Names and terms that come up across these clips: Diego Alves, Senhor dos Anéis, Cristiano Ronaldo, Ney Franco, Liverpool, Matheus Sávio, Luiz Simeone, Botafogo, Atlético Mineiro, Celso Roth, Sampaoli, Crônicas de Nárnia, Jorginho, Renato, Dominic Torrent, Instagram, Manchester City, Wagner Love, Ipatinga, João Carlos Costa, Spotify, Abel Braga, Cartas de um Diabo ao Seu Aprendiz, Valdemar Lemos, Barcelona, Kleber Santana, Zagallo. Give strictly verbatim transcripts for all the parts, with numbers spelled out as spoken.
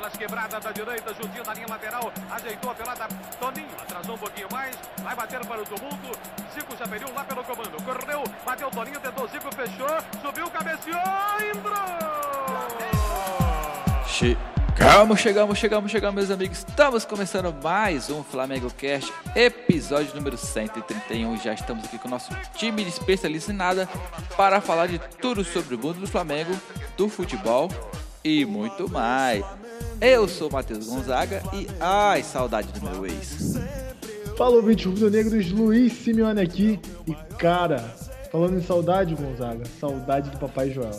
pelas quebradas da direita, Juntinho na linha lateral, ajeitou a pelada, Toninho atrasou um pouquinho mais, vai bater para o tumulto, Zico já pediu lá pelo comando, correu, bateu Toninho, tentou Zico, fechou, subiu, cabeceou, entrou! Che Chegamos, chegamos, chegamos, chegamos, meus amigos. Estamos começando mais um Flamengo Cast, episódio número cento e trinta e um. Já estamos aqui com o nosso time de especialistas em nada para falar de tudo sobre o mundo do Flamengo, do futebol e muito mais. Eu sou o Matheus Gonzaga e ai, saudade do meu ex. Falou, vinte rubro-negros, Luiz Simeone aqui. E cara, falando em saudade, Gonzaga, saudade do Papai Joel.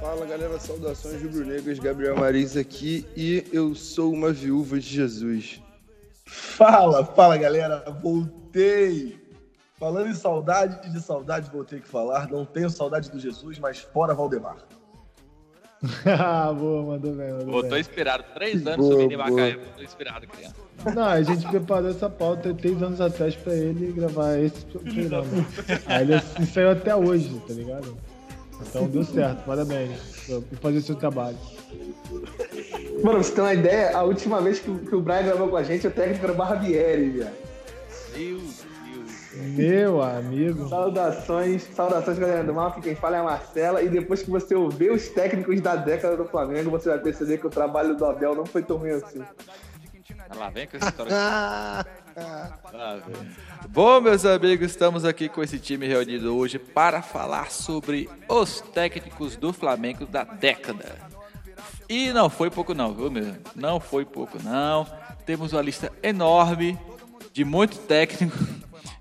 Fala galera, saudações rubro-negras, Gabriel Marins aqui e eu sou uma viúva de Jesus. Fala, fala galera, voltei! Falando em saudade, de saudade vou ter que falar, não tenho saudade do Jesus, mas fora Valdemar. Ah, boa, mandou bem, mandou boa, bem. Tô inspirado, três anos boa, subindo em Macaé, tô inspirado, criança. Não, a gente preparou essa pauta três anos atrás pra ele gravar esse programa. Aí ele saiu até hoje, tá ligado? Então deu certo, parabéns por fazer o seu trabalho. Mano, pra você ter uma ideia, a última vez que o, que o Brian gravou com a gente, o técnico era o Barbieri, velho. Meu Deus. Meu amigo. Saudações, saudações, galera do mal, que quem fala é a Marcela. E depois que você ouvir os técnicos da década do Flamengo, você vai perceber que o trabalho do Abel não foi tão ruim assim. Lá vem com essa história. Lá vem. Bom, meus amigos, estamos aqui com esse time reunido hoje para falar sobre os técnicos do Flamengo da década. E não foi pouco não, viu, meu? Não foi pouco não. Temos uma lista enorme de muito técnico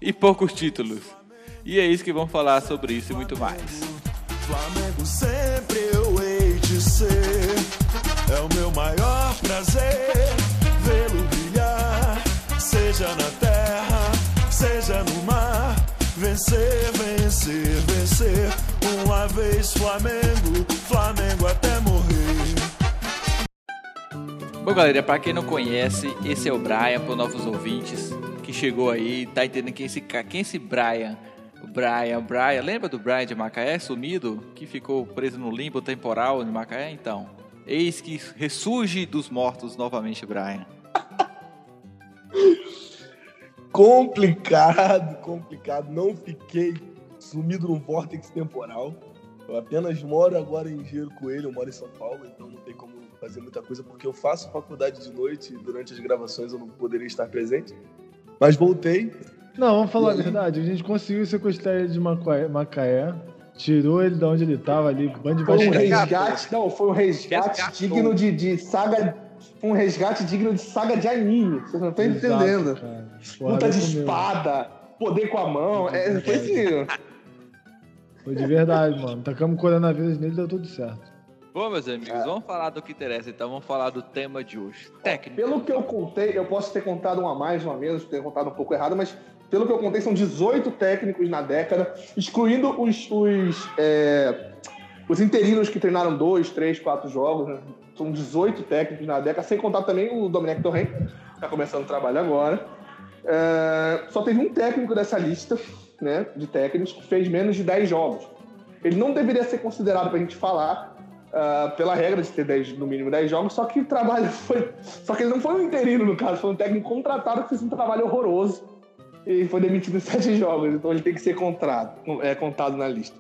e poucos títulos. E é isso que vamos falar sobre isso e muito mais. Flamengo sempre eu hei de ser. É o meu maior prazer. Seja na terra, seja no mar, vencer, vencer, vencer, uma vez Flamengo, Flamengo até morrer. Bom galera, pra quem não conhece, esse é o Brian, para os novos ouvintes que chegou aí, tá entendendo quem é esse, quem é esse Brian? O Brian, o Brian, lembra do Brian de Macaé, sumido, que ficou preso no limbo temporal de Macaé? Então, eis que ressurge dos mortos novamente Brian. Complicado, complicado. Não fiquei sumido num vórtice temporal. Eu apenas moro agora em Engenheiro Coelho, eu moro em São Paulo, então não tem como fazer muita coisa, porque eu faço faculdade de noite e durante as gravações eu não poderia estar presente. Mas voltei. Não, vamos falar e... a verdade. A gente conseguiu sequestrar ele de Macaé, Macaé tirou ele de onde ele estava ali, bando de baixo. Um resgate, não, foi um resgate, resgate digno de, de saga... Um resgate digno de saga de anime. Vocês não estão entendendo. Cara. Luta de espada, poder com a mão. É, foi assim. Foi de verdade, mano. Tacamos coronavírus nele e deu tudo certo. Bom, meus amigos, é. vamos falar do que interessa, então. Vamos falar do tema de hoje. Técnico. Pelo que eu contei, eu posso ter contado um a mais, um a menos, ter contado um pouco errado, mas pelo que eu contei, são dezoito técnicos na década, excluindo os, os, é, os interinos que treinaram dois, três, quatro jogos, né? São dezoito técnicos na década, sem contar também o Dominic Torrent, que está começando o trabalho agora. É, só teve um técnico dessa lista, né, de técnicos que fez menos de dez jogos. Ele não deveria ser considerado para a gente falar, uh, pela regra de ter dez, no mínimo dez jogos, só que o trabalho foi... Só que ele não foi um interino, no caso, foi um técnico contratado que fez um trabalho horroroso e foi demitido em sete jogos, então ele tem que ser contado, é, contado na lista.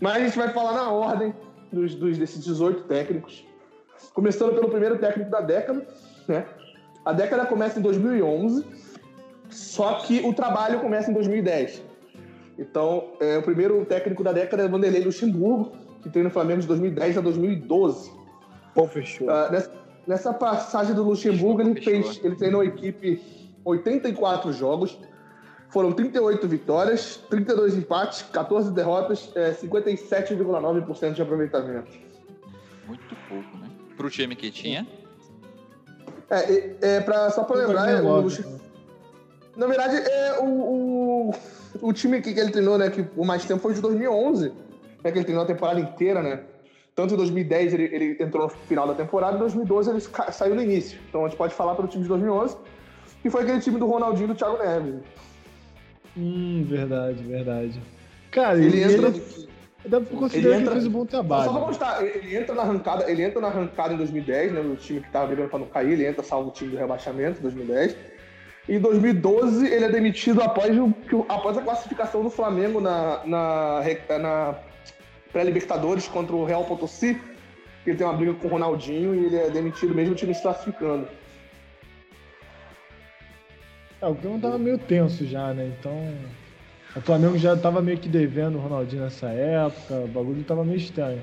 Mas a gente vai falar na ordem dos, dos, desses dezoito técnicos. Começando pelo primeiro técnico da década, né? A década começa em dois mil e onze, só que o trabalho começa em dois mil e dez. Então, é, o primeiro técnico da década é Vanderlei Luxemburgo, que treina o Flamengo de dois mil e dez a dois mil e doze. Pô, fechou. Uh, nessa, nessa passagem do Luxemburgo, ele, fez, ele treinou a equipe oitenta e quatro jogos, foram trinta e oito vitórias, trinta e dois empates, catorze derrotas, é, cinquenta e sete vírgula nove por cento de aproveitamento. Muito pouco, né? Para o time que tinha? É, é, é pra, só para lembrar, é, o, na verdade, é, o, o, o time que, que ele treinou, né, que o mais tempo foi de dois mil e onze, né, que ele treinou a temporada inteira, né? Tanto em dois mil e dez ele, ele entrou no final da temporada, em dois mil e doze ele ca, saiu no início. Então a gente pode falar pelo time de dois mil e onze, que foi aquele time do Ronaldinho e do Thiago Neves. Hum, verdade, verdade. Cara, ele, ele entra... Ele... Dá pra considerar ele entra, que ele fez um bom trabalho. Só pra mostrar, ele entra na arrancada, ele entra na arrancada em dois mil e dez, né? O time que tava brigando pra não cair, ele entra, salva o time do rebaixamento em dois mil e dez. Em dois mil e doze, ele é demitido após, o, após a classificação do Flamengo na, na, na pré-Libertadores contra o Real Potosí. Ele tem uma briga com o Ronaldinho e ele é demitido mesmo o time se classificando. É, o Grêmio tava meio tenso já, né? Então, o Flamengo já tava meio que devendo o Ronaldinho nessa época, o bagulho tava meio estranho.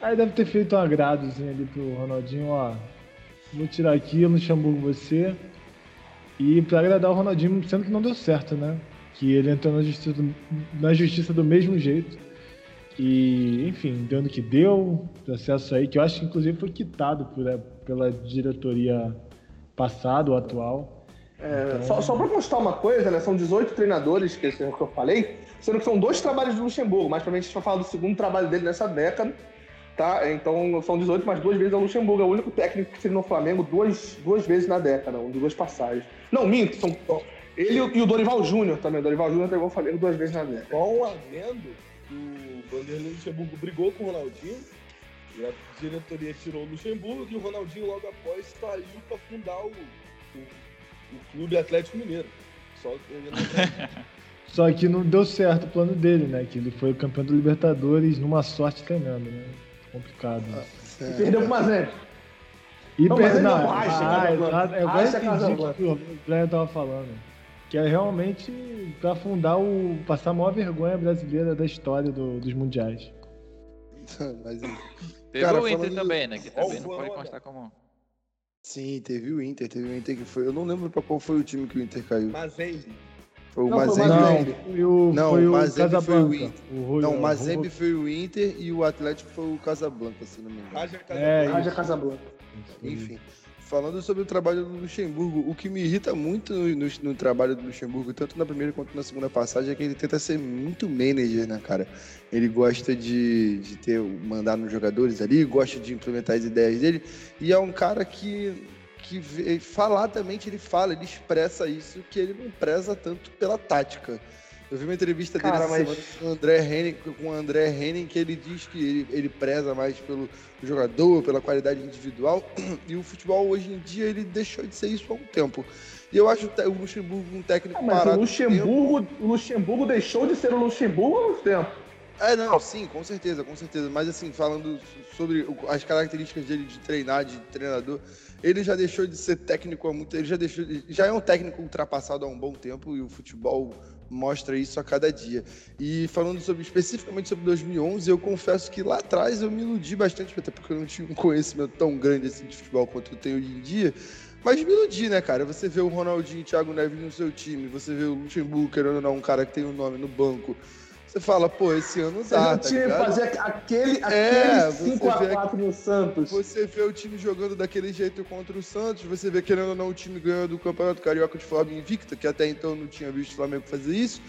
Aí deve ter feito um agradozinho ali pro Ronaldinho, ó, vou tirar aqui, Luxemburgo, você. E pra agradar o Ronaldinho, sendo que não deu certo, né? Que ele entrou na justiça do, na justiça do mesmo jeito. E, enfim, dando que deu, processo aí, que eu acho que inclusive foi quitado por, pela diretoria passada, ou atual. É, então... Só, só para constar uma coisa, né? São dezoito treinadores, que eu falei, sendo que são dois trabalhos do Luxemburgo, mas também a gente vai falar do segundo trabalho dele nessa década, tá? Então são dezoito, mas duas vezes é o Luxemburgo, é o único técnico que treinou o Flamengo duas, duas vezes na década, um de duas passagens. Não, minto, são ele e o Dorival Júnior também. O Dorival Júnior treinou o Flamengo duas vezes na década. Com o adendo, o Vanderlei Luxemburgo brigou com o Ronaldinho, e a diretoria tirou o Luxemburgo, e o Ronaldinho logo após saiu para fundar o. o... o Clube Atlético Mineiro. Só que... Só que não deu certo o plano dele, né? Que ele foi campeão do Libertadores numa sorte tremenda, né? Complicado. Ah, né? E perdeu pro Mazembe. E perdeu pro Mazembe. Eu gosto de dizer que o Brian tava falando. Que é realmente pra afundar o... passar a maior vergonha brasileira da história do, dos mundiais. Mas, pegou cara, o Inter também, de... né? Que também oh, não pode constar como... Sim, teve o Inter, teve o Inter que foi... Eu não lembro pra qual foi o time que o Inter caiu. Mazembe. Foi o Mazembe. Não, o Mazembe foi o Inter. Não, o Mazembe foi o Inter e o Atlético foi o Casablanca, se não me engano. Raja Casablanca. É, Casablanca. Enfim, falando sobre o trabalho do Luxemburgo, o que me irrita muito no, no, no trabalho do Luxemburgo, tanto na primeira quanto na segunda passagem, é que ele tenta ser muito manager, né, cara? Ele gosta de, de ter, mandar nos jogadores ali, gosta de implementar as ideias dele, e é um cara que, que vê, faladamente ele fala, ele expressa isso, que ele não preza tanto pela tática. Eu vi uma entrevista dele Cara, mas... com o André Henning, com o André Henning, que ele diz que ele, ele preza mais pelo jogador, pela qualidade individual, e o futebol hoje em dia ele deixou de ser isso há um tempo. E eu acho o Luxemburgo um técnico ah, mas parado. O Luxemburgo, o Luxemburgo deixou de ser o Luxemburgo há um tempo. É, não, sim, com certeza, com certeza. Mas assim, falando sobre as características dele de treinar, de treinador, ele já deixou de ser técnico há muito tempo, ele já deixou, já é um técnico ultrapassado há um bom tempo, e o futebol mostra isso a cada dia. E falando sobre, especificamente sobre dois mil e onze, eu confesso que lá atrás eu me iludi bastante, até porque eu não tinha um conhecimento tão grande assim de futebol quanto eu tenho hoje em dia, mas me iludi, né, cara? Você vê o Ronaldinho e o Thiago Neves no seu time, você vê o Luxemburgo, querendo ou não, um cara que tem um nome no banco, você fala, pô, esse ano dá, tá ligado? Fazer aquele, é, aquele cinco a quatro no Santos. Você vê o time jogando daquele jeito contra o Santos, você vê, querendo ou não, o time ganhando o Campeonato Carioca de forma invicta, que até então não tinha visto o Flamengo fazer isso.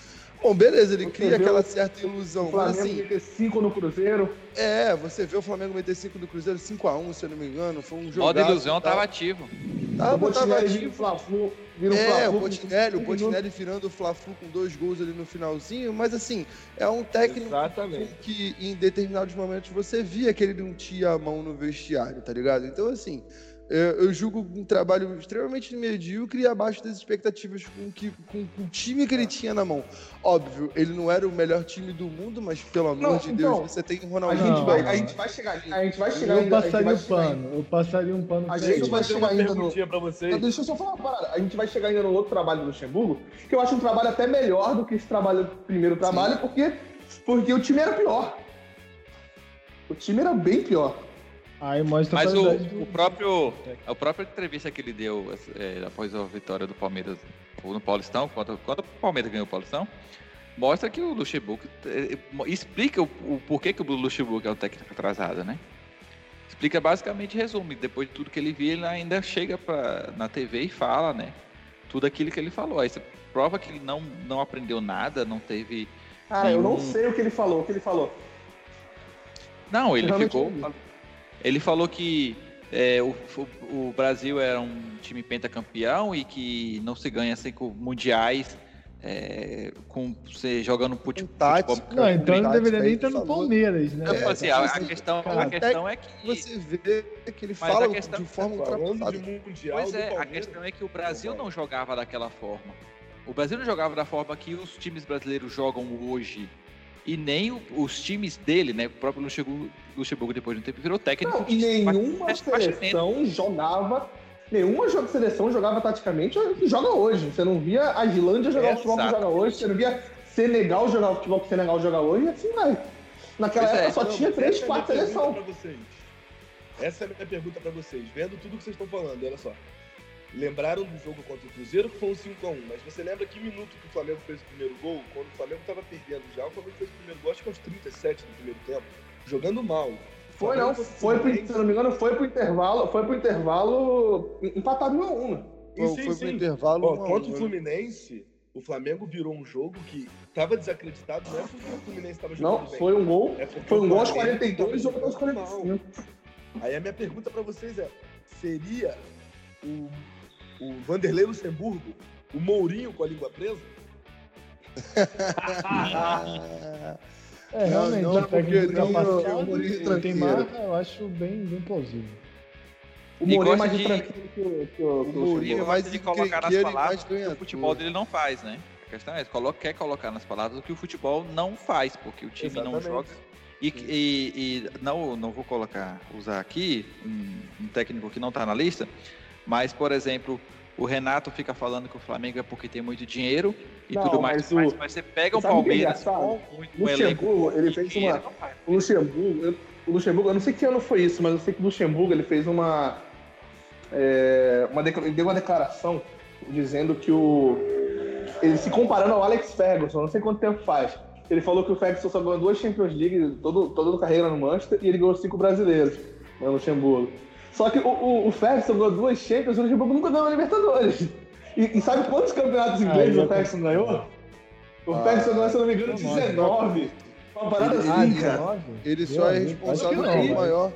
Bom, beleza, ele você cria aquela certa ilusão. O Flamengo assim, meter cinco no Cruzeiro. É, você vê o Flamengo meter cinco no Cruzeiro, cinco a um, se eu não me engano, foi um jogo. O modo ilusão tava ativo. Tava, o Botinelli vira o Fla-Flu. É, o Botinelli, o Botinelli virando o Fla-Flu com dois gols ali no finalzinho, mas assim, é um técnico Exatamente. que em determinados momentos você via que ele não tinha a mão no vestiário, tá ligado? Então assim, eu julgo um trabalho extremamente medíocre e abaixo das expectativas com, que, com, com o time que ele tinha na mão. Óbvio, ele não era o melhor time do mundo, mas pelo amor não, de então, Deus, você tem o Ronaldinho. A gente, vai, a gente vai chegar ali. A gente vai chegar eu ainda, passaria um pano. Eu passaria um pano. A gente vai chegar ainda no... pra vocês. Não, deixa eu só falar uma parada. A gente vai chegar ainda no outro trabalho do Luxemburgo, que eu acho um trabalho até melhor do que esse trabalho, primeiro trabalho, porque, porque o time era pior. O time era bem pior. Aí mostra Mas o, do... o, próprio, a própria entrevista que ele deu é, após a vitória do Palmeiras no Paulistão, quando, quando o Palmeiras ganhou o Paulistão, mostra que o Luxemburgo é, explica o, o porquê que o Luxemburgo é um técnico atrasado, né? Explica basicamente, resume, depois de tudo que ele viu, ele ainda chega pra, na T V e fala, né? Tudo aquilo que ele falou. Aí você prova que ele não, não aprendeu nada, não teve... Ah, nenhum... eu não sei o que ele falou, o que ele falou. Não, ele Realmente ficou... Não. Ele falou que é, o, o Brasil era um time pentacampeão e que não se ganha cinco mundiais É, com você jogando futebol, tático, futebol não, então não deveria nem estar no Palmeiras, né? É, assim, a, a questão, cara, a questão é que você vê que ele fala questão, de forma ultrapassada. Pois é, a questão é que o Brasil não jogava daquela forma. O Brasil não jogava da forma que os times brasileiros jogam hoje. E nem o, os times dele, né? O próprio Luxemburgo, Luxemburgo depois de um tempo virou técnico. Não, de nenhuma de seleção jogava. Nenhuma jogo de seleção jogava taticamente que joga hoje. Você não via a Islândia jogar é, o futebol exato. que joga hoje, você não via Senegal jogar o futebol que o Senegal joga hoje, e assim vai. Naquela pois época é. só não, tinha três, quatro seleções. Essa é a minha pergunta para vocês. Vendo tudo que vocês estão falando, olha só. Lembraram do jogo contra o Cruzeiro, que foi um cinco a um, mas você lembra que minuto que o Flamengo fez o primeiro gol? Quando o Flamengo estava perdendo já, o Flamengo fez o primeiro gol, acho que aos trinta e sete do primeiro tempo, jogando mal. Foi não, foi pro, se não me engano, foi pro intervalo, foi pro intervalo empatado um a um, né? Sim, sim, foi sim. pro intervalo Ó, um a um. Contra o Fluminense, o Flamengo virou um jogo que tava desacreditado, não é porque o Fluminense estava jogando não, bem. Não, foi um gol, é foi um gol aos quarenta e dois e outro aos quarenta e cinco. Aí a minha pergunta pra vocês é, seria o, o Vanderlei Luxemburgo, o Mourinho com a língua presa? É, realmente, não, não, porque não, o Mourinho tranqueira. Eu acho bem, bem plausível. O Mourinho é mais de tranqueiro que o... Que o, o Mourinho é mais de colocar nas palavras que o futebol dele não faz, né? A questão é, ele coloca, quer colocar nas palavras o que o futebol não faz, porque o time Exatamente. não joga. E, e, e não, não vou colocar, usar aqui um, um técnico que não tá na lista, mas, por exemplo... O Renato fica falando que o Flamengo é porque tem muito dinheiro e não, tudo mais, mas, o... mas, mas você pega o Palmeiras com um elenco... Ele fez uma... O Luxemburgo, eu... o Luxemburgo, eu não sei que ano foi isso, mas eu sei que o Luxemburgo ele fez uma... É... uma ele deu uma declaração dizendo que o... Ele se comparando ao Alex Ferguson, não sei quanto tempo faz. Ele falou que o Ferguson só ganhou duas Champions League todo, toda a carreira no Manchester e ele ganhou cinco brasileiros no Luxemburgo. Só que o, o, o Ferguson ganhou duas Champions e o Luxemburgo nunca ganhou a Libertadores. E, e sabe quantos campeonatos ingleses ah, o Ferguson ganhou? O ah, Ferguson ganhou, se não me engano, dezenove. Uma parada ele, assim, cara. Ele só é responsável pelo maior.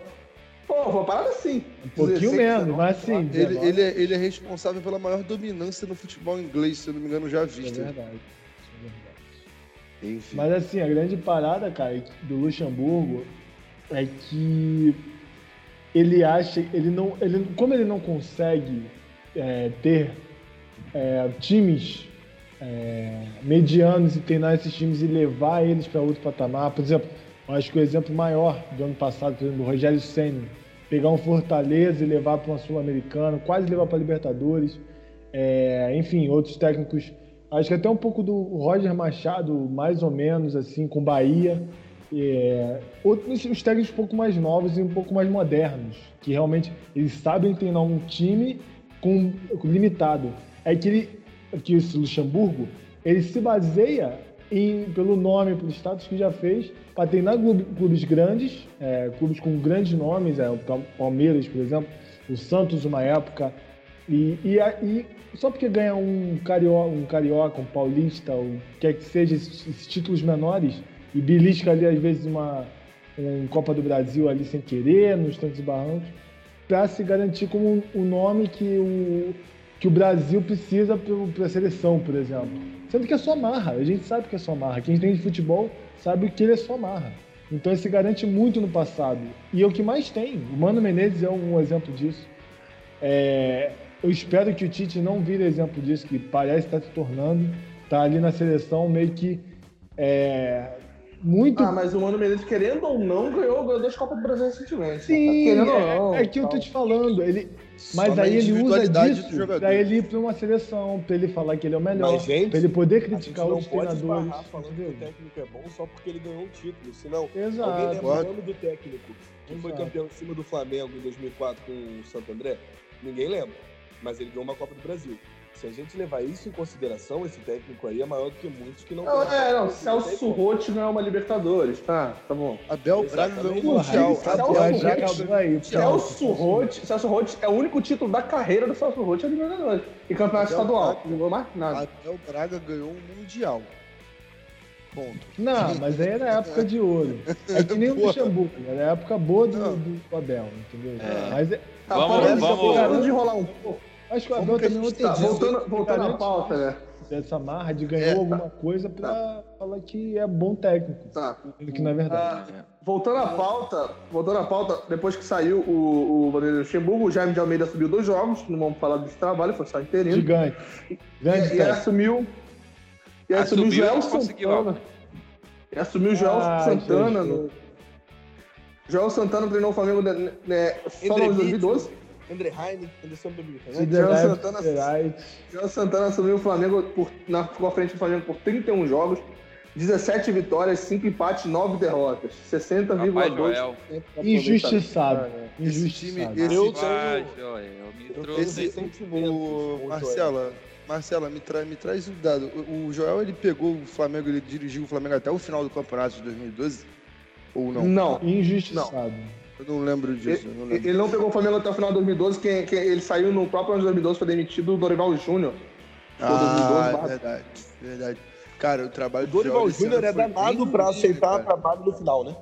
Pô, uma parada assim. Um pouquinho menos, mas assim. Ele, ele, é, ele é responsável pela maior dominância no futebol inglês, se eu não me engano, já vista. É verdade. É verdade. Enfim. Mas assim, a grande parada, cara, do Luxemburgo é que... Ele acha, ele não, ele, como ele não consegue é, ter é, times é, medianos e treinar esses times e levar eles para outro patamar, por exemplo, eu acho que o exemplo maior do ano passado, por exemplo, o Rogério Ceni, pegar um Fortaleza e levar para uma Sul-Americana, quase levar para Libertadores, é, enfim, outros técnicos, acho que até um pouco do Roger Machado, mais ou menos, assim, com Bahia. É, outros, os técnicos um pouco mais novos e um pouco mais modernos, que realmente eles sabem treinar um time com, com limitado. É que, ele, que o Luxemburgo ele se baseia em, pelo nome, pelo status que já fez, para treinar clubes, clubes grandes, é, clubes com grandes nomes, é, o Palmeiras, por exemplo, o Santos, uma época, e, e, e só porque ganha um carioca, um, carioca, um paulista, o que que seja, esses, esses títulos menores, e belisca ali, às vezes, uma, uma Copa do Brasil ali sem querer, nos tantos barrancos, para se garantir como o nome que o, que o Brasil precisa para a seleção, por exemplo. Sendo que é só marra, a gente sabe que é só marra. Quem entende de futebol sabe que ele é só marra. Então ele se garante muito no passado. E é o que mais tem. O Mano Menezes é um exemplo disso. É, eu espero que o Tite não vire exemplo disso, que parece estar se tornando, está ali na seleção meio que... É, muito... Ah, mas o Mano Menezes, querendo ou não, ganhou, ganhou duas Copas do Brasil recentemente. Sim, tá? é, ou não, é que eu tô te falando. Ele... Mas aí ele usa disso pra ele ir pra uma seleção, pra ele falar que ele é o melhor, mas, gente, pra ele poder criticar os treinadores. Não pode falando que o técnico é bom só porque ele ganhou um título, senão Exato. alguém lembra o nome do técnico que Exato. foi campeão em cima do Flamengo em dois mil e quatro com o Santo André? Ninguém lembra, mas ele ganhou uma Copa do Brasil. Se a gente levar isso em consideração, esse técnico aí é maior do que muitos que não... não é, não, Celso Roth não é uma Libertadores, tá? Tá bom. Abel Braga não é um mundial. Celso Roth, Celso Roth é o único título da carreira do Celso Roth, é Libertadores. E campeonato estadual, não jogou mais nada. Abel Braga ganhou um mundial. Ponto. Não, mas aí era a época de ouro. É que nem o Luxemburgo, era a época boa do, do Abel, entendeu? É. Mas é... Vamos, vamos. Vamos enrolar um pouco. Acho que o Abel também não tem. Voltando à pauta, né? dessa marra de ganhou é, tá, alguma coisa para tá. falar que é bom técnico. Tá. Que na verdade. Ah, voltando à pauta, voltando à pauta, depois que saiu o, o Vanderlei Luxemburgo, o Jaime de Almeida subiu dois jogos, não vamos falar desse trabalho, foi só interino. Gigante. Gigante e, e assumiu. E assumiu, assumiu o Joel Santana. E assumiu o Joel ah, Santana. No... Joel Santana treinou o Flamengo né, só no dois mil e doze. André Heine, Anderson Bebita. Joel Santana assumiu o Flamengo, por, na, ficou à frente do Flamengo por trinta e um jogos, dezessete vitórias, cinco empates, nove derrotas, sessenta vírgula dois por cento. Injustiçado. Injustiçado. Marcela, Marcela, me, tra- me traz um dado. O, o Joel, ele pegou o Flamengo, ele dirigiu o Flamengo até o final do campeonato de dois mil e doze? Ou não? Não, injustiçado. Não. Eu não lembro disso. Ele não, lembro. Ele não pegou o Flamengo até o final de dois mil e doze, que, que ele saiu no próprio ano de dois mil e doze, foi demitido o Dorival Júnior. Ah, dois mil e doze, verdade, verdade. Cara, o trabalho o do Dorival Júnior é danado pra aceitar o trabalho no final, né?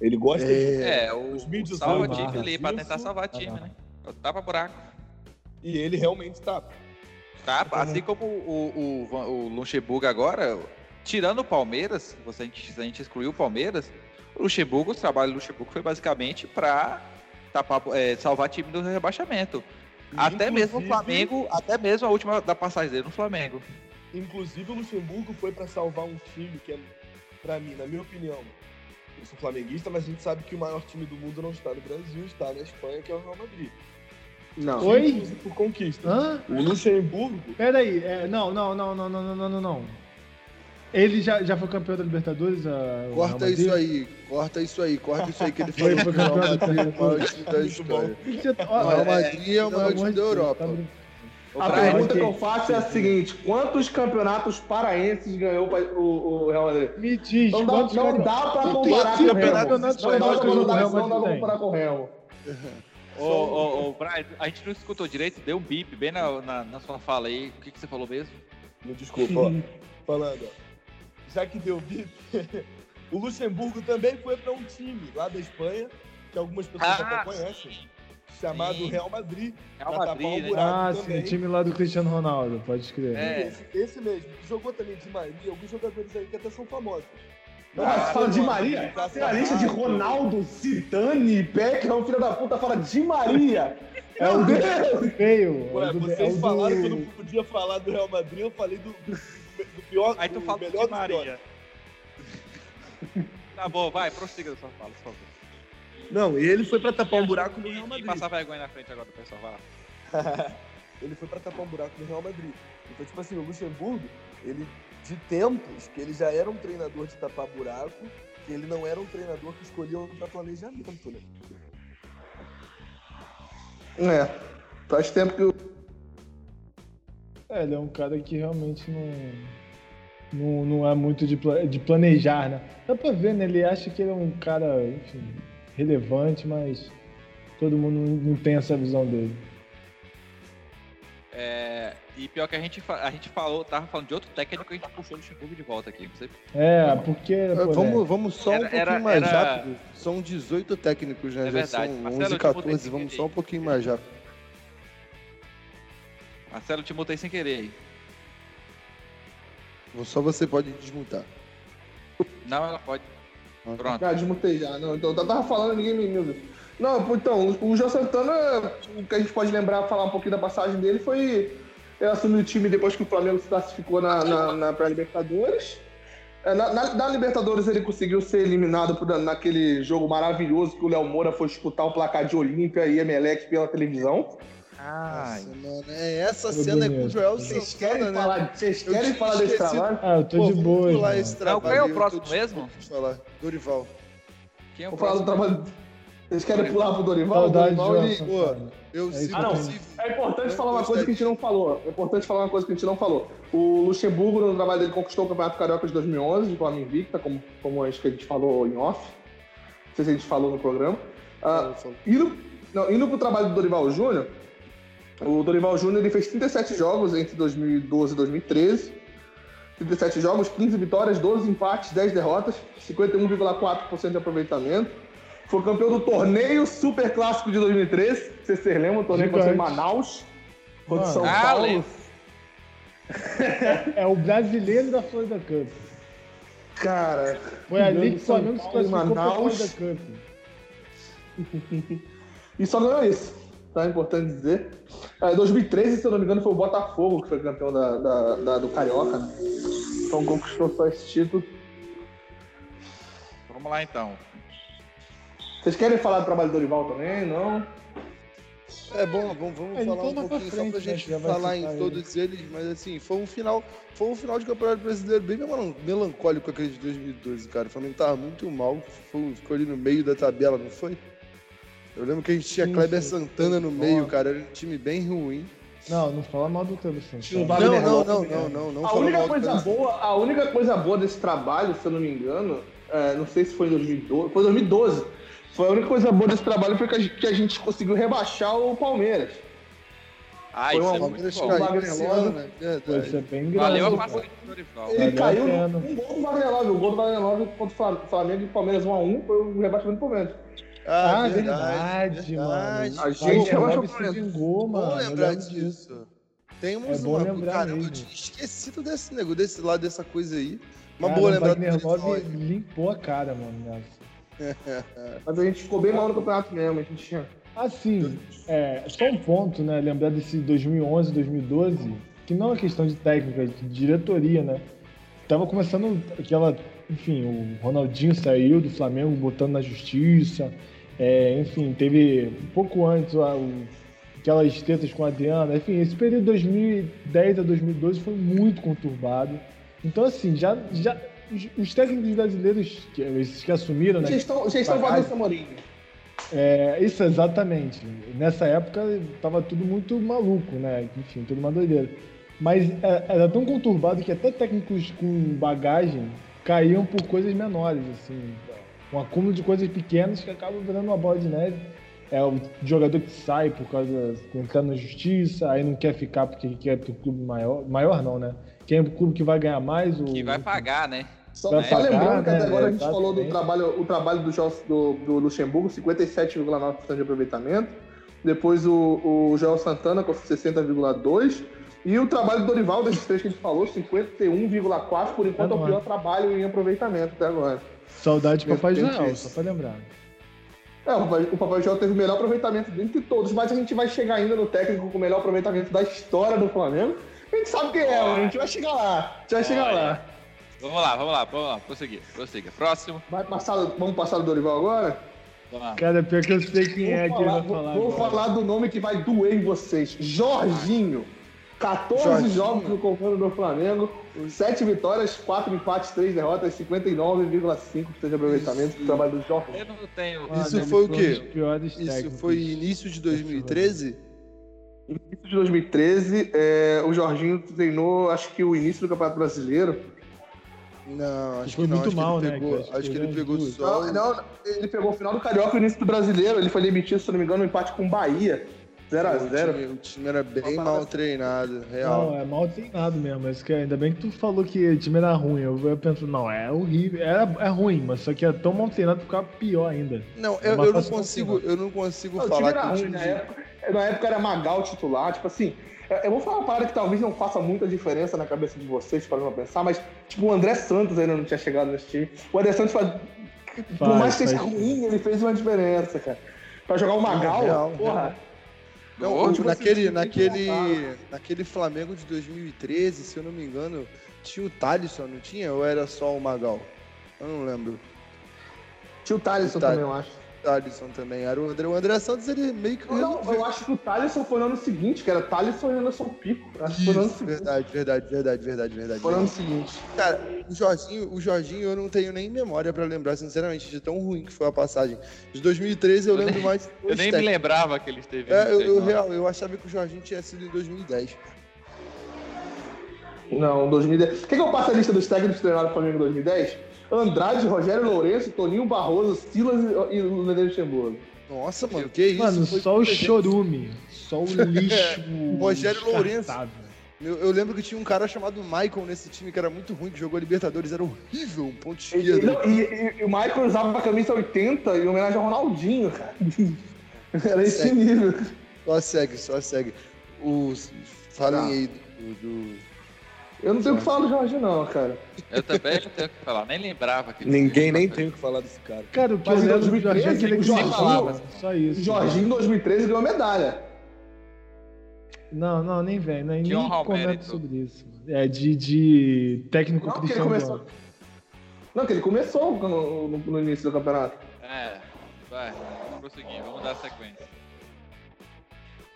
Ele gosta é, de... É, o, o salva time ali, pra tentar salvar time, né? Tapa buraco. E ele realmente tapa. Tapa, assim como o, o, o Luxemburgo agora, tirando o Palmeiras, se a gente excluiu o Palmeiras... O Luxemburgo, o trabalho do Luxemburgo foi basicamente para é, salvar time do rebaixamento. E até mesmo o Flamengo, até mesmo a última da passagem dele no Flamengo. Inclusive o Luxemburgo foi para salvar um time que é, para mim, na minha opinião, eu sou flamenguista, mas a gente sabe que o maior time do mundo não está no Brasil, está na Espanha, que é o Real Madrid. Não. Foi? Por conquista. Hã? O Luxemburgo... Peraí, é, não, não, não, não, não, não, não, não. Ele já, já foi campeão da Libertadores? A, corta isso aí, corta isso aí, corta isso aí que ele falou. Ele foi campeão da Libertadores. O Real Madrid é o maior time da Europa. A pergunta que eu faço é a seguinte: quantos campeonatos paraenses ganhou o Real Madrid? Me diz, não dá, não dá pra comparar com o Real. Não dá pra comparar com o Real. Ô, ô, ô, Brian, a gente não escutou direito, deu um bip bem na, na, na sua fala aí. O que, que você falou mesmo? Me desculpa, ó. Falando, ó. Já que deu bip, o Luxemburgo também foi para um time lá da Espanha, que algumas pessoas ah, até conhecem, sim. chamado sim. Real Madrid. Real Madrid, né? Ah, também. Sim, o time lá do Cristiano Ronaldo, pode crer. É. Esse, esse mesmo, jogou também de Maria, alguns jogadores aí que até são famosos. Não, ah, mas fala de Maria, você a lista de Ronaldo, Zidane, Beckham, filho da puta, fala de Maria. É o do feio. Ué, é do... vocês falaram que eu não podia falar do Real Madrid, eu falei do... Do pior, aí tu fala de Maria. Tá bom, vai, prossiga da sua fala, por favor. Não, ele foi pra tapar um buraco no Real Madrid. E passar vergonha na frente agora do pessoal, vai lá. Ele foi pra tapar um buraco no Real Madrid. Então, tipo assim, o Luxemburgo, ele, de tempos, que ele já era um treinador de tapar buraco, que ele não era um treinador que escolhia o planejamento, né? É, faz tempo que o... É, ele é um cara que realmente não, não, não é muito de, de planejar, né? Dá pra ver, né? Ele acha que ele é um cara, enfim, relevante, mas todo mundo não tem essa visão dele. É, e pior que a gente, a gente falou, tava falando de outro técnico que a gente puxou o Luxemburgo de volta aqui. Você... É, porque... Pô, vamos, né? vamos só era, um pouquinho era, mais era... rápido. São dezoito técnicos, né? É verdade. Já são Marcelo, onze, quatorze, vamos só um pouquinho mais rápido. Marcelo, te mutei sem querer aí. Só você pode desmutar. Não, ela pode. Pronto. Ah, desmutei já. Não, então, eu tava falando e ninguém me ouviu. Não, então, o Joel Santana, o que a gente pode lembrar, falar um pouquinho da passagem dele foi... Ele assumiu o time depois que o Flamengo se classificou na, na, na pré-Libertadores. Na, na, na Libertadores ele conseguiu ser eliminado por, naquele jogo maravilhoso que o Léo Moura foi disputar o placar de Olímpia e Emelec pela televisão. Ai, nossa, é essa cena é com o Joel Santana. Vocês querem falar, né? Vocês querem falar desse trabalho? Ah, eu tô Pô, de boa. Qual é o próximo mesmo? Falar. Dorival. Quem é o Vou próximo? Falar do trabalho. Vocês querem Dorival. pular pro Dorival? Saudade, Dorival ele... Pô, eu é, ah, não. é importante é falar uma coisa que a gente não falou. É importante falar uma coisa que a gente não falou. O Luxemburgo, no trabalho dele, conquistou o Campeonato Carioca de dois mil e onze, de forma invicta, como, como acho que a gente falou em off. Não sei se a gente falou no programa. Ah, indo, não, indo pro trabalho do Dorival Júnior, o Dorival Júnior ele fez trinta e sete jogos entre dois mil e doze e dois mil e treze. trinta e sete jogos, quinze vitórias, doze empates, dez derrotas, cinquenta e um vírgula quatro por cento de aproveitamento. Foi campeão do torneio Super Clássico de dois mil e treze. Vocês lembram? O torneio que aconteceu em Manaus, contra São Paulo. É o brasileiro da Florida Cup. Cara, foi ali que o Flamengo se classificou para a Florida Cup. E só ganhou isso, tá? É importante dizer. Em dois mil e treze, se eu não me engano, foi o Botafogo que foi campeão da, da, da, do Carioca. Então conquistou só esse título. Vamos lá então. Vocês querem falar do trabalho do Dorival também? Não? É bom, vamos, vamos falar um pouquinho frente, só pra gente né, falar em todos eles, mas assim, foi um final, foi um final de campeonato brasileiro bem melancólico aquele de dois mil e doze, cara. O Flamengo tava muito mal, foi, ficou ali no meio da tabela, não foi? Eu lembro que a gente tinha sim, Kleber sim. Santana no meio, Boa. cara, era um time bem ruim. Não, não fala mal do Kleber Santana. Não, não, não, não, não, não. A única coisa boa, a única coisa boa desse trabalho, se eu não me engano, é, não sei se foi em dois mil e doze, foi em dois mil e doze. Foi a única coisa boa desse trabalho foi que a gente, que a gente conseguiu rebaixar o Palmeiras. Ah, foi isso uma, é muito bom. Valeu, né? Valeu a partida do Dorival. Ele caiu no gol do Wagner Love. O gol do Wagner Love contra o Flamengo e Palmeiras um a um foi o rebaixamento do Palmeiras. Ah, ah verdade, verdade, mano. A gente rebaixou o Palmeiras. Vou lembrar disso. Tem um zoado, cara. Eu tinha esquecido desse nego, desse lado, dessa coisa aí. Uma boa lembrada. O Wagner Love limpou a cara, mano. Mas a gente ficou bem mal no campeonato mesmo, a gente... Assim, é, só um ponto, né, lembrar desse dois mil e onze, dois mil e doze, que não é uma questão de técnica, de diretoria, né, tava começando aquela, enfim, o Ronaldinho saiu do Flamengo botando na justiça, é, enfim, teve um pouco antes a, o, aquelas tretas com a Adriana, enfim, esse período de dois mil e dez a dois mil e doze foi muito conturbado, então assim, já... já os técnicos brasileiros que, esses que assumiram, né? Gestão Valdez Amorim. É, isso, exatamente. Nessa época estava tudo muito maluco, né? Enfim, tudo uma doideira. Mas é, era tão conturbado que até técnicos com bagagem caíam por coisas menores, assim. Um acúmulo de coisas pequenas que acabam virando uma bola de neve. É o jogador que sai por causa de entrar na justiça, aí não quer ficar porque quer pro clube maior. Maior não, né? Quem é o clube que vai ganhar mais? Ou... Que vai pagar, né? Só, só pagar, lembrando que até né? agora é, a gente tá falou bem. do trabalho, o trabalho do, do, do Luxemburgo, cinquenta e sete vírgula nove por cento de aproveitamento. Depois o, o Joel Santana com sessenta vírgula dois por cento. E o trabalho do Dorival, desses três que a gente falou, cinquenta e um vírgula quatro por cento. Por enquanto é o pior trabalho em aproveitamento até agora. Saudade do Papai Joel, só pra lembrar. É, o Papai, o Papai Joel teve o melhor aproveitamento dentre todos, mas a gente vai chegar ainda no técnico com o melhor aproveitamento da história do Flamengo. A gente sabe quem é, a gente vai chegar lá. A gente vai chegar lá. Vamos lá, vamos lá, vamos lá. Prosseguir, prosseguir. Próximo. Vai passar, vamos passar do Dorival agora? Vamos. Cara, pior que eu sei quem é que vai falar. Vou falar do nome que vai doer em vocês. Jorginho. quatorze jogos no comando do Flamengo. sete vitórias, quatro empates, três derrotas, cinquenta e nove vírgula cinco por cento de aproveitamento do trabalho do Jorginho. Eu não tenho... Isso foi o quê? Isso foi início de dois mil e treze? No início de dois mil e treze, é, o Jorginho treinou, acho que o início do Campeonato Brasileiro. Não, acho foi que não. Muito acho mal, que ele pegou, né? Acho, acho que ele pegou só. Não, não, ele pegou o final do Carioca e o início do Brasileiro. Ele foi demitido, se não me engano, no um empate com o Bahia. zero a zero. O time era bem mal treinado, real. Não, é mal treinado mesmo. Mas que, ainda bem que tu falou que o time era ruim. Eu, eu penso, não, é horrível. Era, é ruim, mas só que é tão mal treinado que ficava pior ainda. Não, eu, eu, não, consigo, eu não consigo não, falar que o time. Na época era Magal titular, tipo assim, eu vou falar uma parada que talvez não faça muita diferença na cabeça de vocês, para não pensar, mas tipo, o André Santos ainda não tinha chegado nesse time. O André Santos, faz... Faz, por mais que seja ruim, ele fez uma diferença, cara. Pra jogar o Magal, não, não, porra. Não, não, tipo, naquele, naquele, naquele Flamengo de dois mil e treze, se eu não me engano, tinha o Talisson, não tinha? Ou era só o Magal? Eu não lembro. Tinha o Talisson também, eu acho. Talisson também, era o André, o André Santos, ele meio que... Não, eu acho que o Talisson foi no ano seguinte, que era Talisson e Anderson Pico. Acho que foi no ano seguinte. Verdade, verdade, verdade, verdade, verdade. Foi no ano seguinte. Cara, o Jorginho, o Jorginho eu não tenho nem memória pra lembrar, sinceramente, de tão ruim que foi a passagem. De dois mil e treze eu, eu lembro nem, mais... Eu nem técnicos. me lembrava que ele esteve... É, eu, eu, real, eu achava que o Jorginho tinha sido em dois mil e dez. Não, dois mil e dez... Quer que eu passe a lista dos técnicos que treinaram o Flamengo em dois mil e dez? Andrade, Rogério Lourenço, Toninho Barroso, Silas e Vanderlei Luxemburgo. Nossa, mano, que isso? Mano, foi só o chorume, só o lixo. O Rogério Lourenço. Eu, eu lembro que tinha um cara chamado Michael nesse time que era muito ruim, que jogou a Libertadores, era horrível, um ponto esquerdo. E, e, e, e o Michael usava a camisa oitenta em homenagem ao Ronaldinho, cara. Era esse segue. nível. Só segue, só segue. Os... Falem aí do... do... Eu não tenho o que falar do Jorge, não, cara. Eu também não tenho o que falar, nem lembrava. Que Ninguém nem tem o que falar desse cara. Cara, o que mas eu lembro de dois mil e treze, ele falava. Só isso. Jorginho em dois mil e treze ganhou medalha. Não, não, nem vem, nem, nem comento sobre isso. É de, de técnico não, Cristiano começou... Não, que ele começou no, no, no início do campeonato. É, vai, prosseguir, vamos dar a sequência.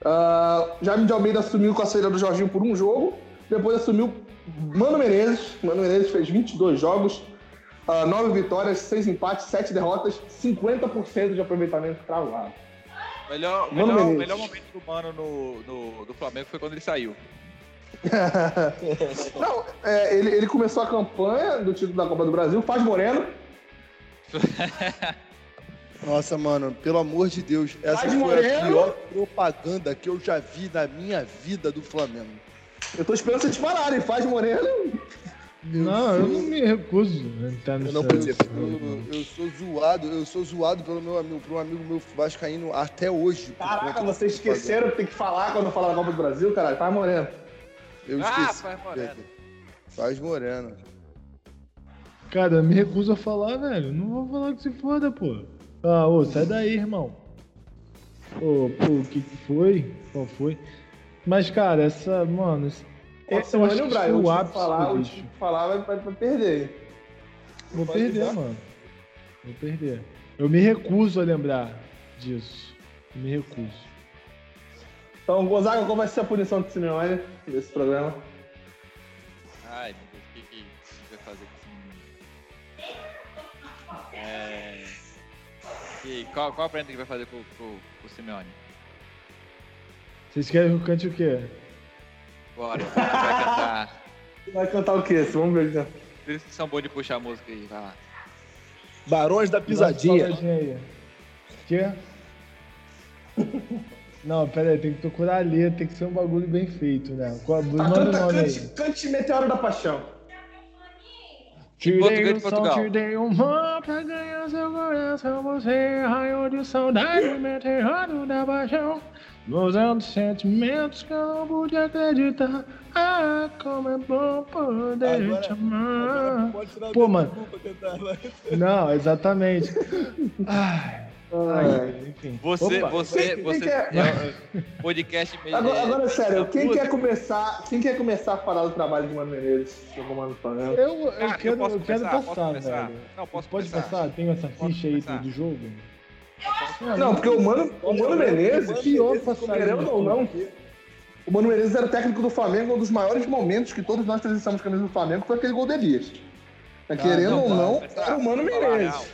Uh, Jaime de Almeida assumiu com a saída do Jorginho por um jogo, depois assumiu Mano Menezes. Mano Menezes fez vinte e dois jogos, uh, nove vitórias, seis empates, sete derrotas, cinquenta por cento de aproveitamento travado. Melhor, melhor, melhor momento do Mano no, no, do Flamengo foi quando ele saiu. Não, é, ele, ele começou a campanha do título da Copa do Brasil, faz Moreno. Nossa, mano, pelo amor de Deus, essa faz foi Moreno. A pior propaganda que eu já vi na minha vida do Flamengo. Eu tô esperando vocês pararem, faz Moreno. Não, eu não me recuso. Tá no eu, não podia, eu, eu sou zoado, eu sou zoado pelo meu amigo, por um amigo meu vascaíno até hoje. Caraca, vocês esqueceram de ter que falar quando eu falar da Copa do Brasil, caralho, faz Moreno. Eu esqueci. Ah, faz Moreno. Faz Moreno. Cara, eu me recuso a falar, velho. Não vou falar que se foda, pô. Ah, ô, sai daí, irmão. Ô, pô, o que foi? Qual foi? Mas, cara, essa, mano... Esse... Essa eu acho o Brian, o ápice falar, o tipo falar vai, vai perder. Vou Pode perder, lembrar. mano. Vou perder. Eu me recuso a lembrar disso. Eu me recuso. Então, Gonzaga, qual vai ser a punição do Simeone desse programa? Ai, meu Deus, o que, que você vai fazer com o Simeone? É... E qual, qual a prenda que vai fazer pro, pro, pro Simeone? Vocês querem que eu cante o quê? Bora, vai cantar. Vai cantar o quê? Vamos ver. Eles são bons de puxar a música aí, vai lá. Barões da Pisadinha. O quê? Não, pera aí, tem que procurar a letra, tem que ser um bagulho bem feito, né? Com a... Manda ah, canta, o nome cante, aí. Cante Meteoro da Paixão. Tirei o sol, tirei o mar pra ganhar seu coração. Você raio de saudade, Meteoro da Paixão. Losão de sentimentos que eu não podia acreditar. Ah, como é bom poder agora, te amar. Pô, mano. Não, exatamente. Ai. Ai, enfim. Você, Opa, você, quem, você. Quem quer... é um podcast meio. Agora, agora sério, quem quer, começar, quem quer começar a falar do trabalho de Mano Menezes? Eu, eu, ah, quero, eu, posso eu quero passar, posso passar velho. Não, posso Pode começar. passar? Tenho essa ficha aí do jogo? Não, não, porque o Mano, o Mano Menezes, pior passarelo ou não, o Mano Menezes era o técnico do Flamengo, um dos maiores momentos que todos nós presenciamos com a camisa do Flamengo foi aquele gol do Elias. Tá, querendo não, ou não, tá, era o Mano Menezes.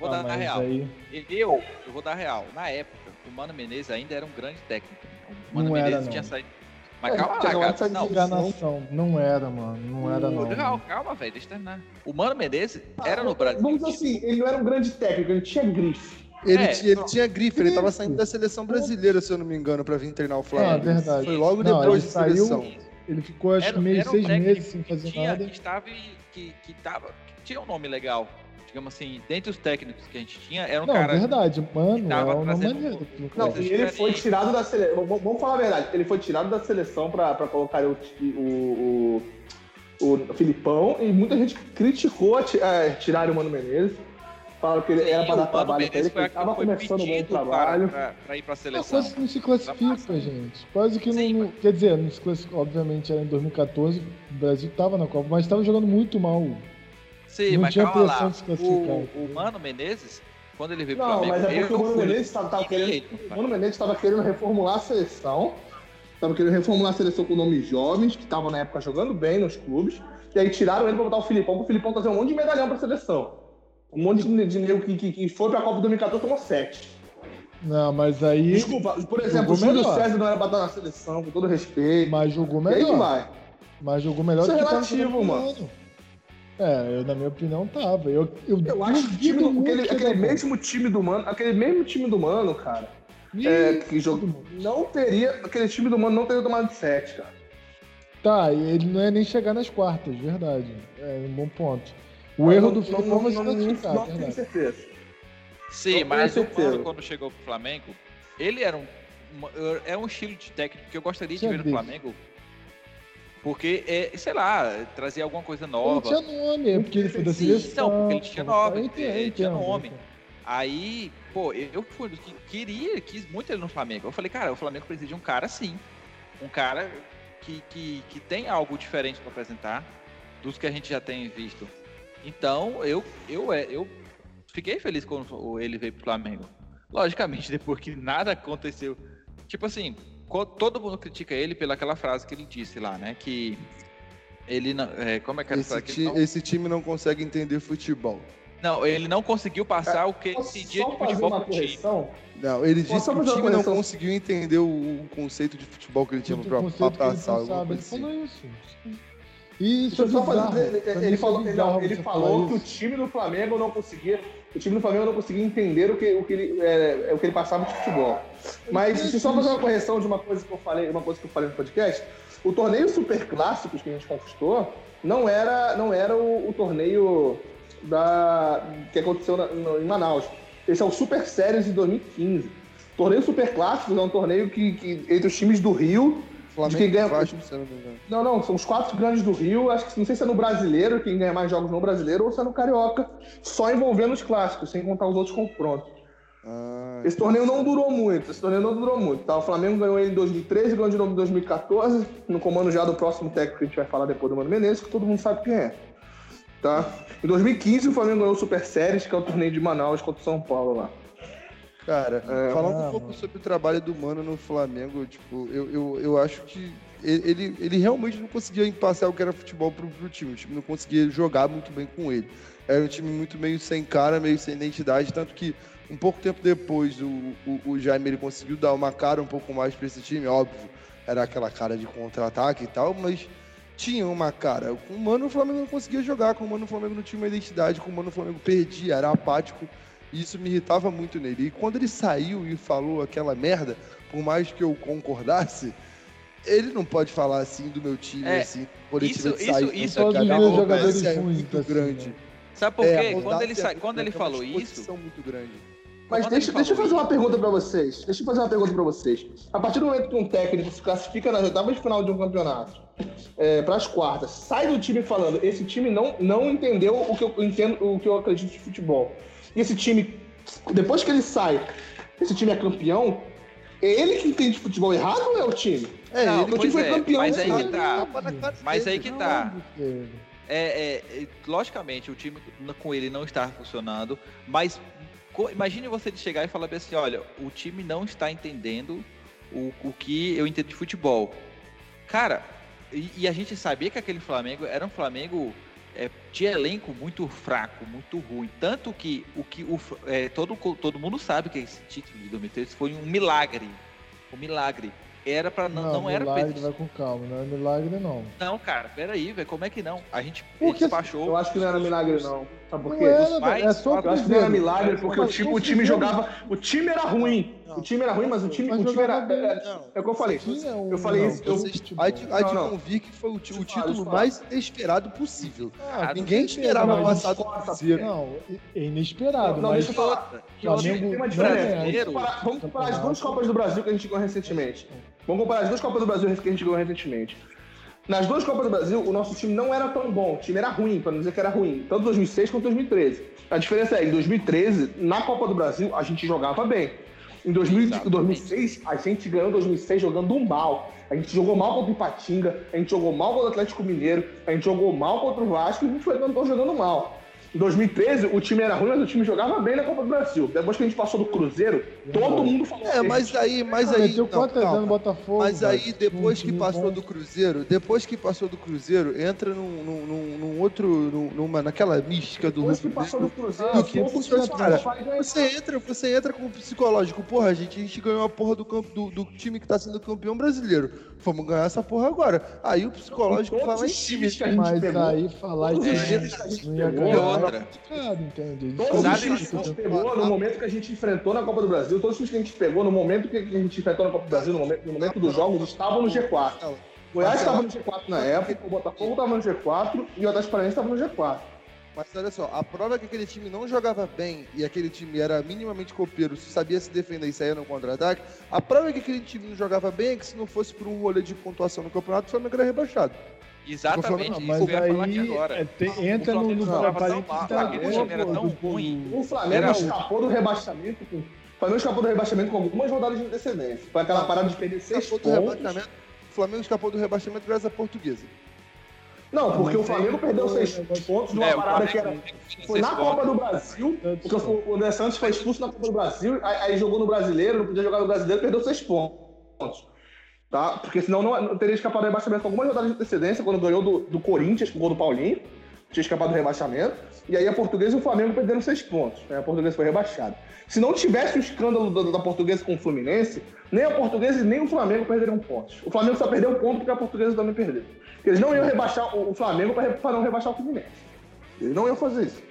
Vou ah, dar na real. Aí... Eu, eu vou dar real. Na época, o Mano Menezes ainda era um grande técnico. O Mano não Menezes era, não. tinha saído. Mas é, calma lá, cara. Não, enganação. não era, mano. Não era, não. Calma, calma, velho. Deixa eu terminar. O Mano Menezes ah, era no Brasil. Vamos dizer assim, ele não era um grande técnico, ele tinha grife. Ele, é, tinha, ele tinha grife, ele tava saindo da seleção brasileira, se eu não me engano, pra vir treinar o Flamengo. É verdade. Foi logo não, depois da de seleção. Ele ficou acho que meio seis meses sem fazer tinha, nada. Que estava que, que tava, que tinha um nome legal, digamos assim, dentre os técnicos que a gente tinha, era um não, cara... Não, verdade, mano, é uma maneira. Não, e ele foi tirado da seleção, vamos falar a verdade, ele foi tirado da seleção pra, pra colocar o, o, o, o Filipão, e muita gente criticou é, tirar o Mano Menezes. Falaram que ele Sim, era pra dar trabalho pra ele, que ele tava começando um bom trabalho. Pra, pra, pra ir pra seleção. Quase que não se classifica, gente. Quase que Sim, não... Mas... Quer dizer, não se classifica, obviamente, era em dois mil e catorze, o Brasil tava na Copa, mas tava jogando muito mal. Sim, não mas calma lá. O, o Mano Menezes, quando ele veio não, pro Flamengo... Não, mas é porque o Mano, Menezes tava, tava querendo, o Mano Menezes tava querendo reformular a seleção. Tava querendo reformular a seleção com nomes jovens, que estavam na época jogando bem nos clubes. E aí tiraram ele pra botar o Filipão, porque o Filipão trazer um monte de medalhão pra seleção. Um monte de nego que, que, que foi pra Copa dois mil e catorze tomou sete. Não, mas aí... Desculpa, por exemplo, o Júlio César não era pra estar na seleção, com todo respeito. Mas jogou melhor. E aí vai. Mas jogou melhor do que... Isso é relativo, mano. É, eu, na minha opinião, tava. Eu, eu, eu acho que do, aquele, aquele mesmo time do Mano, aquele mesmo time do Mano, cara, é, que jogou, não teria, aquele time do Mano não teria tomado de sete, cara. Tá, e ele não ia nem chegar nas quartas, verdade. É um bom ponto. O mas erro não, do Flamengo vai se classificar, não, não, não tenho certeza. Sim, não mas o Mano, quando chegou pro Flamengo, ele era um, era um estilo de técnico que eu gostaria de ver no Flamengo. Porque, é, sei lá, trazer alguma coisa nova. Ele tinha nome, é porque ele foi da seleção. Então, porque ele tinha nome, ele tinha, ele tinha nome. Aí, pô, eu fui que queria, quis muito ele no Flamengo. Eu falei, cara, o Flamengo precisa de um cara assim. Um cara que, que, que tem algo diferente para apresentar dos que a gente já tem visto. Então, eu, eu, eu fiquei feliz quando ele veio pro Flamengo. Logicamente, depois que nada aconteceu. Tipo assim, todo mundo critica ele pelaquela frase que ele disse lá, né? Que ele não... É, como é que era esse, ti, que ele não... esse time não consegue entender futebol. Não, ele não conseguiu passar é, o que ele entendia de futebol pro time. Não, ele disse que o time não conseguiu entender o, o conceito de futebol que ele tinha no próprio passado. Ele falou isso. Isso, isso é bizarro, fazer, ele, ele, ele falou, bizarro, ele falou que o time do Flamengo não conseguia, o time do Flamengo não conseguia entender o que, o que, ele, é, o que ele passava de futebol. Mas se só fazer uma correção de uma coisa que eu falei, uma coisa que eu falei no podcast, o torneio Super Clássicos que a gente conquistou não era, não era o, o torneio da, que aconteceu na, no, em Manaus. Esse é o Super Series de dois mil e quinze. O torneio Super Clássicos é um torneio que, que entre os times do Rio. De quem ganha... Não, não, são os quatro grandes do Rio. Acho que não sei se é no brasileiro, quem ganha mais jogos no brasileiro, ou se é no carioca, só envolvendo os clássicos, sem contar os outros confrontos. Ah, esse torneio não durou muito, esse torneio não durou muito. Tá? O Flamengo ganhou ele em dois mil e treze, ganhou de novo em dois mil e quatorze, no comando já do próximo técnico que a gente vai falar depois do Mano Menezes, que todo mundo sabe quem é. Tá? Em dois mil e quinze o Flamengo ganhou o Super Series, que é o torneio de Manaus contra o São Paulo lá. Cara, é, falando não, um pouco mano. sobre o trabalho do Mano no Flamengo, tipo, eu, eu, eu acho que ele, ele realmente não conseguia passar o que era futebol pro, pro time. O time não conseguia jogar muito bem com ele. Era um time muito meio sem cara, meio sem identidade, tanto que um pouco tempo depois o, o, o Jaime ele conseguiu dar uma cara um pouco mais pra esse time, óbvio. Era aquela cara de contra-ataque e tal, mas tinha uma cara. Com o Mano o Flamengo não conseguia jogar, com o Mano o Flamengo não tinha uma identidade, com o Mano o Flamengo perdia, era apático. E isso me irritava muito nele. E quando ele saiu e falou aquela merda, por mais que eu concordasse, ele não pode falar assim do meu time, é, assim, por ele tiver saído. Isso, isso, isso. O jogador é muito grande. Sabe por quê? Quando ele, sa... quando ele falou isso... muito grande. Mas deixa, deixa eu fazer uma pergunta pra vocês. Deixa eu fazer uma pergunta pra vocês. A partir do momento que um técnico se classifica nas oitavas de final de um campeonato, é, pras quartas, sai do time falando, esse time não, não entendeu o que, eu entendo, o que eu acredito de futebol. E esse time, depois que ele sai, esse time é campeão, é ele que entende futebol errado ou é o time? É, não, ele, o time foi é, campeão. Mas aí que tá. Mas aí que tá. É, é, logicamente, o time com ele não está funcionando, mas co- imagine você chegar e falar assim, olha, o time não está entendendo o, o que eu entendo de futebol. Cara, e, e a gente sabia que aquele Flamengo era um Flamengo... É, tinha elenco muito fraco, muito ruim. Tanto que, o que o, é, todo, todo mundo sabe que esse título de dois mil e treze foi um milagre. Um milagre. Era pra não, não, não era milagre, vai com calma, não é milagre não. Não, cara, peraí, velho, como é que não? A gente despachou. Eu acho que não era milagre não. Sabe por quê? É só eu acho que não era milagre porque o time, o time jogava, o time era ruim. O time era ruim, mas o time, mas o time era... É, é o que eu falei. Eu falei isso. Eu... Há de, de convir que foi o, t- o título mais inesperado possível. Ah, ninguém esperava passar do Cruzeiro. Não, é inesperado. Não, deixa eu falar. Tem uma diferença. Vamos comparar as duas Copas do Brasil que a gente ganhou recentemente. Vamos comparar as duas Copas do Brasil que a gente ganhou recentemente. Nas duas Copas do Brasil, o nosso time não era tão bom. O time era ruim, para não dizer que era ruim. Tanto dois mil e seis quanto dois mil e treze. A diferença é, em dois mil e treze, na Copa do Brasil, a gente jogava bem. Em dois mil e seis, a gente ganhou dois mil e seis jogando mal. A gente jogou mal contra o Ipatinga, a gente jogou mal contra o Atlético Mineiro, a gente jogou mal contra o Vasco e a gente foi jogando mal. Em dois mil e treze, o time era ruim, mas o time jogava bem na Copa do Brasil. Depois que a gente passou do Cruzeiro, todo mundo falou É, assim. mas aí, mas aí, não, calma. Botafogo, mas aí, depois que passou do Cruzeiro, depois que passou do Cruzeiro, entra num, num, num outro, numa, naquela mística do... Depois que passou do Cruzeiro, do que, cara, você entra, você entra com o psicológico, porra, gente, a gente ganhou a porra do, campo, do, do time que tá sendo campeão brasileiro. Vamos ganhar essa porra agora. Aí o psicológico fala em time. Mas pegou, aí falar em time... Outra. Todos os times que a gente pegou no momento que a gente enfrentou na Copa do Brasil, todos os times que a gente pegou no momento que a gente enfrentou na Copa do Brasil, no momento, no momento dos jogos, estavam no G quatro. O Goiás estava no G quatro na época, o Botafogo estava no G quatro e o Atlético Paranaense estava no G quatro. Mas olha só, a prova é que aquele time não jogava bem e aquele time era minimamente copeiro, sabia se defender e saía no contra-ataque, a prova é que aquele time não jogava bem é que se não fosse por um rolê de pontuação no campeonato, o Flamengo era rebaixado. Exatamente, não, isso eu ia falar aqui agora. É, tem, entra no, no trabalho aquele time era tão ruim. O Flamengo escapou do rebaixamento, pô. O Flamengo escapou do rebaixamento com algumas rodadas de antecedência. Foi aquela parada de perder seis pontos. O Flamengo escapou do rebaixamento graças à Portuguesa. Não, porque o Flamengo perdeu seis pontos numa é, parada que era... Foi na Copa do Brasil, porque o Zé Santos foi expulso na Copa do Brasil, aí, aí jogou no Brasileiro, não podia jogar no Brasileiro, perdeu seis pontos. Tá? Porque senão não, não teria escapado do rebaixamento com algumas rodadas de antecedência, quando ganhou do, do Corinthians, com o gol do Paulinho, tinha escapado do rebaixamento, e aí a Portuguesa e o Flamengo perderam seis pontos. Né? A Portuguesa foi rebaixada. Se não tivesse o escândalo da, da Portuguesa com o Fluminense, nem a Portuguesa e nem o Flamengo perderiam pontos. O Flamengo só perdeu um ponto porque a Portuguesa também perdeu. Porque eles não iam rebaixar o, o Flamengo para não rebaixar o Fluminense. Eles não iam fazer isso.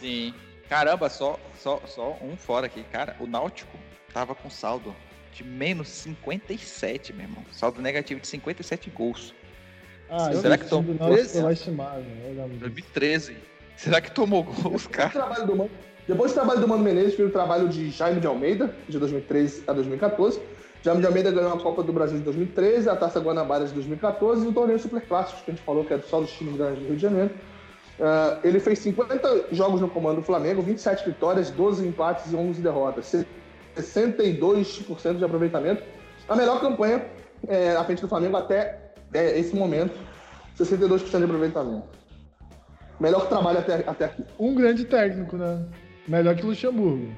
Sim. Caramba, só, só, só um fora aqui. Cara, o Náutico tava com saldo de menos cinquenta e sete, meu irmão. Saldo negativo de cinquenta e sete gols. Ah, será que tomou gols? dois mil e treze. Será que tomou gols, cara? O trabalho do Mano... Depois do trabalho do Mano Menezes, veio o trabalho de Jaime de Almeida, de dois mil e treze a dois mil e catorze. Jaime de Almeida ganhou a Copa do Brasil de dois mil e treze, a Taça Guanabara de dois mil e catorze e o torneio Superclássico, que a gente falou que é só dos times grandes do Rio de Janeiro. Uh, ele fez cinquenta jogos no comando do Flamengo, vinte e sete vitórias, doze empates e onze derrotas. sessenta e dois por cento de aproveitamento. A melhor campanha é, à frente do Flamengo até é, esse momento, sessenta e dois por cento de aproveitamento. Melhor trabalho até, até aqui. Um grande técnico, né? Melhor que Luxemburgo.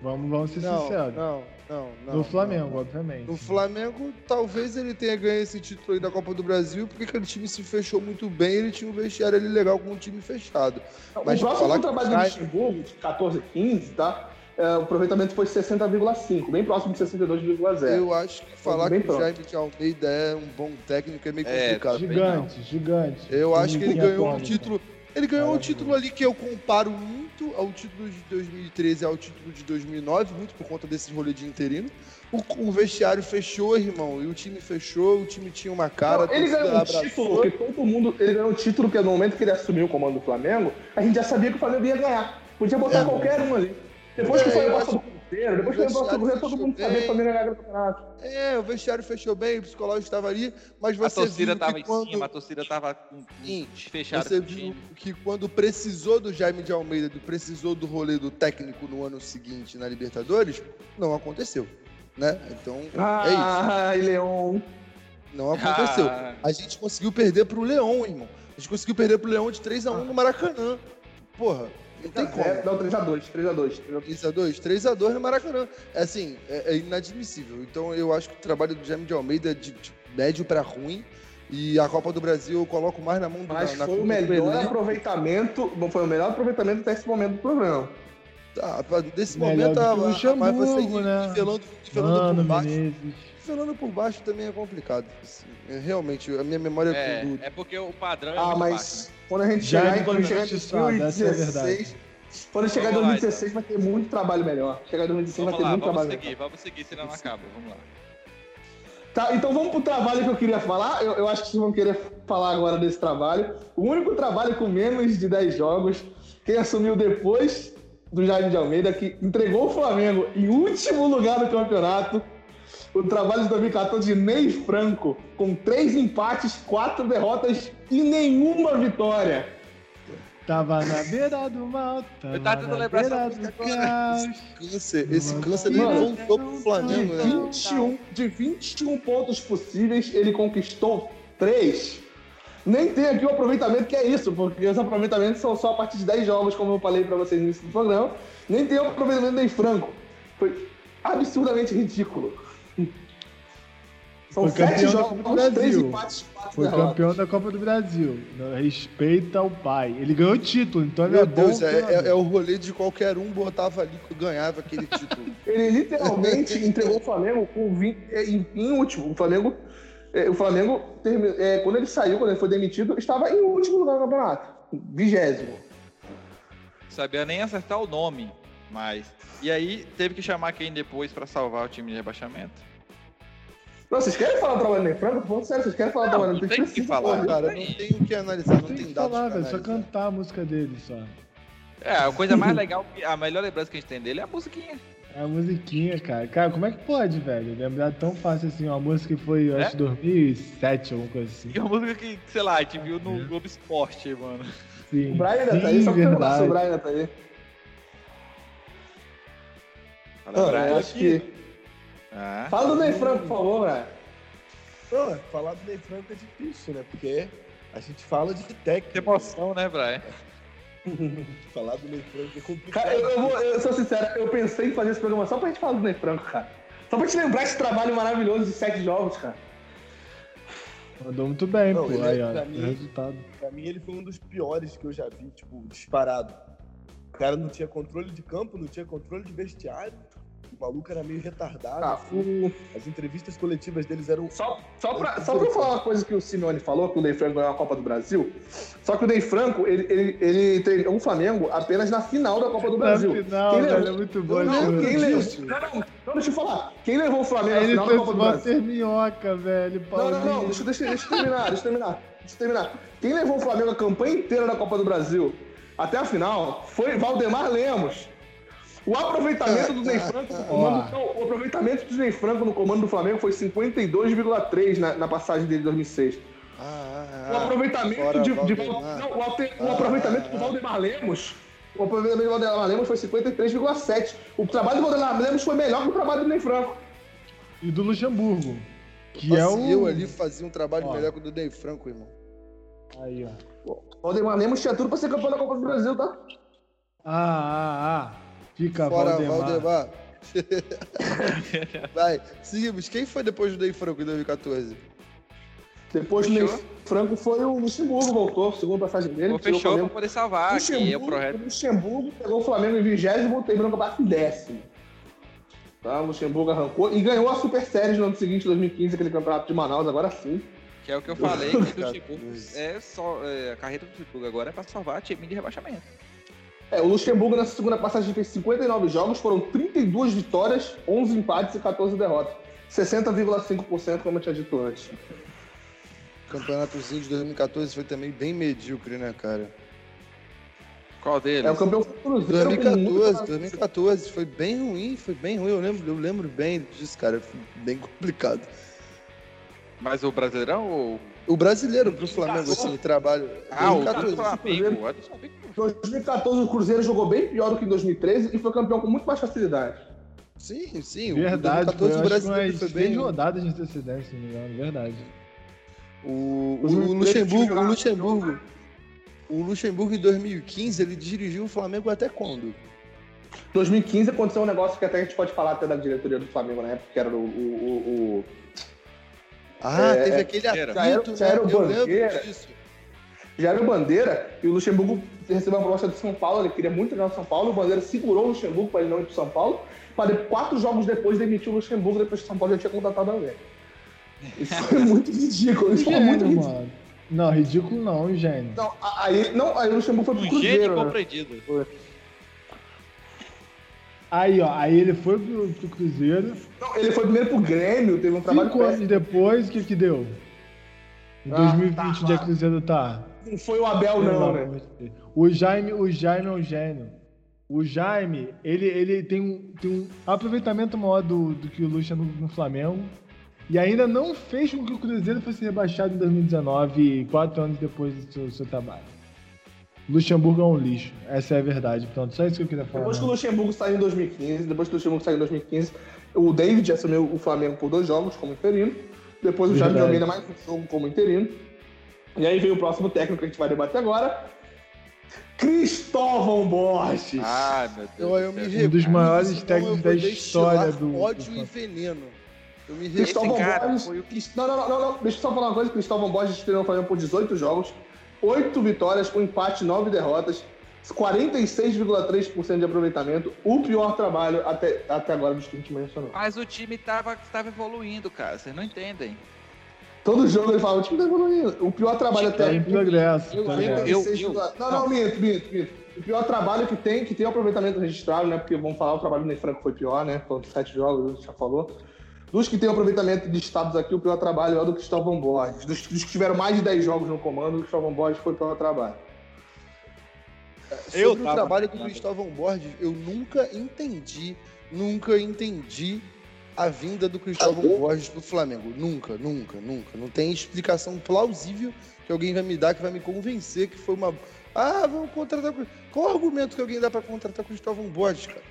Vamos, vamos ser não, sinceros. Não, não, não. No Flamengo, não, não. obviamente. No Flamengo, talvez ele tenha ganho esse título aí da Copa do Brasil, porque aquele time se fechou muito bem, ele tinha um vestiário ali legal com um time fechado. Não, mas o próximo trabalho do Luxemburgo, de catorze, quinze, tá? Uh, o aproveitamento foi de sessenta vírgula cinco, bem próximo de sessenta e dois vírgula zero. Eu acho que falar que pronto. O Jaime de Almeida é um bom técnico é meio é, complicado. Gigante, não. gigante. Eu tem acho que ele ganhou forma, um título... Cara. Ele ganhou um título ali que eu comparo muito ao título de dois mil e treze ao título de dois mil e nove, muito por conta desse rolê de interino. O, o vestiário fechou, irmão, e o time fechou, o time tinha uma cara... Não, ele ganhou um abraçou. título que todo mundo... Ele ganhou um título que no momento que ele assumiu o comando do Flamengo, a gente já sabia que o Flamengo ia ganhar. Podia botar é, qualquer um ali. Depois que foi o negócio do Cruzeiro, depois que foi o negócio do Cruzeiro, todo mundo sabia que o Flamengo era campeonato. É, o vestiário fechou bem, o psicológico estava ali, mas você viu que quando... A torcida estava em cima, a torcida estava com... fechada. Você viu que quando precisou do Jaime de Almeida, precisou do rolê do técnico no ano seguinte na Libertadores, não aconteceu, né? Então, ah, é isso. Ai, Leão! Não aconteceu. Ah. A gente conseguiu perder pro Leão, irmão. A gente conseguiu perder pro Leão de três a um no Maracanã. Porra. Não tem como. É, não, três a dois. três a dois no Maracanã. É assim, é, é inadmissível. Então eu acho que o trabalho do Jaime de Almeida é de, de médio pra ruim. E a Copa do Brasil eu coloco mais na mão do Mas na, na foi o melhor aproveitamento. Bom, foi o melhor aproveitamento até esse momento do programa. Tá, desse melhor momento a, a, a mais você né? nivelando, nivelando Mano, por baixo. Menezes. Falando por baixo também é complicado. Assim, é, realmente, a minha memória é tudo. É porque o padrão é Ah, mas baixo, né? quando a gente chegar em dois mil e dezesseis, quando chegar em dois mil e dezesseis vai ter muito trabalho melhor. Chegar em dois mil e dezesseis vai ter muito trabalho melhor. Vamos seguir, vamos seguir, senão não acaba. Vamos lá. Tá, então vamos pro trabalho que eu queria falar. Eu, eu acho que vocês vão querer falar agora desse trabalho. O único trabalho com menos de dez jogos, quem assumiu depois do Jaime de Almeida, que entregou o Flamengo em último lugar do campeonato. O trabalho de dois mil e catorze de Ney Franco, com três empates, quatro derrotas e nenhuma vitória. Tava na beira do mal, tava Eu tava tentando lembrar essa música agora. Esse câncer, esse câncer ele voltou pro Flamengo. De vinte e um, de vinte e um pontos possíveis, ele conquistou três. Nem tem aqui o aproveitamento, que é isso, porque os aproveitamentos são só a partir de dez jogos, como eu falei pra vocês no início do programa. Nem tem o aproveitamento do Ney Franco. Foi absurdamente ridículo. São foi sete jogos, três empates, quatro Foi derrotas. Campeão da Copa do Brasil. Respeita o pai. Ele ganhou o título, então ele Meu é Deus, bom. É, é, é o rolê de qualquer um botava ali que ganhava aquele título. Ele literalmente entregou o Flamengo com vinte, em, em último. O Flamengo, é, o Flamengo termi, é, quando ele saiu, quando ele foi demitido, estava em último lugar do campeonato. Vigésimo. Sabia nem acertar o nome, mas... E aí, teve que chamar quem depois para salvar o time de rebaixamento? Não, vocês querem falar do trabalho do Ney Franco? Falando sério, vocês querem falar do trabalho do Ney Franco? Não, não tem o que falar, cara. Não tem o que analisar, não, não tem, tem dados falar, pra analisar. Só cantar a música dele, só. É, a coisa mais legal, a melhor lembrança que a gente tem dele é a musiquinha. É a musiquinha, cara. Cara, como é que pode, velho? Lembrar tão fácil assim, uma música que foi, eu acho, é? dois mil e sete, alguma coisa assim. E uma música que, sei lá, a gente viu no é. Globo Esporte, mano. Sim, o Brian ainda sim, tá aí, só que o Brian tá aí. Fala, oh, Brian, eu acho que... que... Ah, fala do Ney Franco, por favor, Brian. Não, falar do Ney Franco é difícil, né? Porque a gente fala de técnica. Tem emoção, né, Brian? Falar do Ney Franco é complicado. Cara, eu, eu, vou, eu sou sincero, eu pensei em fazer esse programa só pra gente falar do Ney Franco, cara. Só pra te lembrar esse trabalho maravilhoso de sete jogos, cara. Mandou muito bem, não, pô. Ele, aí, pra, ó, mim, resultado. Pra mim, ele foi um dos piores que eu já vi, tipo, disparado. O cara não tinha controle de campo, não tinha controle de vestiário. O maluco era meio retardado. Ah, assim. As entrevistas coletivas deles eram... Só, só, pra, só pra eu falar uma coisa que o Simeone falou, que o Ney Franco ganhou a Copa do Brasil. Só que o Ney Franco, ele, ele, ele treinou o Flamengo apenas na final da Copa do Brasil. Na final, quem levou... é muito bom. Não, não, quem levou... não, não, deixa eu falar. Quem levou o Flamengo na final da Copa do Brasil? Ele fez minhoca, velho. Não, não, não. Deixa, deixa, deixa eu terminar, deixa eu terminar. Deixa eu terminar. Quem levou o Flamengo a campanha inteira da Copa do Brasil até a final foi Valdemar Lemos. O aproveitamento do Ney Franco no comando, então, o aproveitamento do Ney Franco no comando do Flamengo foi cinquenta e dois vírgula três na, na passagem dele em dois mil e seis. Ah, ah, o aproveitamento fora, de, de, de não, o, alter, ah, o aproveitamento ah, do Valdemar Lemos, o aproveitamento do Valdemar Lemos foi cinquenta e três vírgula sete. O trabalho do Valdemar Lemos foi melhor que o trabalho do Ney Franco e do Luxemburgo, que é o eu ali fazia um trabalho ó. melhor que o do Ney Franco, irmão. Aí, ó. O Valdemar Lemos tinha tudo para ser campeão da Copa do Brasil, tá? Ah, ah, ah. Fica fora, Valdemar. Valdemar. Vai, seguimos. Quem foi depois do Ney Franco em dois mil e quatorze? Depois fechou? do Ney Franco foi o Luxemburgo, voltou, segunda passagem dele. Pô, fechou para poder salvar, Luxemburgo, que é o projeto. O Luxemburgo pegou o Flamengo em vigésimo, terminou com a base em décimo. Tá, o Luxemburgo arrancou e ganhou a Super Série no ano seguinte, dois mil e quinze, aquele campeonato de Manaus, agora sim. Que é o que eu falei, que do Luxemburgo é só, é, a carreira do Luxemburgo agora é para salvar time de rebaixamento. É, o Luxemburgo nessa segunda passagem fez cinquenta e nove jogos, foram trinta e duas vitórias, onze empates e quatorze derrotas. sessenta vírgula cinco por cento, como eu tinha dito antes. O campeonatozinho de dois mil e quatorze foi também bem medíocre, né, cara? Qual deles? É o campeão Cruzeiro. dois mil e quatorze, dois mil e quatorze, foi bem ruim, foi bem ruim, eu lembro, eu lembro bem disso, cara, foi bem complicado. Mas o Brasileirão ou... O brasileiro pro Flamengo, assim, trabalho... Ah, dois mil e quatorze, o Flamengo. Em dois mil e quatorze, o Cruzeiro jogou bem pior do que em dois mil e treze e foi campeão com muito mais facilidade. Sim, sim. Verdade, o dois mil e quatorze, o brasileiro foi bem... rodadas de antecedência, né? Verdade. O, o, o Luxemburgo, o Luxemburgo... O Luxemburgo, em dois mil e quinze, ele dirigiu o Flamengo até quando? dois mil e quinze aconteceu um negócio que até a gente pode falar até da diretoria do Flamengo na época, que era o... o, o Ah, é, teve aquele atrito, já era o Bandeira. Já era o Bandeira e o Luxemburgo recebeu uma proposta de São Paulo, ele queria muito treinar o São Paulo, o Bandeira segurou o Luxemburgo para ele não ir para o São Paulo, para quatro jogos depois demitiu o Luxemburgo, depois que o São Paulo já tinha contratado alguém. Isso foi muito ridículo, isso foi muito ridículo. Mano. Não, ridículo não, gênio. Não, aí, não, aí o Luxemburgo foi pro um Cruzeiro. Gênio compreendido. Né? Aí, ó, aí ele foi pro, pro Cruzeiro. Não, ele foi primeiro pro Grêmio, teve um trabalho Cinco anos depois, o que que deu? Em ah, dois mil e vinte, onde tá, é Cruzeiro tá? Não foi o Abel, não, não, né? O Jaime, o Jaime é um gênio. O Jaime, ele, ele tem, um, tem um aproveitamento maior do, do que o Luxemburgo no Flamengo. E ainda não fez com que o Cruzeiro fosse rebaixado em dois mil e dezenove, quatro anos depois do seu, do seu trabalho. Luxemburgo é um lixo, essa é a verdade. Pronto, só isso que eu queria falar. Depois que o Luxemburgo saiu em dois mil e quinze, depois que o Luxemburgo saiu em dois mil e quinze, o David assumiu o Flamengo por dois jogos como interino, depois o Jaime de Almeida mais um jogo como interino, e aí veio o próximo técnico que a gente vai debater agora, Cristóvão Borges. Ah, meu Deus. Eu, eu me re... Um dos maiores Mas, técnicos da história do... Ódio do... e veneno. Eu me re... Cristóvão Borges... Foi o... não, não, não, não, deixa eu só falar uma coisa, Cristóvão Borges treinou o Flamengo por dezoito jogos, oito vitórias, um empate, nove derrotas, quarenta e seis vírgula três por cento de aproveitamento, o pior trabalho até, até agora dos que a gente mencionou. Mas o time tava, tava evoluindo, cara, vocês não entendem. Todo jogo ele fala, o time tá evoluindo. O pior trabalho o até... Tá em progresso. Eu, eu, eu, eu, eu, não, não, não, minto, minto, minto. O pior trabalho que tem, que tem o aproveitamento registrado, né, porque vamos falar, o trabalho do Ney Franco foi pior, né, foram sete jogos, a gente já falou. Dos que têm um aproveitamento de status aqui, o pior trabalho é o do Cristóvão Borges. Dos, dos que tiveram mais de dez jogos no comando, o Cristóvão Borges foi o pior trabalho. Eu Sobre tava... o trabalho do Cristóvão Borges, eu nunca entendi, nunca entendi a vinda do Cristóvão ah, Borges do Flamengo. Nunca, nunca, nunca. Não tem explicação plausível que alguém vai me dar, que vai me convencer que foi uma... Ah, vamos contratar... Qual argumento que alguém dá pra contratar com o Cristóvão Borges, cara?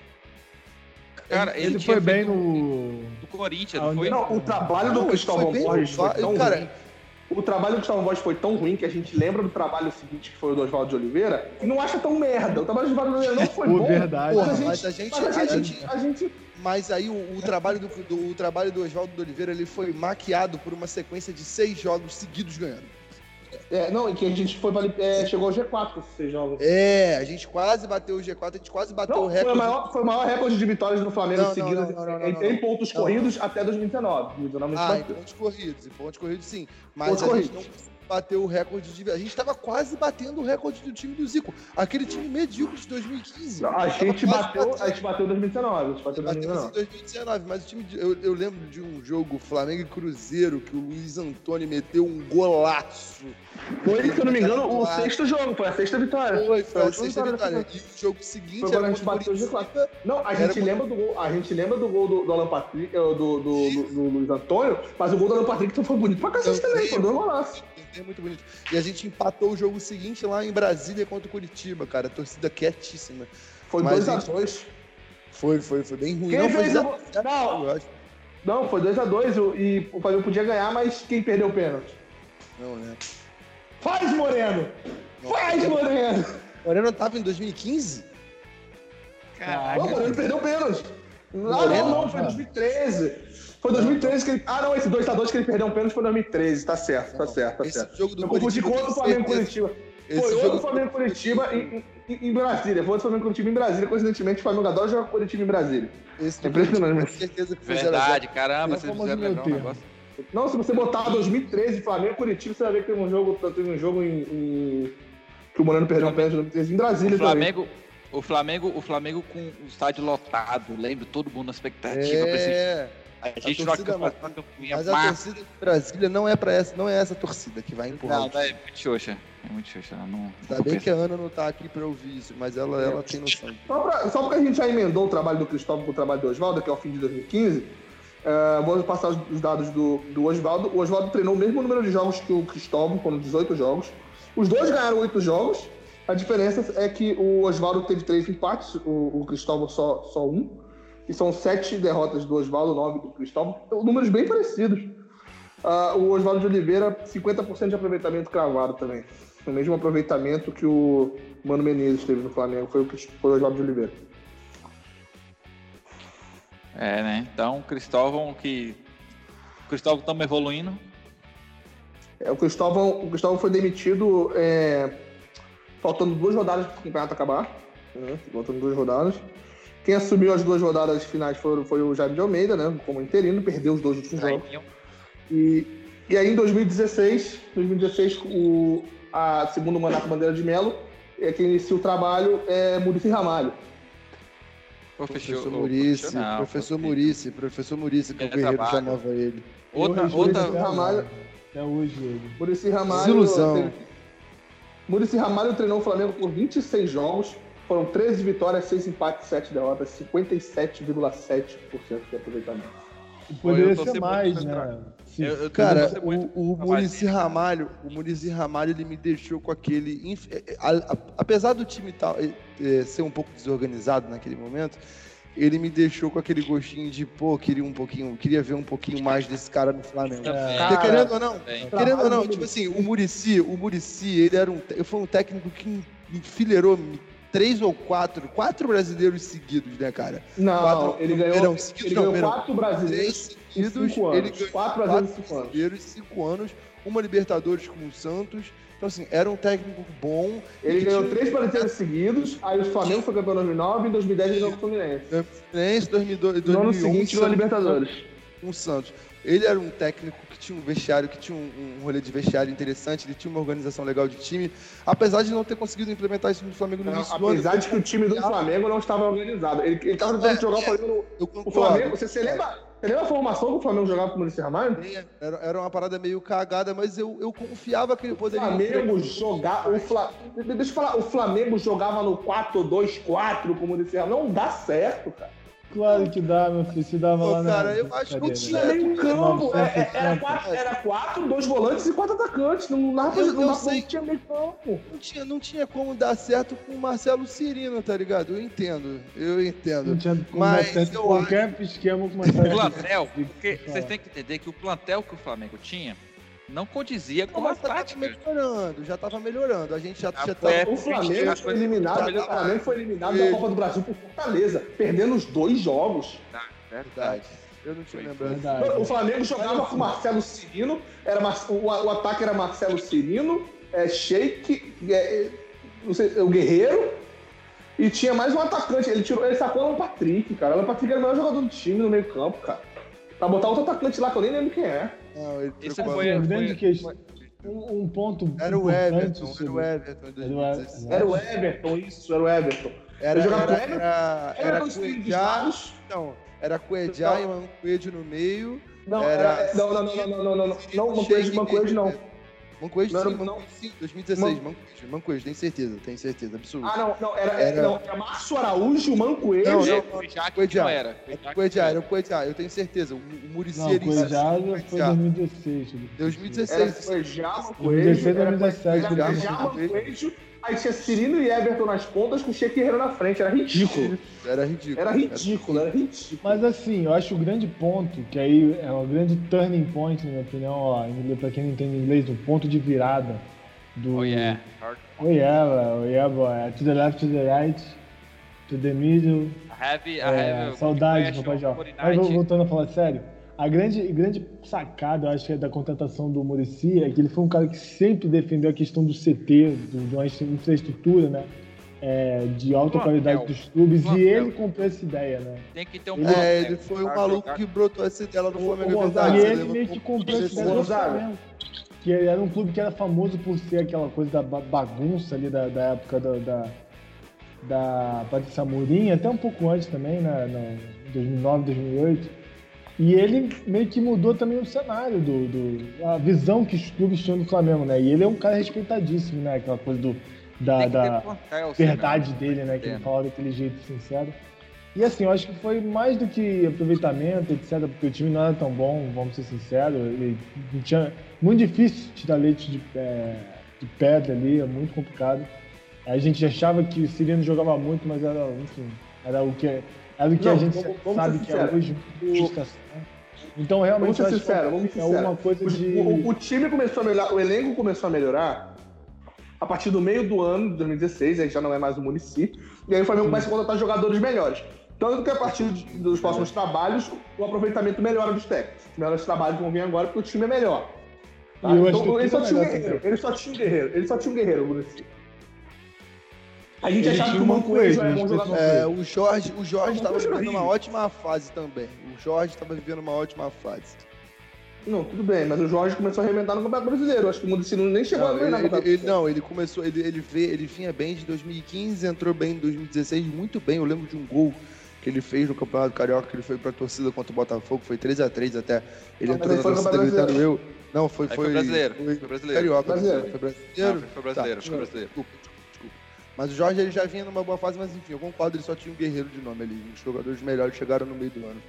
Cara, ele, ele foi bem no... Do Corinthians, não foi? Não, o trabalho do Cristóvão Borges foi tão ruim. O trabalho do Cristóvão Borges foi tão ruim que a gente lembra do trabalho seguinte, que foi o do Oswaldo de Oliveira, e não acha tão merda. O trabalho do Oswaldo de Oliveira não foi bom. Verdade. Porra, mas a gente... Mas, a gente, a gente... mas aí o, o trabalho do, do, o trabalho do Oswaldo de Oliveira, ele foi maquiado por uma sequência de seis jogos seguidos ganhando. É, não, e que a gente foi, é, chegou ao G quatro com esses seis jogos. É, a gente quase bateu o G quatro, a gente quase bateu não, o recorde. Foi o maior, foi o maior recorde de vitórias do Flamengo não, seguidas em pontos não, corridos não. até dois mil e dezenove. Ah, em pontos corridos, em pontos corridos sim. Mas pontos a corridos. gente não bateu o recorde de... A gente tava quase batendo o recorde do time do Zico. Aquele time medíocre de dois mil e quinze. Não, a, gente bateu, a gente bateu em dois mil e dezenove. A gente bateu em dois mil e dezenove. dois mil e dezenove, mas o time... De, eu, eu lembro de um jogo Flamengo e Cruzeiro que o Luiz Antônio meteu um golaço. Foi, se eu não me engano, o sexto jogo, foi a sexta vitória. Foi, foi a sexta vitória. E o jogo seguinte era o Curitiba. Não, a gente lembra do gol, a gente lembra do gol do, do Alan Patrick, do, do, do, do Luiz Antônio, mas o gol do Alan Patrick foi bonito pra cacete também, foi um golaço. É muito bonito. E a gente empatou o jogo seguinte lá em Brasília contra o Curitiba, cara, a torcida quietíssima. Foi dois a dois. Foi, foi, foi bem ruim. Não, foi dois a dois. Não, foi dois a dois e o Flamengo podia ganhar, mas quem perdeu o pênalti? Não, né? Faz, Moreno! Faz, Moreno! Moreno tava em dois mil e quinze? Caralho! O Moreno perdeu o pênalti! Não, não, não, foi em dois mil e treze! Foi em dois mil e treze que ele... Ah, não, esse dois a dois que ele perdeu o pênalti foi em dois mil e treze, tá certo, tá certo, tá certo. Eu confundi com outro Flamengo-Curitiba. Foi outro Flamengo-Curitiba em, em, em Brasília, foi outro Flamengo-Curitiba em Brasília, coincidentemente o Flamengo adora jogar Curitiba em Brasília. Esse é impressionante, com certeza que foi verdade, caramba, vocês fizeram melhor um negócio. Não, se você botar dois mil e treze, Flamengo e Curitiba, você vai ver que teve um jogo, teve um jogo em, em... que o Moreno perdeu o pênalti em dois mil e treze em Brasília. O Flamengo, o Flamengo, o Flamengo com o estádio lotado, lembro, todo mundo na expectativa. É... A gente a não acaba... Mas a má. torcida de Brasília não é, pra essa, não é essa torcida que vai empurrar. Não, não é muito xoxa. É muito xoxa. Não... Ainda bem que a Ana não tá aqui pra ouvir isso, mas ela, ela tem noção. Só, pra, só porque a gente já emendou o trabalho do Cristóvão com o trabalho do Oswaldo, que é o fim de dois mil e quinze... Uh, vou passar os dados do, do Oswaldo. O Oswaldo treinou o mesmo número de jogos que o Cristóvão, foram dezoito jogos. Os dois ganharam oito jogos. A diferença é que o Oswaldo teve três empates, o, o Cristóvão só, só um. E são sete derrotas do Oswaldo, nove do Cristóvão. Números bem parecidos. Uh, o Oswaldo de Oliveira, cinquenta por cento de aproveitamento cravado também. O mesmo aproveitamento que o Mano Menezes teve no Flamengo, foi o, foi o Oswaldo de Oliveira. É, né? Então, o Cristóvão que... O Cristóvão estamos evoluindo. É, o Cristóvão, o Cristóvão foi demitido é... faltando duas rodadas para o campeonato acabar. Né? Faltando duas rodadas. Quem assumiu as duas rodadas finais foi, foi o Jaime de Almeida, né? Como interino, perdeu os dois últimos jogos. E, e aí, em dois mil e dezesseis, dois mil e dezesseis o a, segundo o mandato Bandeira de Melo, é, quem iniciou o trabalho é Muricy Ramalho. Professor Muricy, professor Muricy, professor Muricy, que o Guerreiro chamava ele. Outra, outra. Ramalho, até hoje ele. Muricy Ramalho. Desilusão. Muricy Ramalho treinou o Flamengo por vinte e seis jogos, foram treze vitórias, seis empates, sete derrotas, cinquenta e sete vírgula sete por cento de aproveitamento. Poderia ser mais, né? Eu, eu cara, o, o Muricy Ramalho, o Muricy Ramalho, ele me deixou com aquele... Inf... A, a, apesar do time tal, é, ser um pouco desorganizado naquele momento, ele me deixou com aquele gostinho de, pô, queria um pouquinho, queria ver um pouquinho mais desse cara no Flamengo. É. Cara, querendo ou não, bem. querendo ou não, tipo assim, o Muricy, o Muricy, ele era um, foi um técnico que enfileirou três ou quatro, quatro brasileiros seguidos, né, cara? Não, quatro, ele ganhou, verão, seguidos, ele não, ganhou verão, quatro brasileiros seguidos, em cinco anos. Ele ganhou quatro brasileiros em cinco, brasileiros, cinco anos. Uma Libertadores com o Santos. Então, assim, era um técnico bom. Ele ganhou tinha... três brasileiros seguidos, aí o Flamengo foi campeão em dois mil e nove, em dois mil e dez ele ganhou com o Fluminense. Fluminense, dois mil e dois, dois mil e um. No ano seguinte ganhou a Libertadores. Com o Santos. Ele era um técnico que tinha um vestiário, que tinha um, um rolê de vestiário interessante, ele tinha uma organização legal de time, apesar de não ter conseguido implementar esse time do Flamengo no início do ano. Apesar de que o time do Flamengo não estava organizado. Ele estava tentando é, jogar é, o Flamengo... No, o Flamengo, você se lembra... Você lembra a formação que o Flamengo jogava com o Muricy Ramalho? Era, era uma parada meio cagada, mas eu, eu confiava que ele poderia... O Flamengo jogava... O Fla... Deixa eu falar, o Flamengo jogava no quatro dois quatro com o Muricy Ramalho. Não dá certo, cara. Claro que dá, meu filho. Se dava Pô, lá... Cara, na... eu acho que não tinha nem campo. Era quatro, dois volantes e quatro atacantes. Não, não, eu, não, eu não sei. Tinha meio campo. Não tinha, não tinha como dar certo com o Marcelo Cirino, tá ligado? Eu entendo. Eu entendo. Não tinha como mas dar certo com qualquer acho... esquema com o Marcelo Cirino. O plantel... Porque vocês têm que entender que o plantel que o Flamengo tinha não condizia com a tática. Já tava melhorando, já tava melhorando. A gente já, já tava... É, o Flamengo foi eliminado, o Flamengo foi eliminado da Copa do Brasil por Fortaleza, perdendo os dois jogos. Tá, verdade. Eu não tinha lembrado. O Flamengo jogava com o Marcelo Cirino, era Mar... o, o ataque era Marcelo Cirino, é, Sheik, é, não sei, o Guerreiro, e tinha mais um atacante. Ele, tirou, ele sacou o Alan Patrick, cara. O Alan Patrick era o melhor jogador do time no meio campo, cara. Pra botar outro atacante lá que eu nem lembro quem é. Não, ele Esse foi, a grande foi, questão. Foi. Um, um ponto. Era o Everton, sobre... era o Everton. dois mil e dezesseis. Era o Everton, isso, era o Everton. Era, era, era, era, era, era Cuejá. Não, era Cuejá e um Coelho no meio. Não, era, não, não, não, não, não, não, não. Não, Mancoelho, Mancoelho não. Mancoelho não, não, não. dois mil e dezesseis, Man... Mancoelho, tem certeza, tem certeza, absurdo. Ah, não, não, era, era... não, era Márcio Araújo, o Mancoelho. Não, não, Cuejá, não era. Cuejá, era o Cuejá, eu tenho certeza, o Muricy era Cuejá foi dois mil e dezesseis. dois mil e dezesseis. Cuejá, Mancoelho, dois mil e dezessete. Cuejá, Mancoelho, aí tinha Cirino e Everton nas pontas com o Sheik Herrera na frente, era ridículo. Era ridículo. Era ridículo, era ridículo. Mas assim, eu acho o grande ponto, que aí é o grande turning point, na minha opinião, ó, pra quem não entende inglês, o ponto de virada do... Oh yeah. Oh yeah, oh yeah, boy. To the left, to the right, to the middle. I have, I have é, saudade, papai João. Mas voltando a falar sério, a grande, grande sacada, eu acho, que é da contratação do Muricy é que ele foi um cara que sempre defendeu a questão do C T, do, de uma infraestrutura, né? É, de alta qualidade dos clubes, e ele comprou essa ideia, né? Tem que ter um ele, é, ele foi o maluco que brotou essa ideia lá no Flamengo, é verdade. E ele meio que comprou essa ideia do Flamengo, que era um clube que era famoso por ser aquela coisa da bagunça ali da, da época da, da, da Patrícia Amorim, até um pouco antes também, né? Em dois mil e nove, dois mil e oito. E ele meio que mudou também o cenário, do, do, a visão que os clubes tinham do Flamengo, né? E ele é um cara respeitadíssimo, né? Aquela coisa do, da, da portal, verdade senão, dele, né? Que ele falava daquele jeito sincero. E assim, eu acho que foi mais do que aproveitamento, etcétera. Porque o time não era tão bom, vamos ser sinceros. Ele não tinha, muito difícil tirar leite de, é, de pedra ali, é muito complicado. A gente achava que o Cirino jogava muito, mas era, enfim, era o que... É do que não, a gente vamos, vamos sabe que é hoje. Então, realmente, vamos ser sincero, vamos ser é sincero. Uma coisa o, de... o, o time começou a melhorar, o elenco começou a melhorar a partir do meio do ano de dois mil e dezesseis, aí já não é mais o Muricy, e aí o Flamengo começa a contratar jogadores melhores. Tanto que a partir dos próximos trabalhos, o aproveitamento melhora dos técnicos. Os melhores trabalhos vão vir agora porque o time é melhor. Tá? Então, ele, só tinha um guerreiro, ele só tinha um guerreiro, ele só tinha um guerreiro, o Muricy. A gente achava que o Mancoelho era bom jogador. É, o Jorge estava vivendo uma ótima fase também. O Jorge estava vivendo uma ótima fase. Não, tudo bem, mas o Jorge começou a arrebentar no Campeonato Brasileiro. Acho que o Muricy nem chegou não, a ganhar no Campeonato Brasileiro. Não, ele começou, ele, ele, veio, ele vinha bem de dois mil e quinze, entrou bem em dois mil e dezesseis, muito bem. Eu lembro de um gol que ele fez no Campeonato Carioca, que ele foi pra torcida contra o Botafogo, foi três a três até. Ele não, entrou ele na torcida gritando eu. Não, foi, foi, foi brasileiro. Foi, foi brasileiro. Carioca, brasileiro. Foi brasileiro. Não, foi brasileiro, tá, foi brasileiro. Mas o Jorge ele já vinha numa boa fase, mas enfim, eu concordo, ele só tinha um guerreiro de nome ali. Os jogadores melhores chegaram no meio do ano.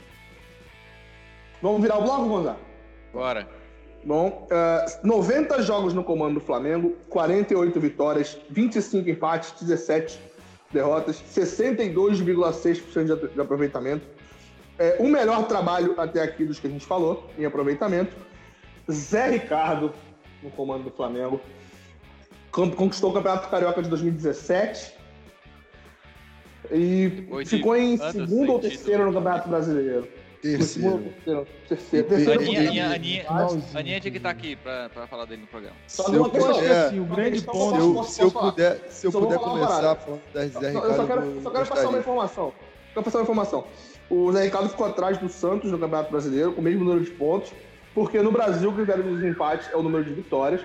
Vamos virar o bloco, Gonzalo? Bora. Bom, uh, noventa jogos no comando do Flamengo, quarenta e oito vitórias, vinte e cinco empates, dezessete derrotas, sessenta e dois vírgula seis por cento de aproveitamento. É, o melhor trabalho até aqui dos que a gente falou em aproveitamento. Zé Ricardo no comando do Flamengo. Conquistou o Campeonato Carioca de dois mil e dezessete e hoje ficou em segundo ou terceiro no Campeonato Brasileiro. Terceiro. Terceiro. terceiro. terceiro. terceiro. A Aninha tinha que estar aqui para falar dele no programa. Só se eu uma coisa, puder, assim, o grande ponto... Eu, posso, se eu puder, se eu puder começar falando da Zé Ricardo... Eu só quero, eu só quero passar uma informação. Quero passar uma informação. O Zé Ricardo ficou atrás do Santos no Campeonato Brasileiro, com o mesmo número de pontos, porque no Brasil o critério dos empates é o número de vitórias.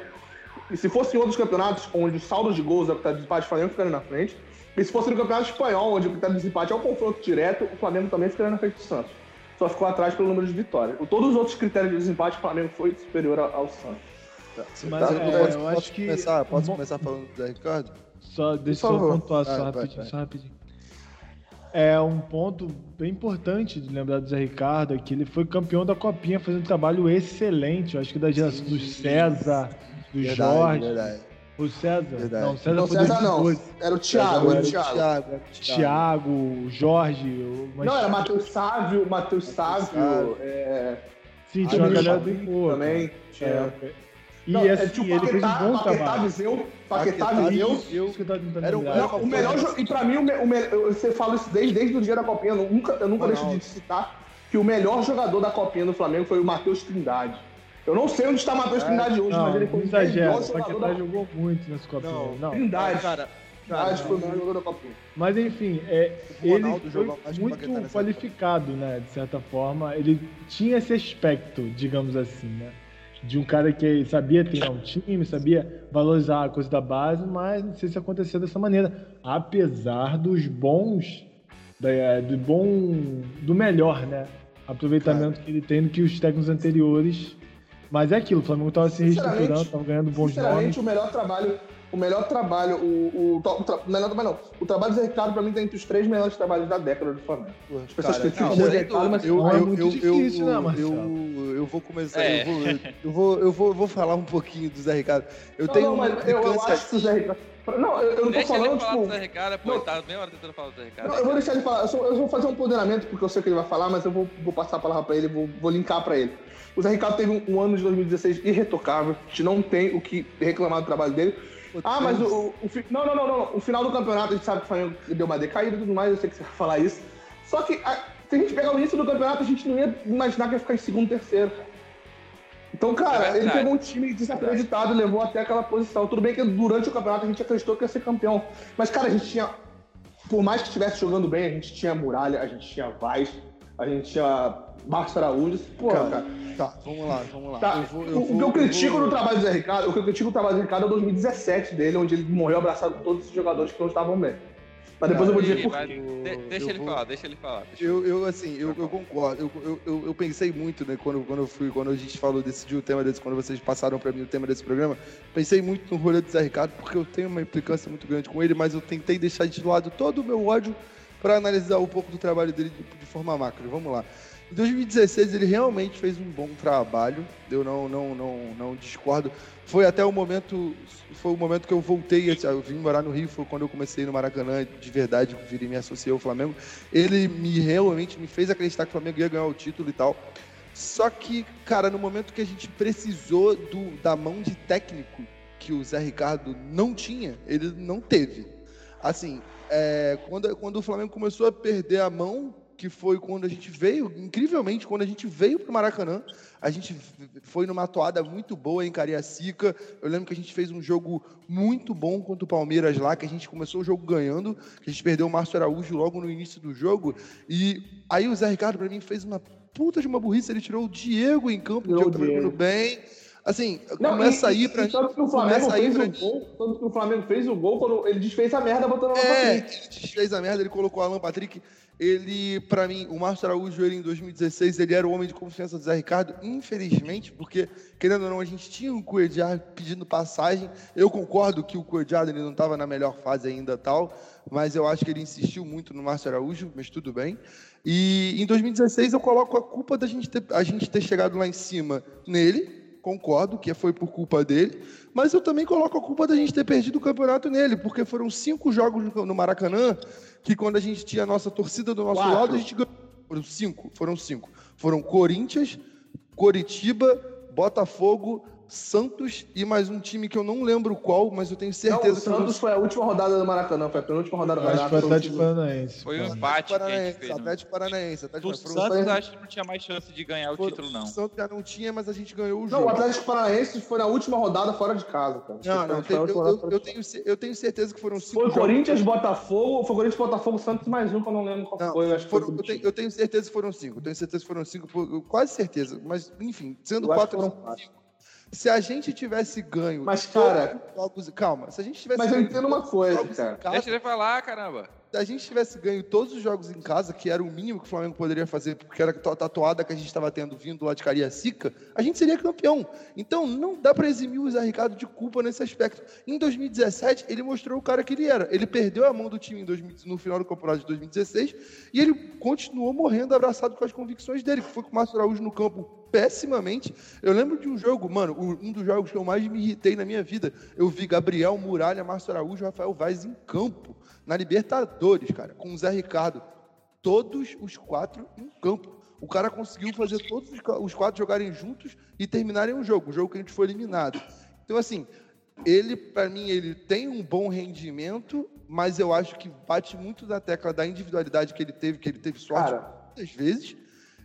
E se fosse em outros campeonatos, onde o saldo de gols é o critério de desempate, o Flamengo ficaria na frente. E se fosse no Campeonato Espanhol, onde o critério de desempate é o confronto direto, o Flamengo também ficaria na frente do Santos. só ficou atrás pelo número de vitórias. O, todos os outros critérios de desempate, o Flamengo foi superior ao Santos. Tá. Mas tá, é, pode, eu pode acho que... Começar, posso bom... começar falando do Zé Ricardo? Só, deixa eu só pontuar, vai, só rapidinho, vai, vai. Só rapidinho. É um ponto bem importante de lembrar do Zé Ricardo, é que ele foi campeão da Copinha, fazendo um trabalho excelente, eu acho que da geração do César, do verdade, Jorge. Verdade. O César? Verdade. Não, o César não, foi César não. Era o Thiago, era o Thiago. Thiago, era o Thiago. Thiago, o Jorge. O não, era Matheus Sávio, Matheus Sávio. É... Sim, tinha uma galera bem boa. Também. Tinha. É. E não, assim, tinha o Paquetá, um Paquetá Viseu, Paquetá, Paquetá Viseu, Viseu era o, não, o melhor jogo, e pra mim, o me, o me, você fala isso desde, desde o dia da Copinha, eu nunca, eu nunca oh, deixo não. de citar que o melhor jogador da Copinha do Flamengo foi o Matheus Trindade. Eu não sei onde está o Matheus é, Trindade hoje, não, mas ele foi o melhor jogador Paquetá da... jogou muito nessa Copinha. Não, não. Trindade, cara, Trindade não, foi o melhor jogador da Copinha. Mas enfim, é, ele foi muito qualificado, né, de certa forma, ele tinha esse aspecto, digamos assim, né. De um cara que sabia treinar um time, sabia valorizar a coisa da base, mas não sei se aconteceu dessa maneira. Apesar dos bons, da, do bom, do melhor, né? Aproveitamento cara. Que ele tem do que os técnicos anteriores. Mas é aquilo, o Flamengo estava se reestruturando, estava ganhando bons sinceramente, nomes. Sinceramente, o melhor trabalho, o melhor trabalho, o, o, o tra, melhor trabalho não. O trabalho do Zé Ricardo, para mim, está entre os três melhores trabalhos da década do Flamengo. As pessoas criticam o Zé Ricardo, mas eu, é eu, muito eu, difícil, eu, né, Marcelo? Eu, eu vou começar, é. eu, vou, eu, vou, eu, vou, eu vou falar um pouquinho do Zé Ricardo. Eu não, tenho não, mas eu, eu acho que o Zé Ricardo... Não, eu, eu não tô falando, tipo... do Zé Ricardo, pô, tá meia hora tentando falar do Zé Ricardo. Não, eu vou deixar ele falar, eu, só, eu vou fazer um ponderamento, porque eu sei o que ele vai falar, mas eu vou, vou passar a palavra pra ele, vou, vou linkar pra ele. O Zé Ricardo teve um, um ano de dois mil e dezesseis irretocável, a gente não tem o que reclamar do trabalho dele. Pô, ah, mas o, o, o... Não, não, não, não, o final do campeonato, a gente sabe que o Flamengo deu uma decaída e tudo mais, eu sei que você vai falar isso. Só que a, se a gente pegar o início do campeonato, a gente não ia imaginar que ia ficar em segundo, terceiro. Então, cara, é ele pegou um time desacreditado, levou até aquela posição. Tudo bem que durante o campeonato a gente acreditou que ia ser campeão. Mas, cara, a gente tinha... Por mais que estivesse jogando bem, a gente tinha Muralha, a gente tinha Vaz, a gente tinha Marcos Araújo. Pô, cara, cara... Tá, vamos lá, vamos lá. Tá. Eu vou, eu o vou, que eu critico eu vou... no trabalho do Zé Ricardo, o que eu critico no trabalho do Zé Ricardo é o dois mil e dezessete dele, onde ele morreu abraçado com todos os jogadores que não estavam bem. Mas depois eu vou dizer por quê. Deixa ele falar, deixa ele falar. Eu, eu assim, eu, eu concordo. Eu, eu, eu, eu pensei muito, né, quando, quando eu fui, quando a gente falou, decidiu o tema desse, quando vocês passaram pra mim o tema desse programa, pensei muito no rolê do Zé Ricardo, porque eu tenho uma implicância muito grande com ele, mas eu tentei deixar de lado todo o meu ódio pra analisar um pouco do trabalho dele de, de forma macro. Vamos lá. Em dois mil e dezesseis, ele realmente fez um bom trabalho, eu não, não, não, não discordo. Foi até o momento, foi o momento que eu voltei, eu vim morar no Rio, foi quando eu comecei no Maracanã, de verdade, virei, me associei ao Flamengo. Ele me, realmente me fez acreditar que o Flamengo ia ganhar o título e tal. Só que, cara, no momento que a gente precisou do, da mão de técnico, que o Zé Ricardo não tinha, ele não teve. Assim, é, quando, quando o Flamengo começou a perder a mão, que foi quando a gente veio, incrivelmente, quando a gente veio para o Maracanã, a gente foi numa toada muito boa em Cariacica. Eu lembro que a gente fez um jogo muito bom contra o Palmeiras lá, que a gente começou o jogo ganhando, que a gente perdeu o Márcio Araújo logo no início do jogo. E aí o Zé Ricardo, para mim, fez uma puta de uma burrice. Ele tirou o Diego em campo, o Diego tá jogando bem. Assim, não, começa aí pra gente. Tanto que o Flamengo fez pra... o gol, tanto que o Flamengo fez o gol quando ele desfez a merda botando o Alan é, Patrick. Ele desfez a merda, ele colocou o Alan Patrick. Ele, pra mim, o Márcio Araújo, ele em dois mil e dezesseis, ele era o homem de confiança do Zé Ricardo, infelizmente, porque, querendo ou não, a gente tinha um Cuejá pedindo passagem. Eu concordo que o Cuejá, ele não estava na melhor fase ainda tal, mas eu acho que ele insistiu muito no Márcio Araújo, mas tudo bem. E em dois mil e dezesseis eu coloco a culpa da gente ter, a gente ter chegado lá em cima nele. Concordo que foi por culpa dele, mas eu também coloco a culpa da gente ter perdido o campeonato nele, porque foram cinco jogos no Maracanã, que quando a gente tinha a nossa torcida do nosso Quatro. lado, a gente ganhou. Foram cinco, foram cinco. Foram Corinthians, Curitiba, Botafogo, Santos e mais um time que eu não lembro qual, mas eu tenho certeza não, que... O Santos foi a última rodada do Maracanã, foi a penúltima rodada do Maracanã. Foi o Atlético Paranaense. Foi um empate que a gente fez. Atlético Paranaense. O Santos acho que não tinha mais chance de ganhar o título, não. O Santos já não tinha, mas a gente ganhou o jogo. Não, o Atlético Paranaense foi na última rodada fora de casa, cara. Não, não, eu, eu, eu, tenho, eu tenho certeza que foram cinco Foi Corinthians, Botafogo, foi Corinthians, Botafogo, Santos mais um, que eu não lembro qual não, foi. Eu, acho foram, foi eu, tenho, eu tenho certeza que foram cinco. Eu tenho certeza que foram cinco, quase certeza. Mas, enfim, sendo eu quatro, foram cinco. Se a gente tivesse ganho... Mas, cara... Jogos... Calma, se a gente tivesse... Mas eu entendo uma coisa, cara. Casa... Deixa ele falar, caramba. a gente tivesse ganho todos os jogos em casa, que era o mínimo que o Flamengo poderia fazer, porque era a tatuada que a gente estava tendo vindo lá de Cariacica, a gente seria campeão. Então, não dá para eximir o Zé Ricardo de culpa nesse aspecto. Em dois mil e dezessete, ele mostrou o cara que ele era. Ele perdeu a mão do time em dois mil, no final do campeonato de dois mil e dezesseis, e ele continuou morrendo abraçado com as convicções dele, que foi com o Márcio Araújo no campo pessimamente. Eu lembro de um jogo, mano, um dos jogos que eu mais me irritei na minha vida. Eu vi Gabriel, Muralha, Márcio Araújo, Rafael Vaz em campo, na Libertadores, cara, com o Zé Ricardo. Todos os quatro em campo. O cara conseguiu fazer todos os quatro jogarem juntos e terminarem o jogo, o jogo que a gente foi eliminado. Então, assim, ele, pra mim, ele tem um bom rendimento, mas eu acho que bate muito na tecla da individualidade que ele teve, que ele teve sorte, cara, muitas vezes.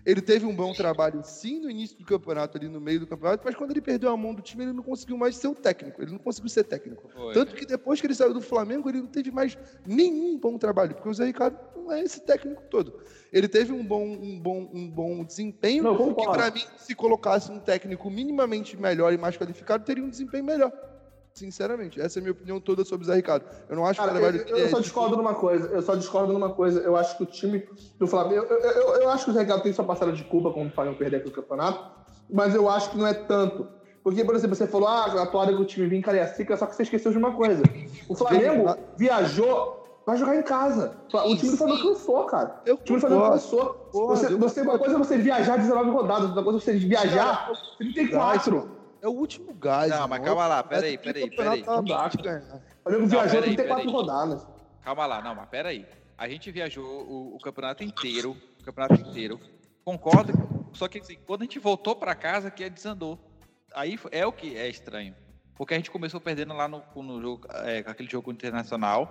Ele teve um bom trabalho, sim, no início do campeonato, ali no meio do campeonato, mas quando ele perdeu a mão do time, ele não conseguiu mais ser o técnico. Ele não conseguiu ser técnico. Foi. Tanto que depois que ele saiu do Flamengo, ele não teve mais nenhum bom trabalho, porque o Zé Ricardo não é esse técnico todo. Ele teve um bom, um bom, um bom desempenho, não, porque para mim, se colocasse um técnico minimamente melhor e mais qualificado, teria um desempenho melhor. Sinceramente, essa é a minha opinião toda sobre o Zé Ricardo. Eu não acho que o cara vai... Eu, eu só discordo numa coisa, eu só discordo numa coisa. Eu acho que o time do Flamengo... Eu, eu, eu, eu acho que o Zé Ricardo tem sua parcela de culpa quando o Flamengo perder aqui o campeonato, mas eu acho que não é tanto. Porque, por exemplo, você falou, ah, a toada que o time vinha em Cariacica, só que você esqueceu de uma coisa. O Flamengo viajou pra jogar em casa. O time do Flamengo cansou, cara. Eu o time do Flamengo cansou. Você, você, uma coisa é você viajar dezenove rodadas, outra coisa é você viajar trinta e quatro. É o último gás. Não, mas calma lá, peraí, peraí, peraí. O Flamengo viajou trinta e quatro rodadas. Calma lá, não, mas peraí. A gente viajou o, o campeonato inteiro, o campeonato inteiro. Concordo, só que assim, quando a gente voltou pra casa, que desandou. Aí é o que é estranho. Porque a gente começou perdendo lá no, no jogo, é, aquele jogo internacional,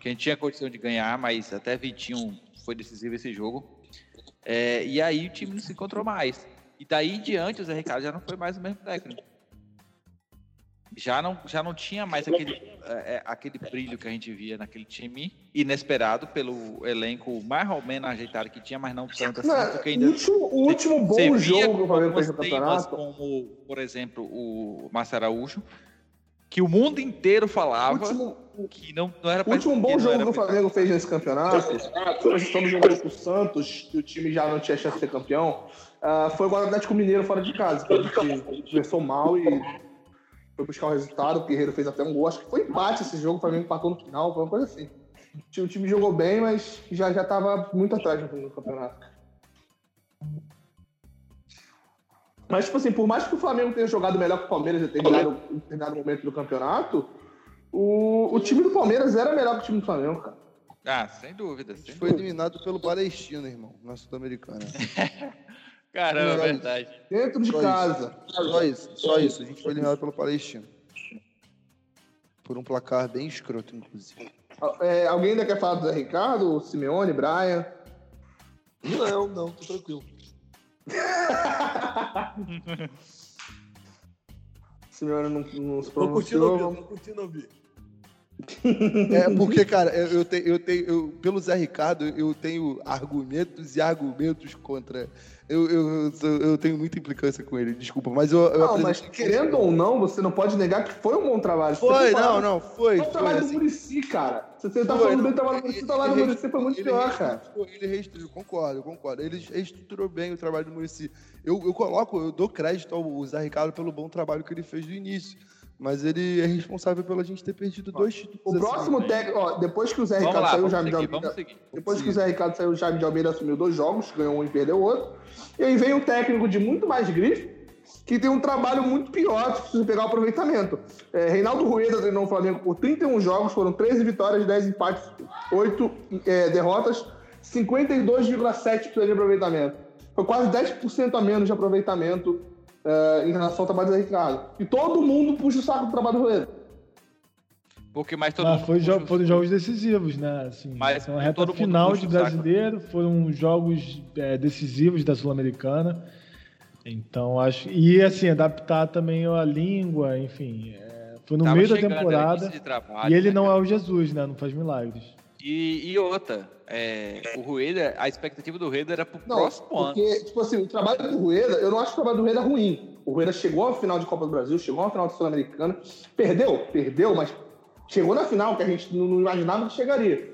que a gente tinha condição de ganhar, mas até Vitinho foi decisivo esse jogo. É, e aí o time não se encontrou mais. E daí em diante o Zé Ricardo já não foi mais o mesmo técnico. Já não, já não tinha mais aquele, é, aquele brilho que a gente via naquele time, inesperado pelo elenco mais ou menos ajeitado que tinha, mas não tanto assim. Não, porque ainda o último, o último bom jogo do campeonato, como, por exemplo, o Márcio Araújo, que o mundo inteiro falava último, que não, não era para... O último bom que jogo que o Flamengo fez nesse campeonato, nós estamos jogando com o Santos, que o time já não tinha chance de ser campeão, uh, foi o Atlético Mineiro fora de casa, que a gente começou mal e foi buscar o resultado, o Guerreiro fez até um gol, acho que foi empate esse jogo, o Flamengo empatou no final, foi uma coisa assim. O time, o time jogou bem, mas já estava muito atrás no campeonato. Mas, tipo assim, por mais que o Flamengo tenha jogado melhor que o Palmeiras em determinado, em determinado momento do campeonato, o, o time do Palmeiras era melhor que o time do Flamengo, cara. Ah, sem dúvida. Sem foi dúvida. Eliminado pelo Palestino, irmão, na Sul-Americana. Caramba, é verdade. Dentro de só casa. Isso. Só isso, só isso. A gente foi eliminado pelo Palestino. Por um placar bem escroto, inclusive. É, alguém ainda quer falar do Zé Ricardo, Simeone, Brian? Não, não, tô tranquilo. Senhora não, não se pronunciou. Tô curtindo ouvir. É porque, cara, eu, eu tenho, eu tenho eu, pelo Zé Ricardo, eu tenho argumentos e argumentos contra. Eu, eu, eu, eu tenho muita implicância com ele, desculpa, mas eu... eu não, mas querendo ou não, você não pode negar que foi um bom trabalho. Foi, não, falando, não, foi. Foi o trabalho assim, do Muricy, cara. Se você tá foi, falando bem do trabalho do Muricy, o trabalho do Muricy foi muito pior, cara. Ele reestruturou, concordo, concordo. Ele reestruturou bem o trabalho do Muricy. Eu, eu coloco, eu dou crédito ao Zé Ricardo pelo bom trabalho que ele fez do início. Mas ele é responsável pela gente ter perdido ó, dois títulos. O próximo técnico, ó, depois que o Zé Ricardo lá, saiu, o Jaime de Almeida. Depois que o Zé Ricardo saiu, o Jaime de Almeida assumiu dois jogos, ganhou um e perdeu o outro. E aí vem um técnico de muito mais grife, que tem um trabalho muito pior, que precisa pegar o aproveitamento. É, Reinaldo Rueda treinou o Flamengo por trinta e um jogos, foram treze vitórias, dez empates, oito é, derrotas, cinquenta e dois vírgula sete por cento de aproveitamento. Foi quase dez por cento a menos de aproveitamento. Uh, em relação ao trabalho do Zé Ricardo. E todo mundo puxa o saco do trabalho do Rueda. Porque mais todo ah, mundo. Foi jo- foram jogos decisivos, né? Assim, mas foi uma reta final de brasileiro, foram jogos é, decisivos da Sul-Americana. Então, acho. E assim, adaptar também a língua, enfim. É... Foi no Tava meio chegando, da temporada. Trabalho, e ele né, não cara? É o Jesus, né? Não faz milagres. E, e outra, é, o Rueda, a expectativa do Rueda era pro não, próximo porque, ano. Porque, tipo assim, o trabalho do Rueda, eu não acho que o trabalho do Rueda ruim. O Rueda chegou à final de Copa do Brasil, chegou à final da Sul-Americana, perdeu, perdeu, mas chegou na final que a gente não imaginava que chegaria.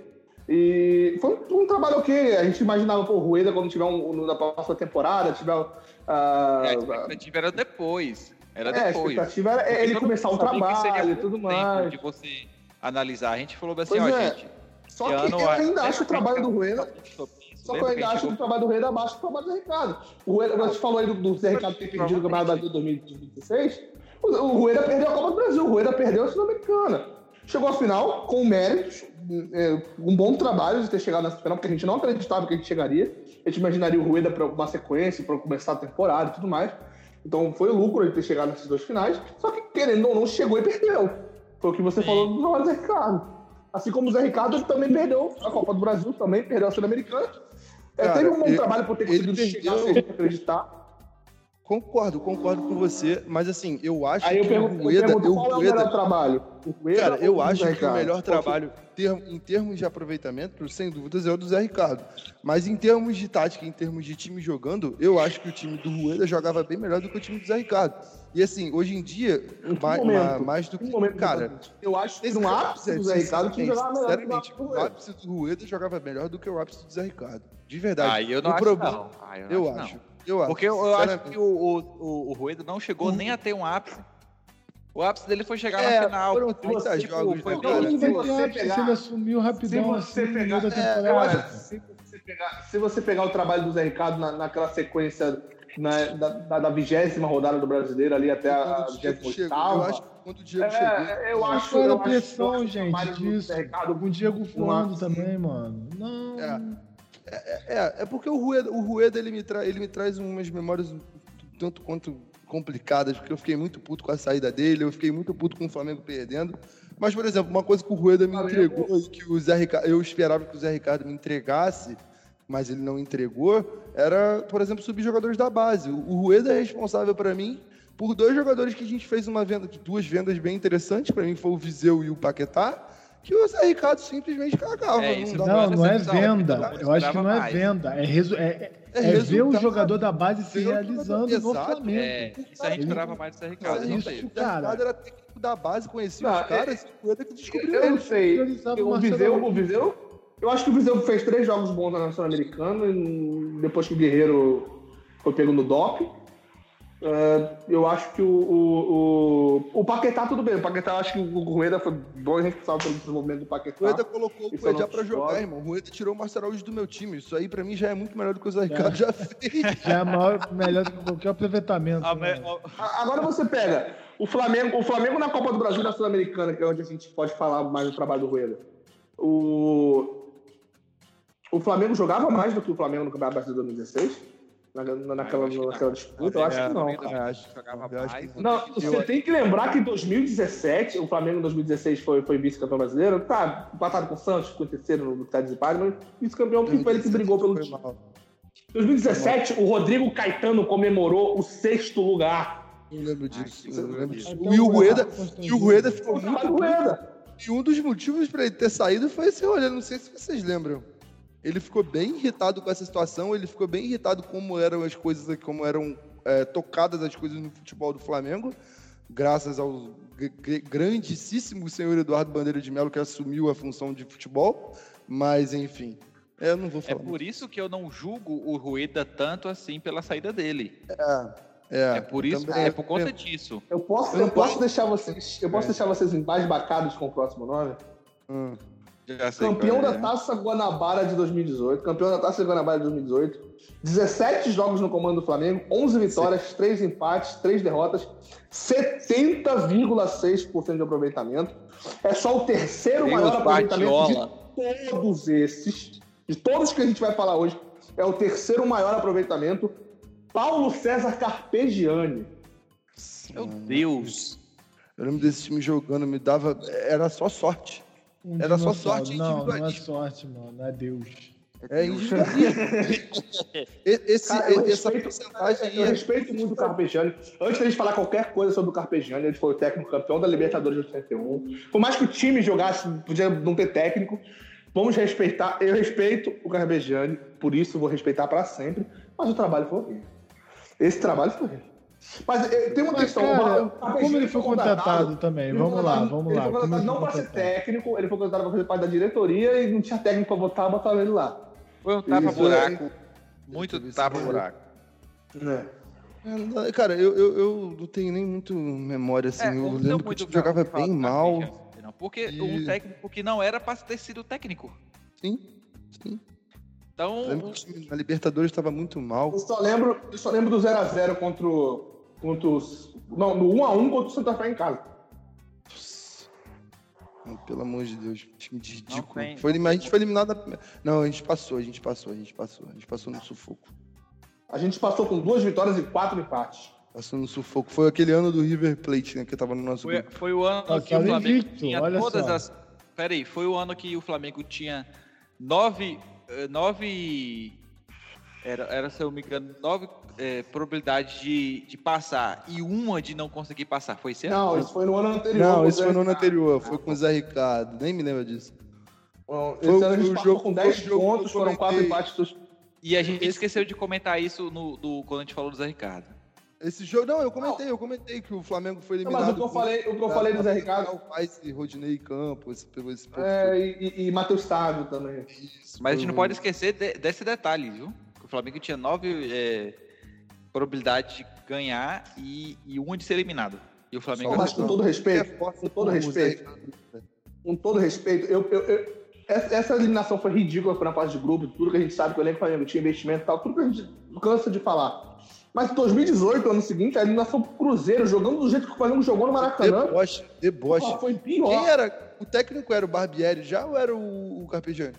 E foi um, um trabalho ok. A gente imaginava, pô, o Rueda, quando tiver um, um, na próxima temporada, tiver... Uh, a expectativa uh, era depois. Era é, depois. A expectativa era Porque ele começar o trabalho e tudo mais. De você analisar. A gente falou assim, ó, é. gente... Só que eu ainda acho o trabalho do Rueda... Só que eu ainda acho que o trabalho do Rueda abaixo do trabalho do Ricardo. O Rueda, nós falou aí do, do Zé Ricardo ter perdido o Campeonato Brasileiro dois mil e dezesseis. O, o Rueda perdeu a Copa do Brasil. O Rueda perdeu a Sul-Americana. Chegou à final com méritos, um bom trabalho de ter chegado nessa final, porque a gente não acreditava que a gente chegaria. A gente imaginaria o Rueda para uma sequência, para começar a temporada e tudo mais. Então foi lucro ele ter chegado nessas duas finais. Só que, querendo ou não, chegou e perdeu. Foi o que você falou do trabalho do Zé Ricardo. Assim como o Zé Ricardo, ele também perdeu a Copa do Brasil, também perdeu a Sul-Americana. Cara, é, teve um bom ele, trabalho por ter conseguido chegar sem acreditar. Concordo, concordo com você, mas assim, eu acho Aí que eu pergunto, o Rueda... Eu pergunto, qual o Rueda, é o melhor trabalho? O Rueda, cara, eu acho que o melhor trabalho, ter, em termos de aproveitamento, sem dúvidas, é o do Zé Ricardo. Mas em termos de tática, em termos de time jogando, eu acho que o time do Rueda jogava bem melhor do que o time do Zé Ricardo. E assim, hoje em dia, em mais, momento, mais do que... Momento, cara, eu acho que no ápice do Zé Ricardo que jogava melhor. Sinceramente, o ápice do Rueda jogava melhor do que o ápice do Zé Ricardo. De verdade. Ah, eu não o acho problema, não. Ah, eu, eu acho. acho. Não. Eu acho, Porque eu, eu acho que o, o, o Rueda não chegou uhum. nem a ter um ápice. O ápice dele foi chegar é, na final. Foram trinta tipo, jogos. Foi não, se, você pegar, se ele assumiu rapidão. Se você pegar, é, eu acho que se, você pegar, se você pegar o trabalho do Zé Ricardo na, naquela sequência na, da, da vigésima rodada do Brasileiro ali até a vigésima oitava. Quando o Diego é, chegou. Eu acho que era pressão, gente, disso. Com o Diego Fulano também, mano. Não... É. É, é, é porque o Rueda, o Rueda ele, me tra- ele me traz umas memórias um tanto quanto complicadas, porque eu fiquei muito puto com a saída dele, eu fiquei muito puto com o Flamengo perdendo. Mas, por exemplo, uma coisa que o Rueda me entregou, que o Zé Ricardo, eu esperava que o Zé Ricardo me entregasse, mas ele não entregou, era, por exemplo, subir jogadores da base. O Rueda é responsável para mim por dois jogadores que a gente fez uma venda, duas vendas bem interessantes, para mim foi o Viseu e o Paquetá, que o Zé Ricardo simplesmente cagava. É, não, dá não, não é venda. Eu acho que não é mais. venda. É, resu- é, é, é ver o jogador da base se realizando no exato, Flamengo. É. Isso a gente esperava mais do Zé Ricardo. Isso, isso, cara. O Zé Ricardo era técnico da base, conhecia não, os caras. É, que descobriu. Eu não sei. O Viseu, o Viseu... Eu acho que o Viseu fez três jogos bons na Nacional Americana, depois que o Guerreiro foi pego no D O P. Uh, eu acho que o, o, o, o Paquetá, tudo bem. O Paquetá, eu acho que o Rueda foi bom e responsável pelo desenvolvimento do Paquetá. O Rueda colocou o Cuejá pra jogar, irmão. O Rueda tirou o Marcelo Alves do meu time. Isso aí, pra mim, já é muito melhor do que o Zé Ricardo é. já fez. Já é maior, melhor do que qualquer aproveitamento. Ah, né? Agora você pega o Flamengo, o Flamengo na Copa do Brasil e na Sul-Americana, que é onde a gente pode falar mais do trabalho do Rueda. O, o Flamengo jogava mais do que o Flamengo no Campeonato Brasileiro de dois mil e dezesseis. Na, na, naquela, eu naquela disputa, eu acho que não. Cara. Acho que jogava mais. Não, você tem que lembrar que em dois mil e dezessete, o Flamengo em dois mil e dezesseis foi, foi vice-campeão brasileiro. Tá, empatado com o Santos, ficou em terceiro no Tades e Paz, mas vice-campeão porque foi ele que brigou pelo time. Em dois mil e dezessete, o Rodrigo Caetano comemorou o sexto lugar. Eu lembro disso. Eu lembro disso. E o Rueda, e o Rueda ficou muito Rueda. E um dos motivos para ele ter saído foi esse rolê, não sei se vocês lembram. Ele ficou bem irritado com essa situação, ele ficou bem irritado como eram as coisas, como eram é, tocadas as coisas no futebol do Flamengo, graças ao g- grandíssimo senhor Eduardo Bandeira de Melo, que assumiu a função de futebol, mas enfim, eu não vou falar. É por isso que eu não julgo o Rueda tanto assim pela saída dele. É... É, é por isso, é por conta eu, disso. Eu posso, eu eu posso, posso deixar vocês, eu posso é. deixar vocês embasbacados com o próximo nome? Hum. Campeão da é. Taça Guanabara de dois mil e dezoito, campeão da Taça Guanabara de dois mil e dezoito, dezessete jogos no comando do Flamengo, onze vitórias, Sim. três empates, três derrotas, setenta vírgula seis por cento de aproveitamento. É só o terceiro Meu maior aproveitamento de todos esses, de todos que a gente vai falar hoje, é o terceiro maior aproveitamento. Paulo César Carpegiani. Meu Deus! Eu lembro desse time jogando, me dava... Era só sorte. Um Era só sorte não, não é sorte, mano. É Deus. É isso. Esse, cara, eu essa respeito, porcentagem aí. Eu respeito muito o Carpegiani. Antes da gente falar qualquer coisa sobre o Carpegiani, ele foi o técnico campeão da Libertadores de oitenta e um. Por mais que o time jogasse, podia não ter técnico, vamos respeitar. Eu respeito o Carpegiani, por isso vou respeitar para sempre. Mas o trabalho foi horrível. Esse trabalho foi horrível. Mas tem uma Mas, questão. Cara, uma, como ele foi contratado, contratado também? Vamos lá, vamos lá. Ele foi contratado não para ser técnico, ele foi contratado para fazer parte da diretoria e não tinha técnico para botar, botaram ele lá. Foi um tapa-buraco. Muito tapa-buraco. Né? É, cara, eu, eu, eu não tenho nem muito memória assim. É, eu lembro que o time jogava bem mal. Porque e... um técnico que não era para ter sido técnico. Sim, sim. Então. Eu lembro que o time na Libertadores estava muito mal. Eu só lembro, eu só lembro do zero a zero contra o. Contra os, não, no um a um contra o Santa Fé em casa. Pelo amor de Deus, time de ridículo. Não, foi, a gente foi eliminado. Da... Não, a gente passou, a gente passou, a gente passou. A gente passou no sufoco. A gente passou com duas vitórias e quatro empates. Passou no sufoco. Foi aquele ano do River Plate, né? Que tava no nosso foi, grupo. Foi o ano ah, que, que o Flamengo invito, tinha olha todas só. as... Peraí, foi o ano que o Flamengo tinha nove... nove... Era, era, se eu me engano, nove é, probabilidades de, de passar e uma de não conseguir passar. Foi certo? Não, isso foi no ano anterior. Não, isso foi no ano anterior. Foi com o Zé Ricardo. Nem me lembro disso. Bom, esse foi ano a gente passou com dez pontos, foram quatro empates. E a gente esqueceu de comentar isso no, do, quando a gente falou do Zé Ricardo. Esse jogo... Não, eu comentei. Não. Eu comentei que o Flamengo foi eliminado. Não, mas o que eu falei, o que eu falei do Zé Ricardo... O Rodinei Campos... Esse é, e, e Matheus Sávio também. Isso, mas a gente não pode esquecer de, desse detalhe, viu? O Flamengo tinha nove é, probabilidades de ganhar e, e uma de ser eliminado. E o Flamengo... Mas com todo respeito, com todo respeito, com todo respeito, eu, eu, eu, essa eliminação foi ridícula na fase de grupo, tudo que a gente sabe que o elenco Flamengo tinha investimento e tal, tudo que a gente cansa de falar. Mas em dois mil e dezoito, ano seguinte, a eliminação pro Cruzeiro, jogando do jeito que o Flamengo jogou no Maracanã... Deboche, deboche. Pô, foi pior. Quem era? O técnico era o Barbieri já ou era o, o Carpegiani?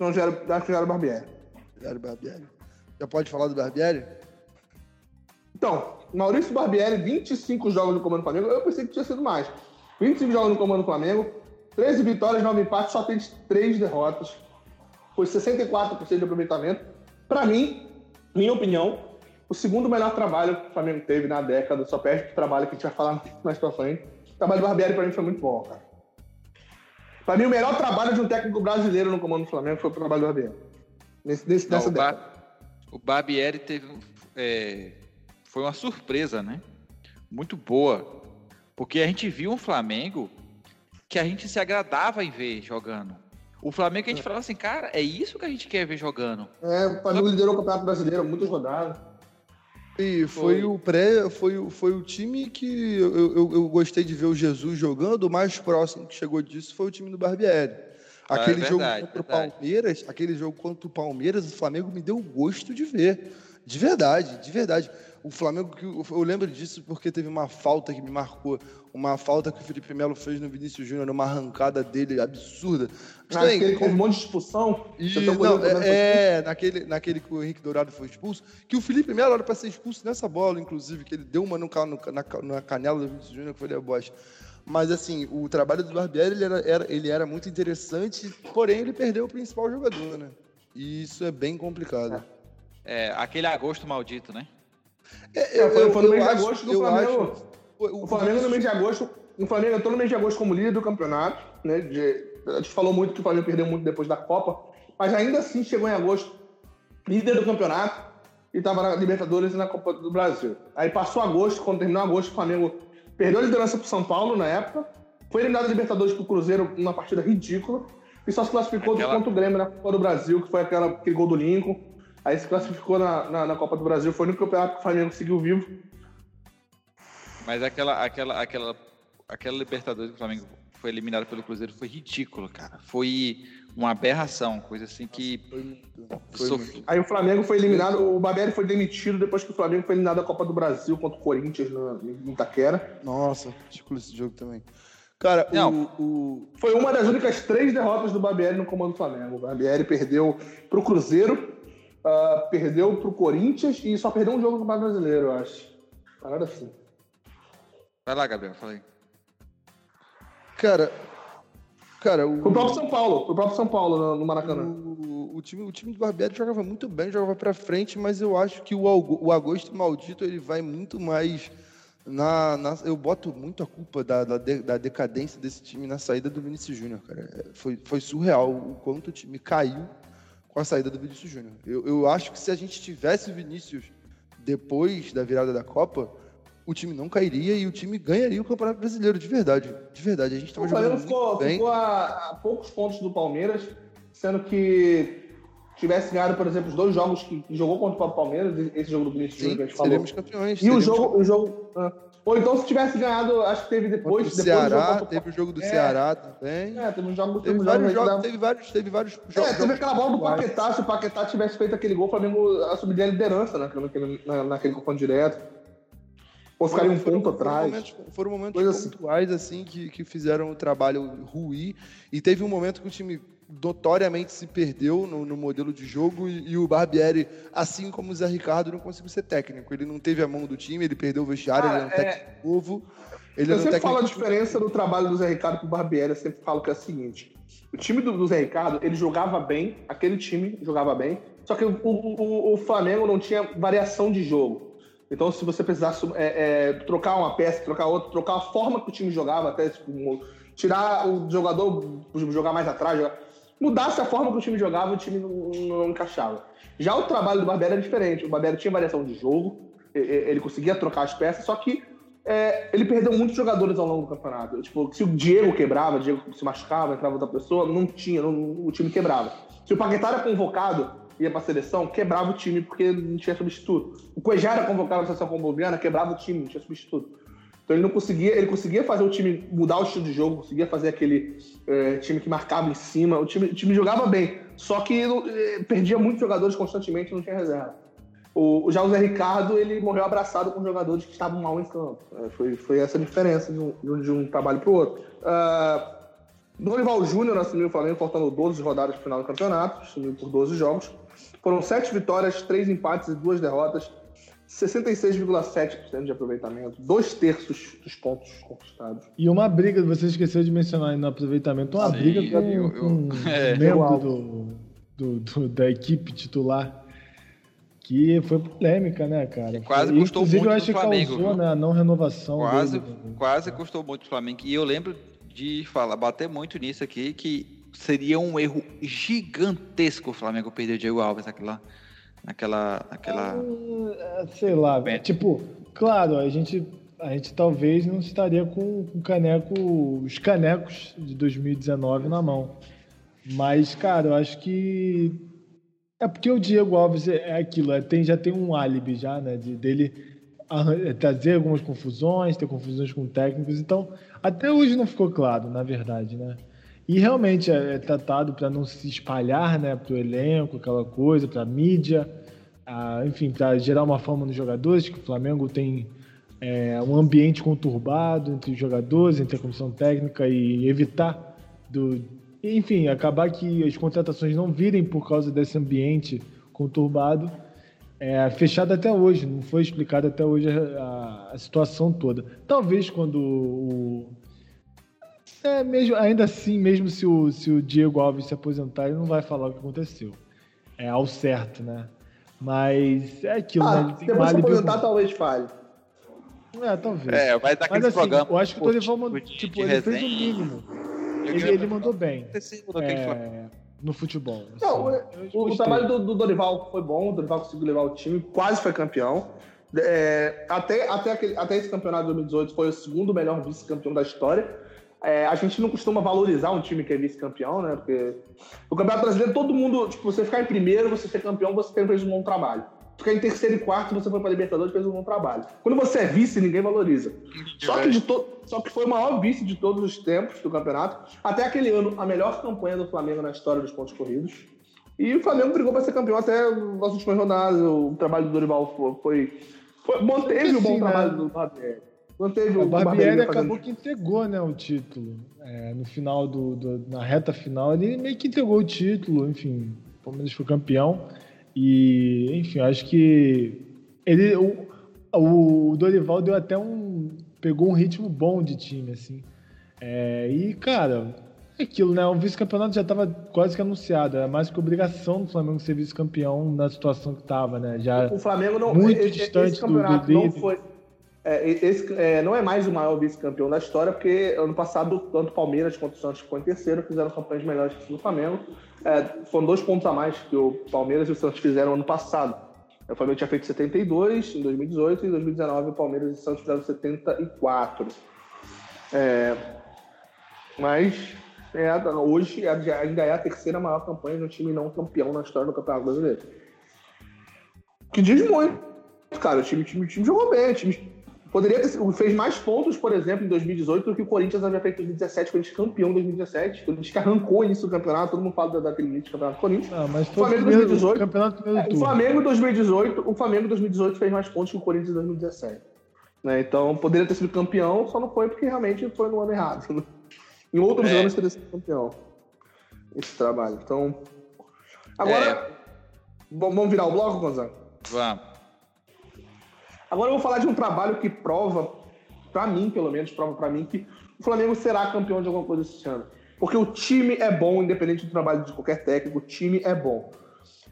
Não, já era, acho que já era o Barbieri. Barbieri. Já pode falar do Barbieri? Então, Maurício Barbieri, vinte e cinco jogos no comando do Flamengo. Eu pensei que tinha sido mais. vinte e cinco jogos no comando do Flamengo, treze vitórias, nove empates, só tem três derrotas. Foi sessenta e quatro por cento de aproveitamento. Para mim, minha opinião, o segundo melhor trabalho que o Flamengo teve na década, só perde o trabalho que a gente vai falar mais pra frente. O trabalho do Barbieri, para mim, foi muito bom, cara. Para mim, o melhor trabalho de um técnico brasileiro no comando do Flamengo foi o trabalho do Barbieri. Nesse, nesse, Não, nessa o, Bar- o Barbieri teve, é, foi uma surpresa, né? Muito boa. Porque a gente viu um Flamengo que a gente se agradava em ver jogando. O Flamengo que a gente é. falava assim, cara, é isso que a gente quer ver jogando. É, o Flamengo Só... liderou o Campeonato Brasileiro, muitas rodadas. E foi, foi o pré, foi, foi o time que eu, eu, eu gostei de ver o Jesus jogando. O mais próximo que chegou disso foi o time do Barbieri. Aquele, ah, é verdade, jogo contra o Palmeiras, aquele jogo contra o Palmeiras, o Flamengo me deu gosto de ver. De verdade, de verdade. O Flamengo, eu lembro disso porque teve uma falta que me marcou. Uma falta que o Felipe Melo fez no Vinícius Júnior, numa arrancada dele absurda. Mas ah, tem um monte de expulsão. E, não, é, é naquele, naquele que o Henrique Dourado foi expulso. Que o Felipe Melo era para ser expulso nessa bola, inclusive, que ele deu uma no, na, na canela do Vinícius Júnior, que foi deboche. Mas, assim, o trabalho do Barbieri, ele era, era, ele era muito interessante, porém, ele perdeu o principal jogador, né? E isso é bem complicado. É, aquele agosto maldito, né? É, eu, eu, eu, foi no mês de agosto do Flamengo. Acho, o, o Flamengo, no mês de agosto, o Flamengo entrou no mês de agosto como líder do campeonato, né? De, a gente falou muito que o Flamengo perdeu muito depois da Copa, mas ainda assim chegou em agosto líder do campeonato e estava na Libertadores e na Copa do Brasil. Aí passou agosto, quando terminou agosto, o Flamengo... perdeu a liderança pro São Paulo na época, foi eliminado da Libertadores pro Cruzeiro numa partida ridícula, e só se classificou aquela... contra o Grêmio na Copa do Brasil, que foi aquela, aquele gol do Lincoln, aí se classificou na, na, na Copa do Brasil, foi no campeonato que o Flamengo seguiu vivo. Mas aquela, aquela, aquela, aquela Libertadores que o Flamengo foi eliminado pelo Cruzeiro foi ridícula, cara. Foi uma aberração, coisa assim que... Nossa, foi... Foi... Foi... Aí o Flamengo foi eliminado, o Barbieri foi demitido depois que o Flamengo foi eliminado da Copa do Brasil contra o Corinthians em Itaquera. Nossa, ridículo esse jogo também. Cara, Não, o, o... foi uma das únicas três derrotas do Barbieri no comando do Flamengo. O Barbieri perdeu pro Cruzeiro, uh, perdeu pro Corinthians e só perdeu um jogo no Campeonato Brasileiro, eu acho. Parada assim. Vai lá, Gabriel, fala aí. Cara, cara... O... Pro próprio São Paulo, pro próprio São Paulo, no Maracanã. O, o, time, o time do Barbieri jogava muito bem, jogava pra frente, mas eu acho que o, o agosto maldito, ele vai muito mais na... na eu boto muito a culpa da, da, da decadência desse time na saída do Vinícius Júnior, cara. Foi, foi surreal o quanto o time caiu com a saída do Vinícius Júnior. Eu, eu acho que se a gente tivesse o Vinícius depois da virada da Copa, o time não cairia e o time ganharia o Campeonato Brasileiro, de verdade. De verdade, a gente estava jogando muito ficou, bem. Ficou a, a poucos pontos do Palmeiras, sendo que tivesse ganhado, por exemplo, os dois jogos que, que jogou contra o Palmeiras, esse jogo do Vinícius Júnior que a gente falou. Seríamos campeões. E o jogo... O jogo ah, ou então se tivesse ganhado, acho que teve depois... depois Ceará, do teve o jogo do é, Ceará também. É, teve um jogo... Teve, teve vários jogos, dava... teve vários, teve vários é, jogos. É, teve aquela bola do Paquetá, se o Paquetá tivesse feito aquele gol, o Flamengo assumiria a liderança, né, naquele, na, naquele confronto direto. Ou ficaria um ponto atrás. Momentos, foram momentos pontuais assim, assim que, que fizeram o trabalho ruir. E teve um momento que o time notoriamente se perdeu no, no modelo de jogo e, e o Barbieri, assim como o Zé Ricardo, não conseguiu ser técnico. Ele não teve a mão do time, ele perdeu o vestiário, ah, ele era um é... técnico novo. Ele eu sempre falo a diferença do trabalho do Zé Ricardo pro Barbieri, eu sempre falo que é o seguinte, o time do, do Zé Ricardo, ele jogava bem, aquele time jogava bem, só que o, o, o Flamengo não tinha variação de jogo. Então, se você precisasse é, é, trocar uma peça, trocar outra, trocar a forma que o time jogava, até tipo, tirar o jogador, jogar mais atrás, jogar... mudasse a forma que o time jogava, o time não, não encaixava. Já o trabalho do Barbieri era diferente. O Barbieri tinha variação de jogo, ele conseguia trocar as peças, só que é, ele perdeu muitos jogadores ao longo do campeonato. Tipo, se o Diego quebrava, o Diego se machucava, entrava outra pessoa, não tinha, não, o time quebrava. Se o Paquetá era convocado... ia pra seleção, quebrava o time porque não tinha substituto. O Cuejara convocava a seleção colombiana, quebrava o time, não tinha substituto. Então ele não conseguia, ele conseguia fazer o time mudar o estilo de jogo, conseguia fazer aquele é, time que marcava em cima, o time, o time jogava bem, só que é, perdia muitos jogadores constantemente e não tinha reserva. O, já o Zé Ricardo, ele morreu abraçado com jogadores que estavam mal em campo. É, foi, foi essa a diferença de um, de um trabalho pro outro. Uh, Dorival Júnior assumiu o Flamengo, faltando doze rodadas pro final do campeonato, assumiu por doze jogos. Foram sete vitórias, três empates e duas derrotas, sessenta e seis vírgula sete por cento de aproveitamento, dois terços dos pontos conquistados. E uma briga, você esqueceu de mencionar aí no aproveitamento, uma Sim, briga com um é, membro do, do, do, da equipe titular, que foi polêmica, né, cara? Quase e, custou muito pro Flamengo. Inclusive, causou, né, a não renovação. Quase, dele, quase né? custou muito pro Flamengo. E eu lembro de falar, bater muito nisso aqui, que seria um erro gigantesco o Flamengo perder o Diego Alves naquela... naquela, naquela... Sei lá, velho. Tipo, claro, a gente, a gente talvez não estaria com o caneco, os canecos de dois mil e dezenove na mão. Mas, cara, eu acho que... É porque o Diego Alves é aquilo, é, tem, já tem um álibi já, né? De, dele trazer algumas confusões, ter confusões com técnicos. Então, até hoje não ficou claro, na verdade, né? E realmente é tratado para não se espalhar, né, para o elenco, aquela coisa, para a mídia, a, enfim, para gerar uma fama nos jogadores, que o Flamengo tem é, um ambiente conturbado entre os jogadores, entre a comissão técnica e evitar, do, enfim, acabar que as contratações não virem por causa desse ambiente conturbado, é, fechado até hoje, não foi explicado até hoje a, a situação toda. Talvez quando o... É, mesmo, ainda assim, mesmo se o, se o Diego Alves se aposentar, ele não vai falar o que aconteceu. É ao certo, né? Mas é aquilo, ah, né? Ele depois se aposentar, bem... talvez fale. É, talvez. É, vai dar aquele Mas, assim, programa. Eu acho que o Dorival mandou. Tipo, de ele resenha. fez o mínimo. Ele, ele mandou bem. É, no futebol. Não, assim. o, o trabalho do, do Dorival foi bom, o Dorival conseguiu levar o time, quase foi campeão. É, até, até, aquele, até esse campeonato de dois mil e dezoito foi o segundo melhor vice-campeão da história. É, a gente não costuma valorizar um time que é vice-campeão, né? Porque o Campeonato Brasileiro, todo mundo... Tipo, você ficar em primeiro, você ser campeão, você fez um bom trabalho. Ficar em terceiro e quarto, você foi pra Libertadores, fez um bom trabalho. Quando você é vice, ninguém valoriza. Só que, de to... Só que foi o maior vice de todos os tempos do campeonato. Até aquele ano, a melhor campanha do Flamengo na história dos pontos corridos. E o Flamengo brigou pra ser campeão até as últimas rodadas. O trabalho do Dorival foi... foi... manteve assim, o bom trabalho, né, do Flamengo. Manteve o o Barbieri acabou que entregou, né, o título. É, no final do, do, na reta final, ele meio que entregou o título, enfim, pelo menos foi campeão. E, enfim, acho que ele, o, o Dorival deu até um... pegou um ritmo bom de time, assim. É, e, cara, aquilo, né, o vice-campeonato já estava quase que anunciado, era mais que obrigação do Flamengo ser vice-campeão na situação que estava, né, já o Flamengo não, muito esse, distante esse campeonato do, do não foi... É, esse, é, não é mais o maior vice-campeão da história, porque ano passado, tanto o Palmeiras quanto o Santos ficou em terceiro, fizeram campanhas melhores que o Flamengo. É, foram dois pontos a mais que o Palmeiras e o Santos fizeram ano passado. O Flamengo tinha feito setenta e dois em dois mil e dezoito e em dois mil e dezenove o Palmeiras e o Santos fizeram setenta e quatro. É, mas é, hoje ainda é a terceira maior campanha de um time não campeão na história do Campeonato Brasileiro. Que diz muito, cara. O time, time, o time jogou bem. O time poderia ter, fez mais pontos, por exemplo, em dois mil e dezoito do que o Corinthians havia feito em dois mil e dezessete, quando a gente campeão em dois mil e dezessete. Quando a gente arrancou isso do campeonato, todo mundo fala da trinite do Campeonato do Corinthians. Não, mas o Flamengo dois mil e dezoito, campeonato é, o Flamengo dois mil e dezoito, o Flamengo dois mil e dezoito fez mais pontos que o Corinthians em dois mil e dezessete. Né? Então, poderia ter sido campeão, só não foi porque realmente foi no ano errado. Né? Em outros é. anos teria sido campeão esse trabalho. Então, agora, é. vamos virar o bloco, Gonzaga? Vamos. Agora eu vou falar de um trabalho que prova, pra mim pelo menos, prova pra mim que o Flamengo será campeão de alguma coisa esse ano. Porque o time é bom, independente do trabalho de qualquer técnico, o time é bom.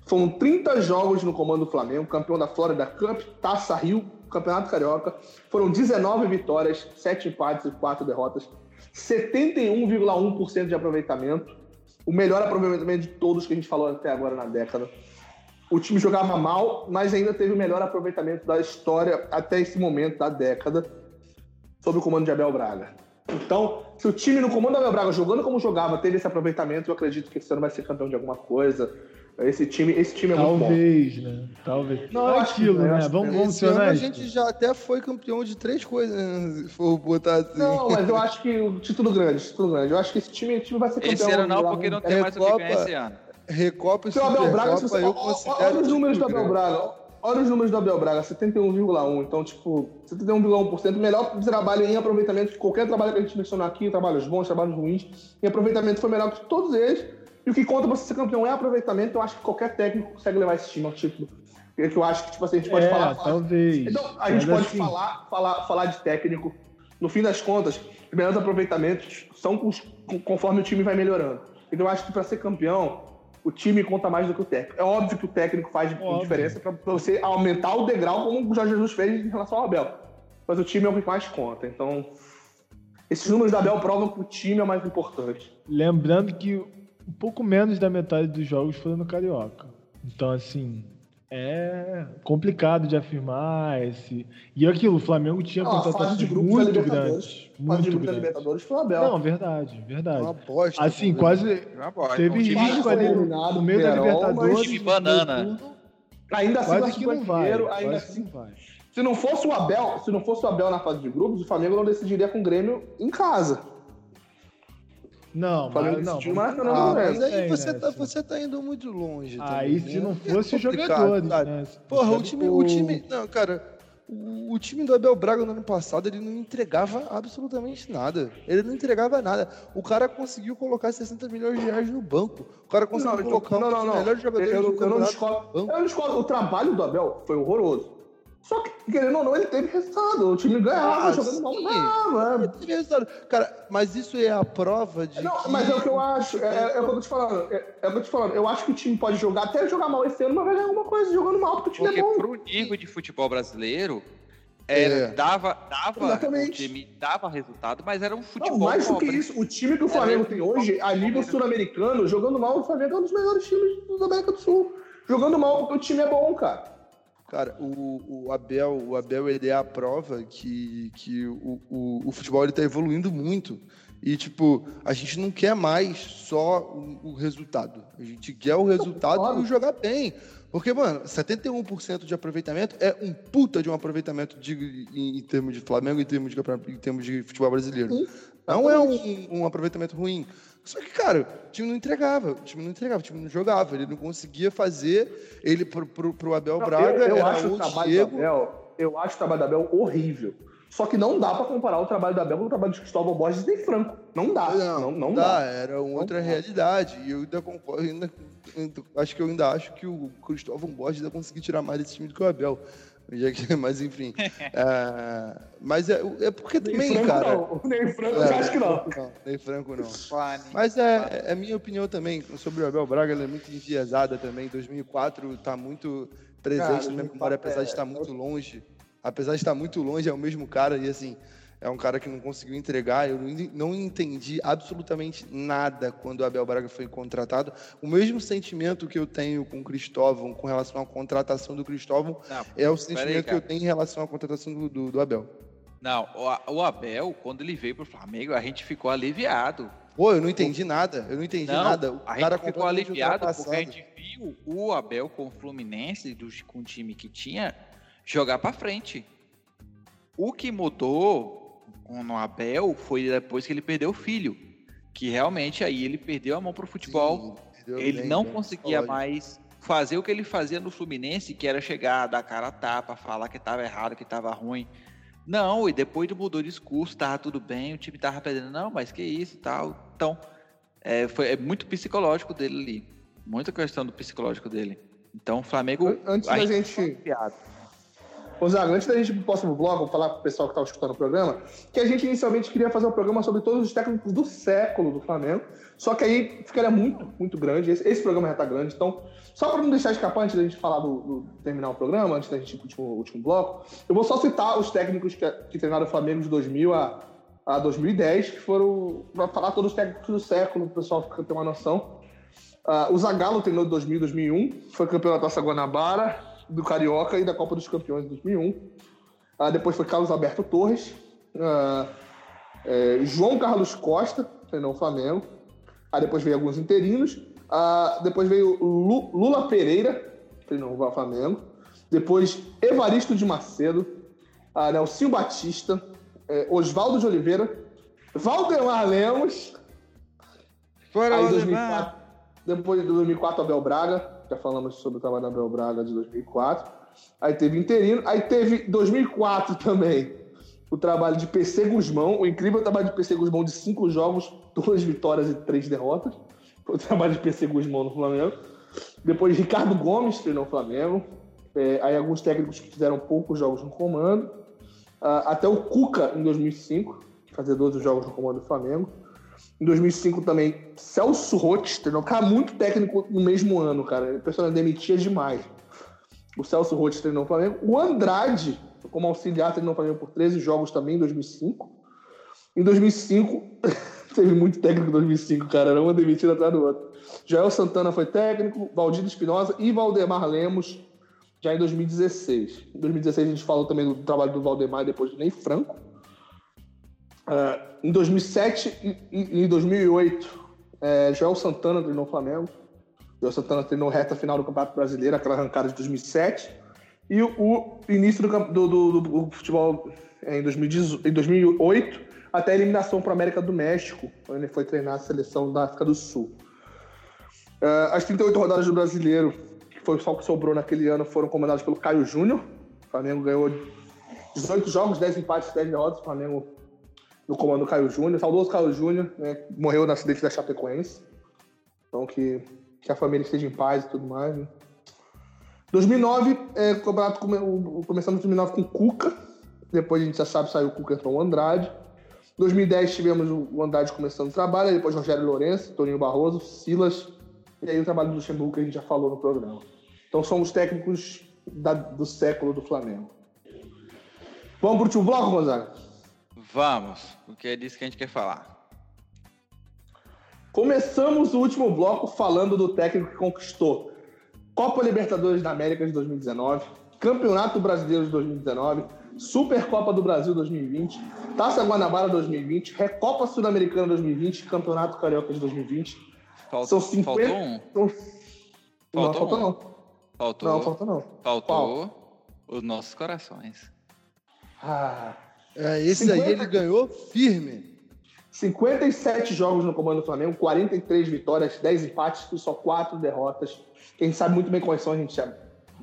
Foram trinta jogos no comando do Flamengo, campeão da Florida Cup, Taça Rio, Campeonato Carioca. Foram dezenove vitórias, sete empates e quatro derrotas. setenta e um vírgula um por cento de aproveitamento. O melhor aproveitamento de todos que a gente falou até agora na década. O time jogava mal, mas ainda teve o melhor aproveitamento da história até esse momento da década, sob o comando de Abel Braga. Então, se o time no comando do Abel Braga, jogando como jogava, teve esse aproveitamento, eu acredito que esse ano vai ser campeão de alguma coisa. Esse time, esse time é Talvez, muito bom. Né? Talvez. Não, é aquilo, né? né? Vamos, vamos ser honestos. A gente já até foi campeão de três coisas, né? Se for botar assim. Não, mas eu acho que o título grande, título grande. Eu acho que esse time, time vai ser campeão. Esse ano não, lá, porque não tem mais o que ganhar esse ano. Recopa e se Abel Braga, Copa, eu olha os números do Abel Braga, olha os números do Abel Braga, setenta e um vírgula um por cento, então tipo, setenta e um vírgula um por cento, melhor trabalho em aproveitamento de qualquer trabalho que a gente mencionou aqui, trabalhos bons, trabalhos ruins, e aproveitamento foi melhor que todos eles, e o que conta pra você ser campeão é aproveitamento, eu acho que qualquer técnico consegue levar esse time ao título, eu acho que tipo assim, a gente pode é, falar, talvez. Então, a gente é pode assim. falar, falar, falar de técnico, no fim das contas, os melhores aproveitamentos são os, conforme o time vai melhorando, então eu acho que pra ser campeão, o time conta mais do que o técnico. É óbvio que o técnico faz óbvio. diferença para você aumentar o degrau como o Jorge Jesus fez em relação ao Abel. Mas o time é o que mais conta. Então, esses números do Abel provam que o time é mais importante. Lembrando que um pouco menos da metade dos jogos foram no Carioca. Então, assim, é complicado de afirmar esse... E aquilo, o Flamengo tinha contratações muito grandes. A fase de grupo da Libertadores foi o Abel. Não, verdade, verdade. Uma aposta. Assim, uma quase bosta. Teve risco ali no meio da Libertadores. Time banana. Ainda assim, quase que não vai. Ainda assim, vai. Se não fosse o Abel, se não fosse o Abel na fase de grupos, o Flamengo não decidiria com o Grêmio em casa. Não, mas não, mas, não, ah, mas aí tem, você, né, tá, você tá indo muito longe. Aí também, se né? não fosse é jogadores, né? Porra, o time, o time... Não, cara, o, o time do Abel Braga no ano passado, ele não entregava absolutamente nada. Ele não entregava nada. O cara conseguiu colocar sessenta milhões de reais no banco. O cara conseguiu não, colocar não, um não, não. melhores jogadores eu, eu, eu não discordo. Eu não discordo. O trabalho do Abel foi horroroso. Só que, querendo ou não, ele teve resultado. O time ganhava, ah, jogando mal. Não, mano. Ele teve resultado. Cara, mas isso é a prova de... Não, que... mas é o que eu acho. É, é o que eu tô te falando. É, é o que eu tô te falando. Eu acho que o time pode jogar, até jogar mal esse ano, mas vai ganhar alguma coisa jogando mal, porque o time porque é bom. Porque pro nível de futebol brasileiro, é, é. dava, dava, o time dava resultado, mas era um futebol não, mais do que isso. O time que o Flamengo é, tem hoje, a nível sul-americano, jogando mal, o Flamengo é um dos melhores times da América do Sul. Jogando mal, porque o time é bom, cara. Cara, o, o Abel, o Abel ele é a prova que, que o, o, o futebol está evoluindo muito. E, tipo, a gente não quer mais só o, o resultado. A gente quer o resultado e jogar bem. Porque, mano, setenta e um por cento de aproveitamento é um puta de um aproveitamento de, em, em termos de Flamengo, em termos de, em termos de futebol brasileiro. Não é um, um aproveitamento ruim. Só que, cara, o time não entregava, o time não entregava, o time não jogava, ele não conseguia fazer, ele pro, pro, pro Abel não, Braga... Eu, eu, acho o trabalho do Abel, eu acho o trabalho do Abel horrível, só que não dá pra comparar o trabalho do Abel com o trabalho de Cristóvão Borges e Ney Franco, não dá, não, não, não dá. dá. Era uma não outra dá. realidade, e eu ainda concordo, ainda, acho que eu ainda acho que o Cristóvão Borges ainda conseguiu tirar mais desse time do que o Abel, mas enfim, uh, mas é, é porque nem também, Franco, cara... Não. Nem Franco, é, eu acho que não. não. Nem Franco, não. Mas é, é minha opinião também, sobre o Abel Braga, ela é muito enviesada também, dois mil e quatro está muito presente na memória, apesar de estar muito longe, apesar de estar muito longe, é o mesmo cara, e assim, é um cara que não conseguiu entregar. Eu não entendi absolutamente nada quando o Abel Braga foi contratado. O mesmo sentimento que eu tenho com o Cristóvão com relação à contratação do Cristóvão não, é o sentimento aí, que eu tenho em relação à contratação do, do, do Abel. Não, o Abel, quando ele veio pro Flamengo, a gente ficou aliviado. Pô, eu não entendi nada, eu não entendi não, nada. O a cara gente ficou aliviado porque a gente viu o Abel com o Fluminense, do, com o time que tinha, jogar pra frente. O que mudou no Abel foi depois que ele perdeu o filho, que realmente aí ele perdeu a mão pro futebol. Sim, ele bem, não bem, conseguia lógico. mais fazer o que ele fazia no Fluminense, que era chegar, dar cara a tapa, falar que tava errado, que tava ruim. Não, e depois mudou o discurso, tava tudo bem, o time tava perdendo, não, mas que isso e tal. Então, é, foi, é muito psicológico dele ali, muita questão do psicológico dele. Então, o Flamengo... Antes da gente... Ô, Zago, antes da gente ir pro próximo bloco, falar pro pessoal que tava escutando o programa, que a gente inicialmente queria fazer um programa sobre todos os técnicos do século do Flamengo, só que aí ficaria muito, muito grande, esse, esse programa já tá grande, então, só para não deixar escapar antes da gente falar do, do terminar o programa, antes da gente ir pro último, último bloco, eu vou só citar os técnicos que, que treinaram o Flamengo de dois mil a, a dois mil e dez, que foram, para falar todos os técnicos do século, o pessoal fica, tem uma noção. Uh, o Zagallo treinou de dois mil a dois mil e um, foi campeão da Taça Guanabara, do Carioca e da Copa dos Campeões de dois mil e um. Ah, depois foi Carlos Alberto Torres. Ah, é, João Carlos Costa, treinou o Flamengo. Ah, depois veio alguns interinos. Ah, depois veio Lu, Lula Pereira, treinou o Flamengo. Depois Evaristo de Macedo. Ah, Nelsinho Batista. É, Oswaldo de Oliveira. Valdemar Lemos. Fora aí, dois mil e quatro, depois de dois mil e quatro, Abel Braga. Já falamos sobre o trabalho da Abel Braga de dois mil e quatro. Aí teve interino. Aí teve dois mil e quatro também o trabalho de P C Guzmão. O incrível trabalho de P C Guzmão de cinco jogos, duas vitórias e três derrotas. Foi o trabalho de P C Guzmão no Flamengo. Depois Ricardo Gomes treinou o Flamengo. É, aí alguns técnicos que fizeram poucos jogos no comando. Ah, até o Cuca em dois mil e cinco, fazer doze jogos no comando do Flamengo. Em dois mil e cinco também, Celso Roth, treinou um cara muito técnico no mesmo ano, cara. O pessoal demitia demais. O Celso Roth treinou o Flamengo. O Andrade, como auxiliar, treinou o Flamengo por treze jogos também, em dois mil e cinco. Em dois mil e cinco, teve muito técnico em dois mil e cinco, cara. Era uma demitida atrás do outro. Joel Santana foi técnico, Valdir Espinosa e Valdemar Lemos, já em dois mil e dezesseis. Em dois mil e dezesseis a gente falou também do trabalho do Valdemar e depois do Ney Franco. Uh, em dois mil e sete e em dois mil e oito, é, Joel Santana treinou o Flamengo. Joel Santana treinou a reta final do Campeonato Brasileiro, aquela arrancada de dois mil e sete. E o, o início do, do, do, do futebol é, em, dois mil e dezoito, em dois mil e oito, até a eliminação para a América do México, quando ele foi treinar a seleção da África do Sul. Uh, as trinta e oito rodadas do Brasileiro, que foi só o que sobrou naquele ano, foram comandadas pelo Caio Júnior. O Flamengo ganhou dezoito jogos, dez empates, dez derrotas. O Flamengo no comando do Caio Júnior, saudoso Caio Júnior, né? Morreu no acidente da Chapecoense. Então que, que a família esteja em paz e tudo mais. Né? dois mil e nove, é, o campeonato come, o, começamos em dois mil e nove com o Cuca. Depois a gente já sabe, saiu o Cuca, entrou o Andrade. Em dois mil e dez tivemos o Andrade começando o trabalho, depois Rogério Lourenço, Toninho Barroso, Silas, e aí o trabalho do Luxemburgo que a gente já falou no programa. Então são os técnicos da, do século do Flamengo. Vamos pro último bloco, Gonzaga? Vamos, porque é disso que a gente quer falar. Começamos o último bloco falando do técnico que conquistou Copa Libertadores da América de dois mil e dezenove, Campeonato Brasileiro de dois mil e dezenove, Supercopa do Brasil dois mil e vinte, Taça Guanabara dois mil e vinte, Recopa Sul-Americana dois mil e vinte, Campeonato Carioca de dois mil e vinte. Faltou, São cinquenta... Faltou um? Não, faltou, faltou um. não. Faltou, não, faltou não. Faltou Qual? Os nossos corações. Ah... É, esse cinquenta... aí ele ganhou firme. cinquenta e sete jogos no comando do Flamengo, quarenta e três vitórias, dez empates e só quatro derrotas. Quem sabe muito bem quais são, a gente já,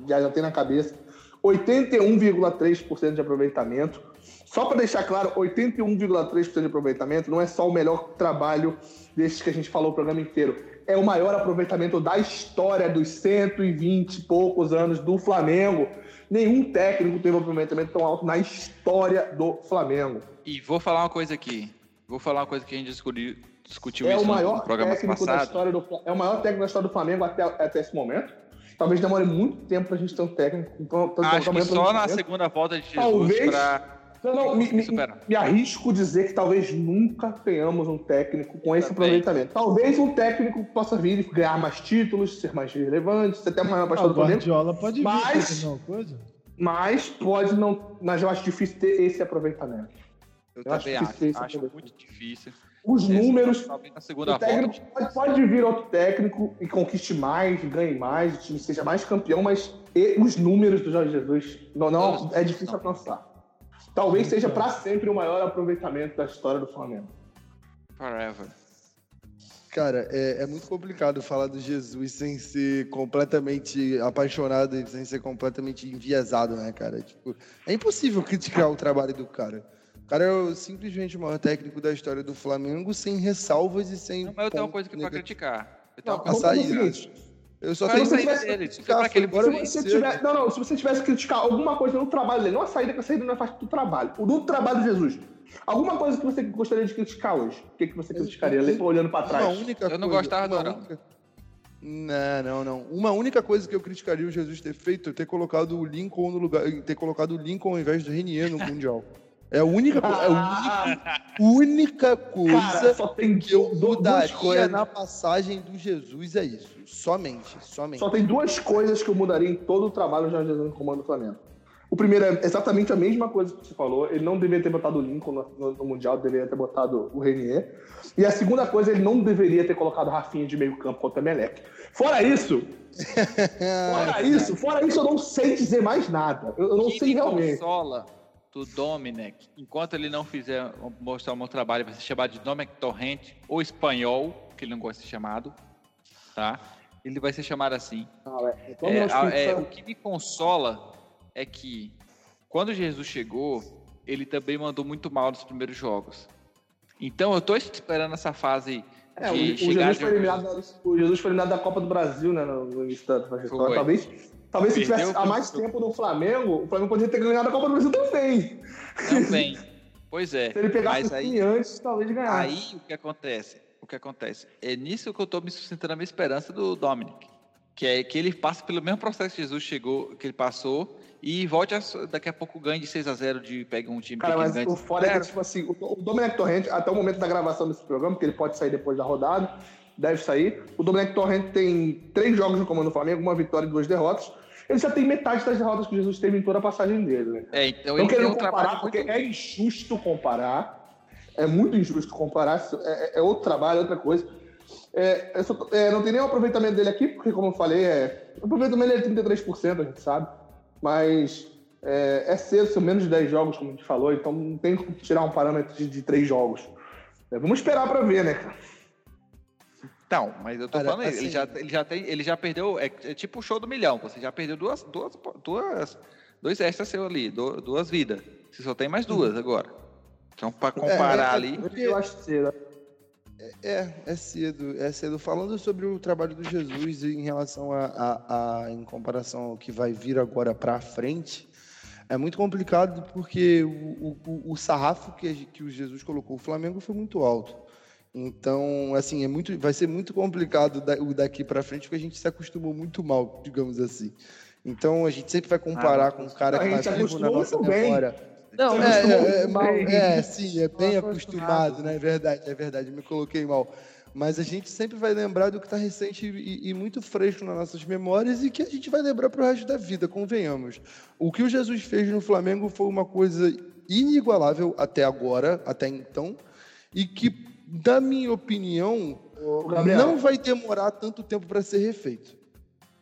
já, já tem na cabeça. oitenta e um vírgula três por cento de aproveitamento. Só para deixar claro, oitenta e um vírgula três por cento de aproveitamento não é só o melhor trabalho desses que a gente falou o programa inteiro. É o maior aproveitamento da história dos cento e vinte e poucos anos do Flamengo. Nenhum técnico teve um aproveitamento tão alto na história do Flamengo. E vou falar uma coisa aqui. Vou falar uma coisa que a gente discutiu, discutiu é isso no programa passado. Do, é o maior técnico da história do Flamengo até, até esse momento. Talvez demore muito tempo pra gente ter um técnico. Então, acho que só na momento. segunda volta de Jesus talvez, pra, Não, não, me, me, me arrisco dizer que talvez nunca tenhamos um técnico com esse aproveitamento. Talvez um técnico possa vir e ganhar mais títulos, ser mais relevante, ser até maior abaixado do Flamengo. O Guardiola pode vir, mas, coisa. mas pode não. Mas eu acho difícil ter esse aproveitamento. Eu, eu também acho, acho, acho muito difícil. Os esse números. Na o técnico pode, pode vir outro técnico e conquiste mais, ganhe mais, o time seja mais campeão, mas e, os números do Jorge Jesus não, não é difícil não. alcançar. Talvez seja para sempre o maior aproveitamento da história do Flamengo. Forever. Cara, é, é muito complicado falar do Jesus sem ser completamente apaixonado e sem ser completamente enviesado, né, cara? Tipo, é impossível criticar o trabalho do cara. O cara é simplesmente o maior técnico da história do Flamengo, sem ressalvas e sem... Não, mas eu tenho uma coisa que pra criticar. Eu tenho não, uma coisa que... Eu só tenho saída dele. Não, não, se você tivesse que criticar alguma coisa no trabalho dele, não a saída, que a saída não é parte do trabalho, o do trabalho de Jesus. Alguma coisa que você gostaria de criticar hoje? O que, que você criticaria? Eu, olhando pra trás. Uma única eu não coisa, gostava do Arão. Única... Não, não, não. Uma única coisa que eu criticaria o Jesus ter feito é ter colocado o Lincoln no lugar, ter colocado o Lincoln ao invés do Renier no Mundial. É a única, ah, é a única, única coisa, cara, só tem que eu mudaria coisas na passagem do Jesus, é isso. Somente, somente. Só tem duas coisas que eu mudaria em todo o trabalho do Jorge Jesus no comando do Flamengo. O primeiro é exatamente a mesma coisa que você falou. Ele não deveria ter botado o Lincoln no, no, no Mundial, deveria ter botado o Renier. E a segunda coisa, ele não deveria ter colocado o Rafinha de meio campo contra o Emelec. Fora isso... fora isso, fora isso, eu não sei dizer mais nada. Eu, eu não que sei realmente. Consola. Do Domenech, enquanto ele não fizer mostrar o meu trabalho, vai ser chamado de Domenech Torrente, ou espanhol, que ele não gosta de ser chamado, tá? Ele vai ser chamado assim. Ah, é. Então, é, a, é, o que me consola é que quando Jesus chegou, ele também mandou muito mal nos primeiros jogos. Então eu tô esperando essa fase é, de o, chegar... O Jesus, de... eliminado, o Jesus foi eliminado da Copa do Brasil, né? No, no início da trajetória, talvez... Talvez se tivesse há mais tempo no Flamengo, o Flamengo poderia ter ganhado a Copa do Brasil também. Também. Pois é. Se ele pegasse o fim antes, talvez ganhasse. Aí o que acontece? O que acontece? É nisso que eu estou me sustentando a minha esperança do Domenech. Que é que ele passe pelo mesmo processo que Jesus chegou, que ele passou, e volte a, daqui a pouco ganhe de seis a zero, de pegar um time. Cara, mas o foda é que, tipo assim, o Domenech Torrente, até o momento da gravação desse programa, que ele pode sair depois da rodada, deve sair. O Domenech Torrente tem três jogos no comando do Flamengo, uma vitória e duas derrotas. Ele já tem metade das derrotas que Jesus teve em toda a passagem dele, né? É, então não querendo comparar, porque muito... é injusto comparar. É muito injusto comparar. É, é outro trabalho, é outra coisa. É, é só, é, não tem nenhum aproveitamento dele aqui, porque, como eu falei, é, o aproveitamento dele é trinta e três por cento, a gente sabe. Mas é, é cedo, são menos de dez jogos, como a gente falou. Então não tem como tirar um parâmetro de, de três jogos. É, vamos esperar para ver, né, cara? Não, mas eu tô Cara, falando, assim, ele, já, ele, já tem, ele já perdeu, é, é tipo o show do milhão, você já perdeu duas, duas, duas, dois extras seu ali, duas, duas vidas, você só tem mais duas agora, então pra comparar é, é, ali... Eu acho cedo. É, é cedo, é cedo. Falando sobre o trabalho do Jesus em relação a, a, a em comparação ao que vai vir agora pra frente, é muito complicado porque o, o, o sarrafo que, que o Jesus colocou o Flamengo foi muito alto. Então, assim, é muito, vai ser muito complicado o daqui para frente, porque a gente se acostumou muito mal, digamos assim. Então, a gente sempre vai comparar ah, com o cara que está vivo na nossa memória. Não, não é, é, mal, é, sim, é bem acostumado, né? É verdade, é verdade, me coloquei mal. Mas a gente sempre vai lembrar do que está recente e, e muito fresco nas nossas memórias e que a gente vai lembrar para o resto da vida, convenhamos. O que o Jesus fez no Flamengo foi uma coisa inigualável até agora, até então, e que, da minha opinião, Gabriel, não vai demorar tanto tempo para ser refeito.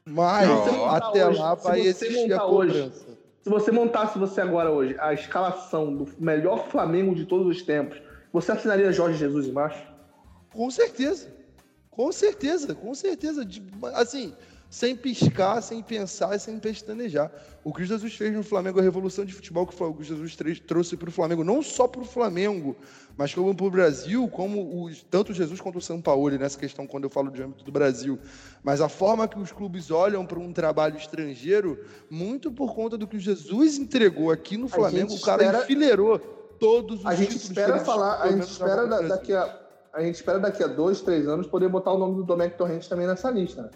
Mas até hoje, lá vai existir a cobrança. Hoje, se você montasse você agora hoje a escalação do melhor Flamengo de todos os tempos, você assinaria Jorge Jesus embaixo? Com certeza. Com certeza, com certeza. Assim, sem piscar, sem pensar e sem pestanejar. O que o Jesus fez no Flamengo, a revolução de futebol que o Jesus trouxe para o Flamengo, não só para o Flamengo, mas como para o Brasil, como os, tanto o Jesus quanto o Sampaoli, nessa questão quando eu falo de âmbito do Brasil, mas a forma que os clubes olham para um trabalho estrangeiro, muito por conta do que o Jesus entregou aqui no Flamengo, o cara espera, enfileirou todos os a gente espera falar, a gente espera da, daqui a, a gente espera daqui a dois, três anos poder botar o nome do Domenech Torrente também nessa lista, né?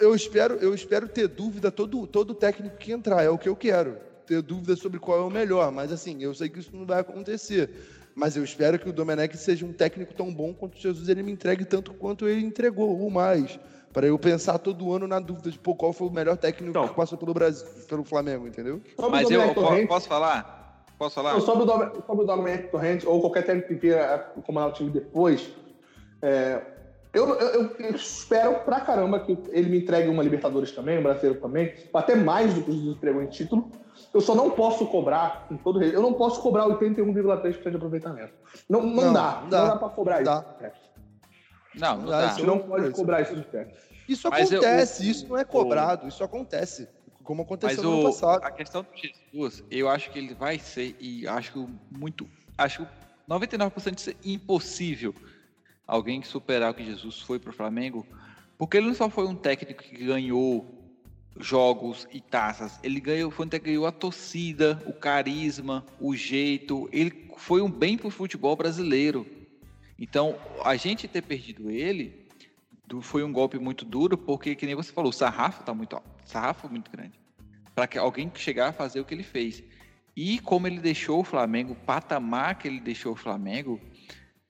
Eu espero, eu espero ter dúvida todo, todo técnico que entrar, é o que eu quero. ter dúvidas sobre qual é o melhor, mas assim, eu sei que isso não vai acontecer. Mas eu espero que o Domenech seja um técnico tão bom quanto o Jesus, ele me entregue tanto quanto ele entregou, ou mais, para eu pensar todo ano na dúvida de pô, qual foi o melhor técnico então, que passou pelo Brasil, pelo Flamengo, entendeu? Mas eu, eu posso, posso falar? Posso falar? Não, sobre o Domenech Torrente, ou qualquer técnico que queira comandar o time depois, é, eu, eu, eu espero pra caramba que ele me entregue uma Libertadores também, um brasileiro também, até mais do que o Jesus entregou em título. Eu só não posso cobrar, em todo jeito, eu não posso cobrar oitenta e um vírgula três por cento de aproveitamento. Não, não, não dá, dá, não dá pra cobrar dá. isso. Não, não dá. Você não pode cobrar isso de pé. Isso acontece, eu, isso não é cobrado, o, isso acontece, como aconteceu no ano passado. A questão do Jesus, eu acho que ele vai ser, e acho muito, acho noventa e nove por cento de ser impossível alguém que superar o que Jesus foi pro Flamengo, porque ele não só foi um técnico que ganhou jogos e taças, ele ganhou, foi um técnico que ganhou a torcida, o carisma, o jeito, ele foi um bem pro futebol brasileiro. Então, a gente ter perdido ele foi um golpe muito duro, porque, que nem você falou, o sarrafo tá muito alto, o sarrafo muito grande, para que alguém chegar a fazer o que ele fez. E como ele deixou o Flamengo, o patamar que ele deixou o Flamengo,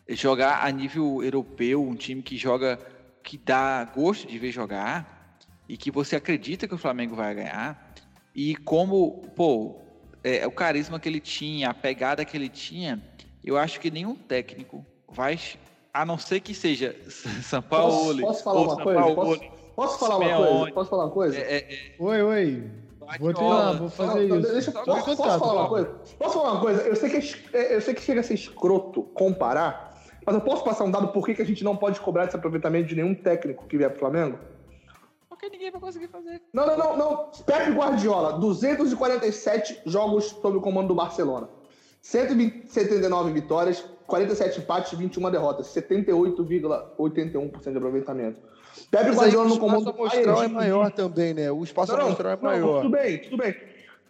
jogar a nível europeu, um time que joga, que dá gosto de ver jogar, e que você acredita que o Flamengo vai ganhar, e como, pô, é, o carisma que ele tinha, a pegada que ele tinha, eu acho que nenhum técnico vai, a não ser que seja São Paulo. Posso falar uma coisa? Posso falar uma coisa? Posso falar uma coisa? Oi, oi. Vou ter lá, vou fazer isso. Posso falar uma coisa? Posso falar uma coisa? Eu sei que, eu sei que chega a ser escroto comparar, mas eu posso passar um dado por que a gente não pode cobrar esse aproveitamento de nenhum técnico que vier pro Flamengo? Porque ninguém vai conseguir fazer. Não, não, não, não. Pepe Guardiola, duzentos e quarenta e sete jogos sob o comando do Barcelona. cento e setenta e nove vitórias, quarenta e sete empates, vinte e uma derrotas, setenta e oito vírgula oitenta e um por cento de aproveitamento. Pepe Guardiola no comando... O espaço amostral é maior também, né? O espaço amostral é maior. Tudo bem, tudo bem.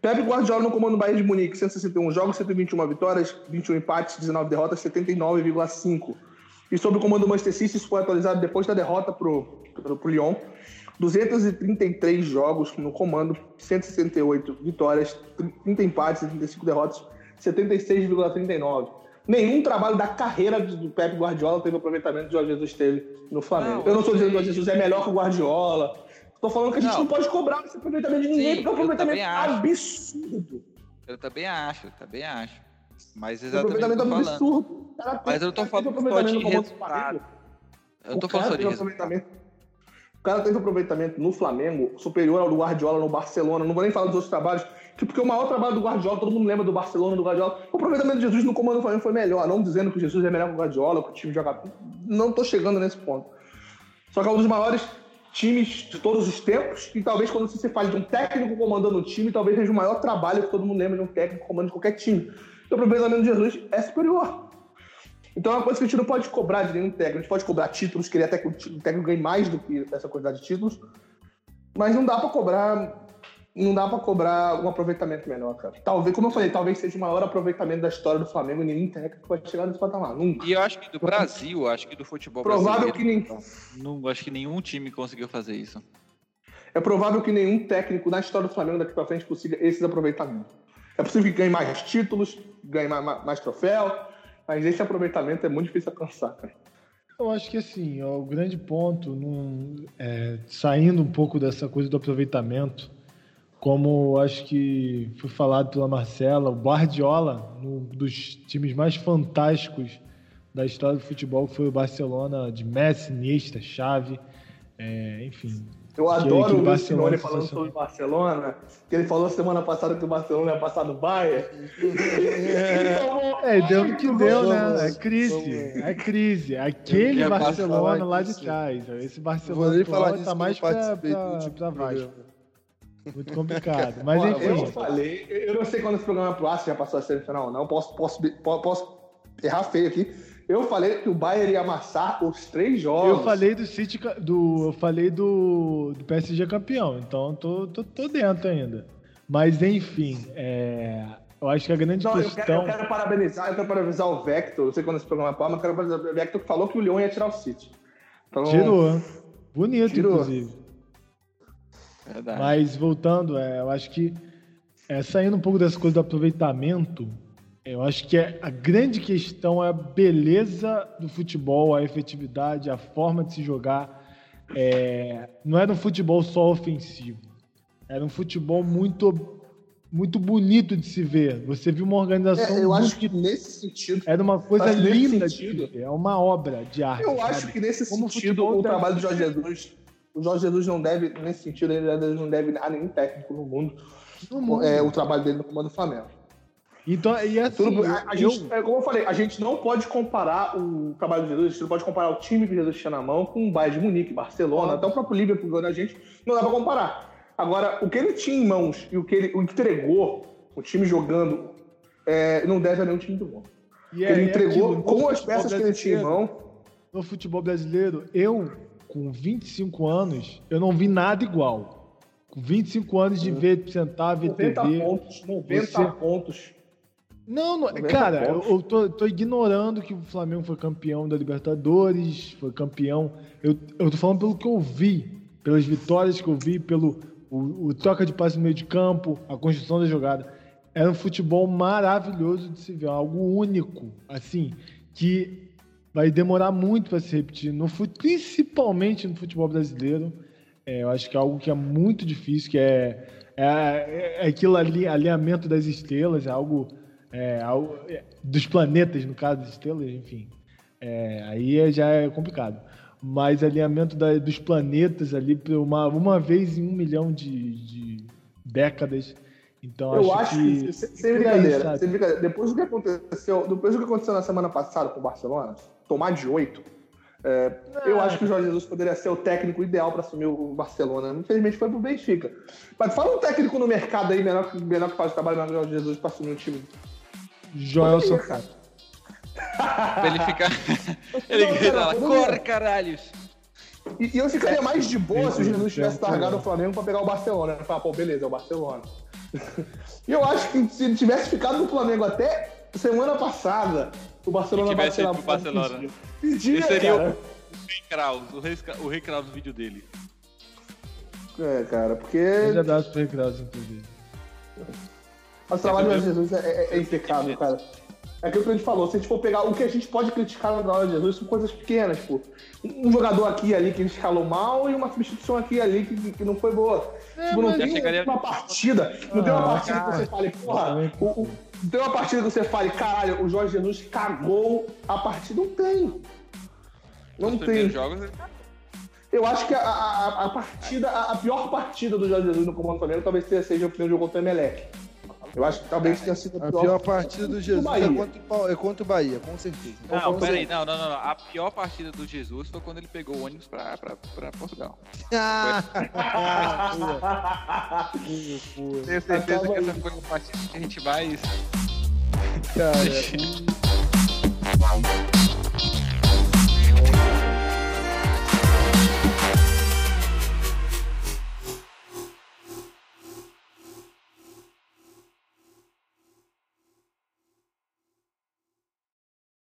Pepe Guardiola no comando do Bayern de Munique, cento e sessenta e um jogos, cento e vinte e uma vitórias, vinte e um empates, dezenove derrotas, setenta e nove vírgula cinco por cento. E sob o comando do Manchester City, isso foi atualizado depois da derrota pro, pro, pro Lyon, duzentos e trinta e três jogos no comando, cento e sessenta e oito vitórias, trinta empates, trinta e cinco derrotas, setenta e seis vírgula trinta e nove por cento. Nenhum trabalho da carreira do Pepe Guardiola teve o aproveitamento que o Jorge Jesus teve no Flamengo. Não, eu não estou dizendo que o Jorge Jesus é melhor que o Guardiola. Estou falando que a gente não, não pode cobrar esse aproveitamento de ninguém, sim, porque é um aproveitamento absurdo. Eu também acho, eu também acho. Mas exatamente. O aproveitamento eu tô absurdo. Cara, mas eu estou falando só de resultado. Eu estou falando só de resultado. O cara teve um aproveitamento no Flamengo superior ao do Guardiola no Barcelona. Não vou nem falar dos outros trabalhos, porque o maior trabalho do Guardiola, todo mundo lembra do Barcelona, do Guardiola. O aproveitamento de Jesus no comando do Flamengo foi melhor. Não dizendo que o Jesus é melhor que o Guardiola, que o time joga... Não tô chegando nesse ponto. Só que é um dos maiores times de todos os tempos. E talvez quando você fale de um técnico comandando o time, talvez seja o maior trabalho que todo mundo lembra de um técnico comandando de qualquer time. Então, o aproveitamento de Jesus é superior. Então é uma coisa que a gente não pode cobrar de nenhum técnico. A gente pode cobrar títulos, querer até que o técnico ganhe mais do que essa quantidade de títulos, mas não dá pra cobrar, não dá pra cobrar um aproveitamento menor, cara. Talvez, como eu falei, talvez seja o maior aproveitamento da história do Flamengo e nenhum técnico vai chegar nesse patamar, nunca. E eu acho que do Brasil, acho que do futebol provável brasileiro, que nem... não, acho que nenhum time conseguiu fazer isso. É provável que nenhum técnico na história do Flamengo daqui pra frente consiga esses aproveitamentos. É possível que ganhe mais títulos, ganhe mais, mais, mais troféu, mas esse aproveitamento é muito difícil alcançar, cara. Eu acho que assim, ó, o grande ponto, num, é, saindo um pouco dessa coisa do aproveitamento, como acho que foi falado pela Marcela, o Guardiola, um dos times mais fantásticos da história do futebol, foi o Barcelona de Messi, Iniesta, Xavi, é, enfim. Eu adoro o Luiz Simeone falando sobre o Barcelona, que ele falou semana passada que o Barcelona ia passar do Bayern. É, é, deu o que deu, né? É crise, é crise. Aquele Barcelona lá de trás. Esse Barcelona tá mais pra, pra, pra Vasco. Muito complicado. Mas enfim. Eu falei, eu não sei quando esse programa é pro ar, se já passou a semifinal ou não. Posso, posso, posso errar feio aqui. Eu falei que o Bayern ia amassar os três jogos. Eu falei do City, do, eu falei do, do P S G campeão, então tô, tô, tô dentro ainda. Mas enfim, é, eu acho que a grande Não, questão... Eu quero, eu quero parabenizar, eu quero parabenizar o Vector, não sei quando esse programa é, mas eu quero parabenizar o Vector, que falou que o Lyon ia tirar o City. Então, tirou. Bonito, tirou. Inclusive. Verdade. Mas voltando, é, eu acho que É, saindo um pouco dessa coisa do aproveitamento, eu acho que é, a grande questão é a beleza do futebol, a efetividade, a forma de se jogar. É, não era um futebol só ofensivo, era um futebol muito, muito bonito de se ver. Você viu uma organização... É, eu acho que nesse sentido... Era uma coisa linda sentido, de ver, é uma obra de arte. Eu acho sabe? que nesse Como sentido o trabalho do Jorge Jesus... O Jorge Jesus não deve, nesse sentido, ele não deve a nenhum técnico no mundo, no mundo. É, o trabalho dele no comando do Flamengo. Então, e assim, Tudo, a, a eu... gente, como eu falei, a gente não pode comparar o trabalho do Jesus, a gente não pode comparar o time que o Jesus tinha na mão com o Bayern de Munique, Barcelona, ah. até o próprio Liverpool, a gente não dá pra comparar. Agora, o que ele tinha em mãos e o que ele o entregou, o time jogando, é, não deve a nenhum time do mundo. E ele é, entregou é aquilo, com as peças que ele tinha em mão. No futebol brasileiro, eu... com vinte e cinco anos, eu não vi nada igual. Com vinte e cinco anos de uhum. ver, sentar, ver noventa T V... noventa pontos, noventa você... pontos. Não, não... noventa cara, pontos. eu, eu tô, tô ignorando que o Flamengo foi campeão da Libertadores, foi campeão... Eu, eu tô falando pelo que eu vi, pelas vitórias que eu vi, pelo o, o troca de passe no meio de campo, a construção da jogada. Era um futebol maravilhoso de se ver, algo único, assim, que... vai demorar muito para se repetir, no, principalmente no futebol brasileiro. É, eu acho que é algo que é muito difícil, que é, é, é aquilo ali, alinhamento das estrelas, é algo, é, algo é, dos planetas, no caso das estrelas, enfim. É, aí já é complicado. Mas alinhamento da, dos planetas ali, uma, uma vez em um milhão de, de décadas. Então, eu acho, acho que, que sem, brincadeira, sem brincadeira, depois do que aconteceu, depois do que aconteceu na semana passada com o Barcelona, tomar de oito, é, eu acho que o Jorge Jesus poderia ser o técnico ideal para assumir o Barcelona. Infelizmente foi pro Benfica. Mas fala um técnico no mercado aí, menor, menor que faz o trabalho do Jorge Jesus para assumir o time. Joel Santana. Pra ele ficar... ele não, grita lá, corre, caralhos! E, e eu ficaria mais de boa se o Jesus tivesse largado o Flamengo para pegar o Barcelona. Eu falava, pô, beleza, é o Barcelona. E eu acho que se ele tivesse ficado no Flamengo até semana passada, o Barcelona se tivesse ido pro Barcelona. Pedia, Esse seria cara. o Rei Kraus, o Rei, o Rei Kraus no vídeo dele. É, cara, porque... Eu já dá pro Rei Kraus, inclusive. O trabalho do Jesus é, é, é impecável, cara. É aquilo que a gente falou, se a gente for pegar o que a gente pode criticar na hora de Jesus, são coisas pequenas, pô. Um jogador aqui e ali que escalou mal e uma substituição aqui e ali que, que não foi boa. É, tipo, não tem uma partida, ah, não tem uma partida cara. que você fale, porra, o, o, não tem uma partida que você fale, caralho, o Jorge Jesus cagou a partida. Não tem. Não tem. Jogos, né? Eu acho que a, a, a partida, a, a pior partida do Jorge Jesus no comando do Flamengo talvez seja o primeiro jogo contra o Emelec. Eu acho que talvez tenha sido a pior, pior partida do Jesus é contra, é contra o Bahia, com certeza. Não, peraí, não, não, não. A pior partida do Jesus foi quando ele pegou o ônibus pra, pra, pra Portugal. Ah, foi... Tenho certeza que essa foi uma partida que a gente vai... Cara...